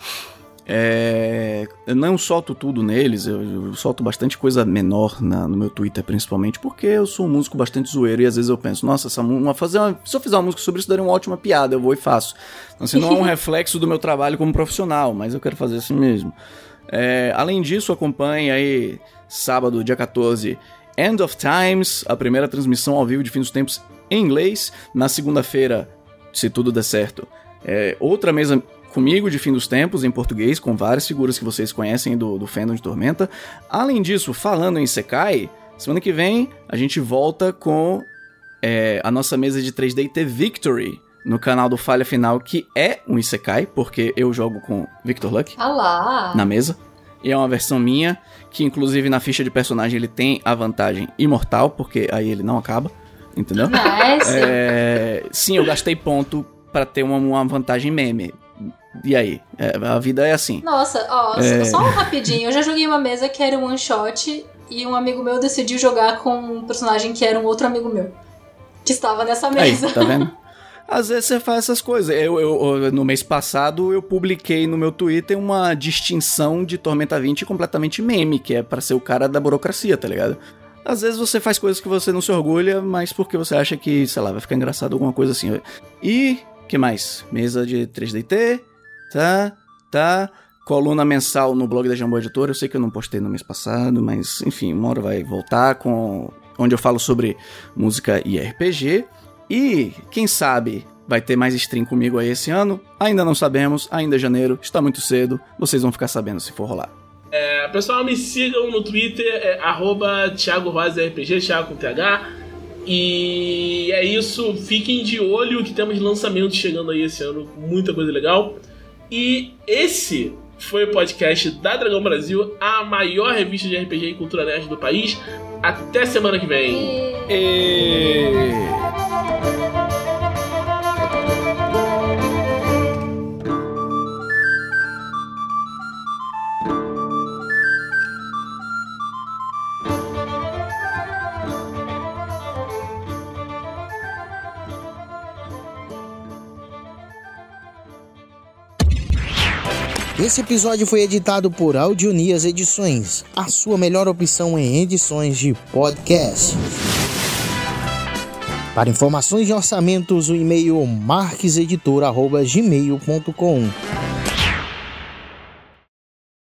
Eu não solto tudo neles, eu solto bastante coisa menor no meu Twitter, principalmente, porque eu sou um músico bastante zoeiro e às vezes eu penso, nossa, se eu fizer uma música sobre isso daria uma ótima piada, eu vou e faço. Então, assim, não é um reflexo do meu trabalho como profissional, mas eu quero fazer assim mesmo. Além disso, acompanhe aí, sábado, dia 14, End of Times, a primeira transmissão ao vivo de Fim dos Tempos em inglês. Na segunda-feira, se tudo der certo, outra mesa comigo de Fim dos Tempos em português, com várias figuras que vocês conhecem do fandom de Tormenta. Além disso, falando em Isekai, semana que vem a gente volta com a nossa mesa de 3D&T Victory no canal do Falha Final, que é um Isekai, porque eu jogo com Vitor Lucky na mesa. E é uma versão minha, que inclusive na ficha de personagem ele tem a vantagem imortal, porque aí ele não acaba. Entendeu? Nice. Sim, eu gastei ponto pra ter uma vantagem meme. E aí? A vida é assim. Nossa, ó, só um rapidinho. Eu já joguei uma mesa que era um one shot e um amigo meu decidiu jogar com um personagem que era um outro amigo meu que estava nessa mesa. Aí, tá vendo? Às vezes você faz essas coisas. No mês passado, eu publiquei no meu Twitter uma distinção de Tormenta 20 completamente meme, que é pra ser o cara da burocracia, tá ligado? Às vezes você faz coisas que você não se orgulha, mas porque você acha que, sei lá, vai ficar engraçado, alguma coisa assim. E, que mais? Mesa de 3D&T, tá, coluna mensal no blog da Jambô Editora. Eu sei que eu não postei no mês passado, mas, enfim, uma hora vai voltar, onde eu falo sobre música e RPG. E, quem sabe, vai ter mais stream comigo aí esse ano. Ainda não sabemos, ainda é janeiro, está muito cedo, vocês vão ficar sabendo se for rolar. Pessoal, me sigam no Twitter, Thiago Rosa RPG, Thiago com TH. E é isso, fiquem de olho que temos lançamentos chegando aí esse ano, muita coisa legal. E esse foi o podcast da Dragão Brasil, a maior revista de RPG e cultura nerd do país. Até semana que vem. Esse episódio foi editado por Audionias Edições, a sua melhor opção em edições de podcast. Para informações de orçamentos, o e-mail marqueseditora@gmail.com.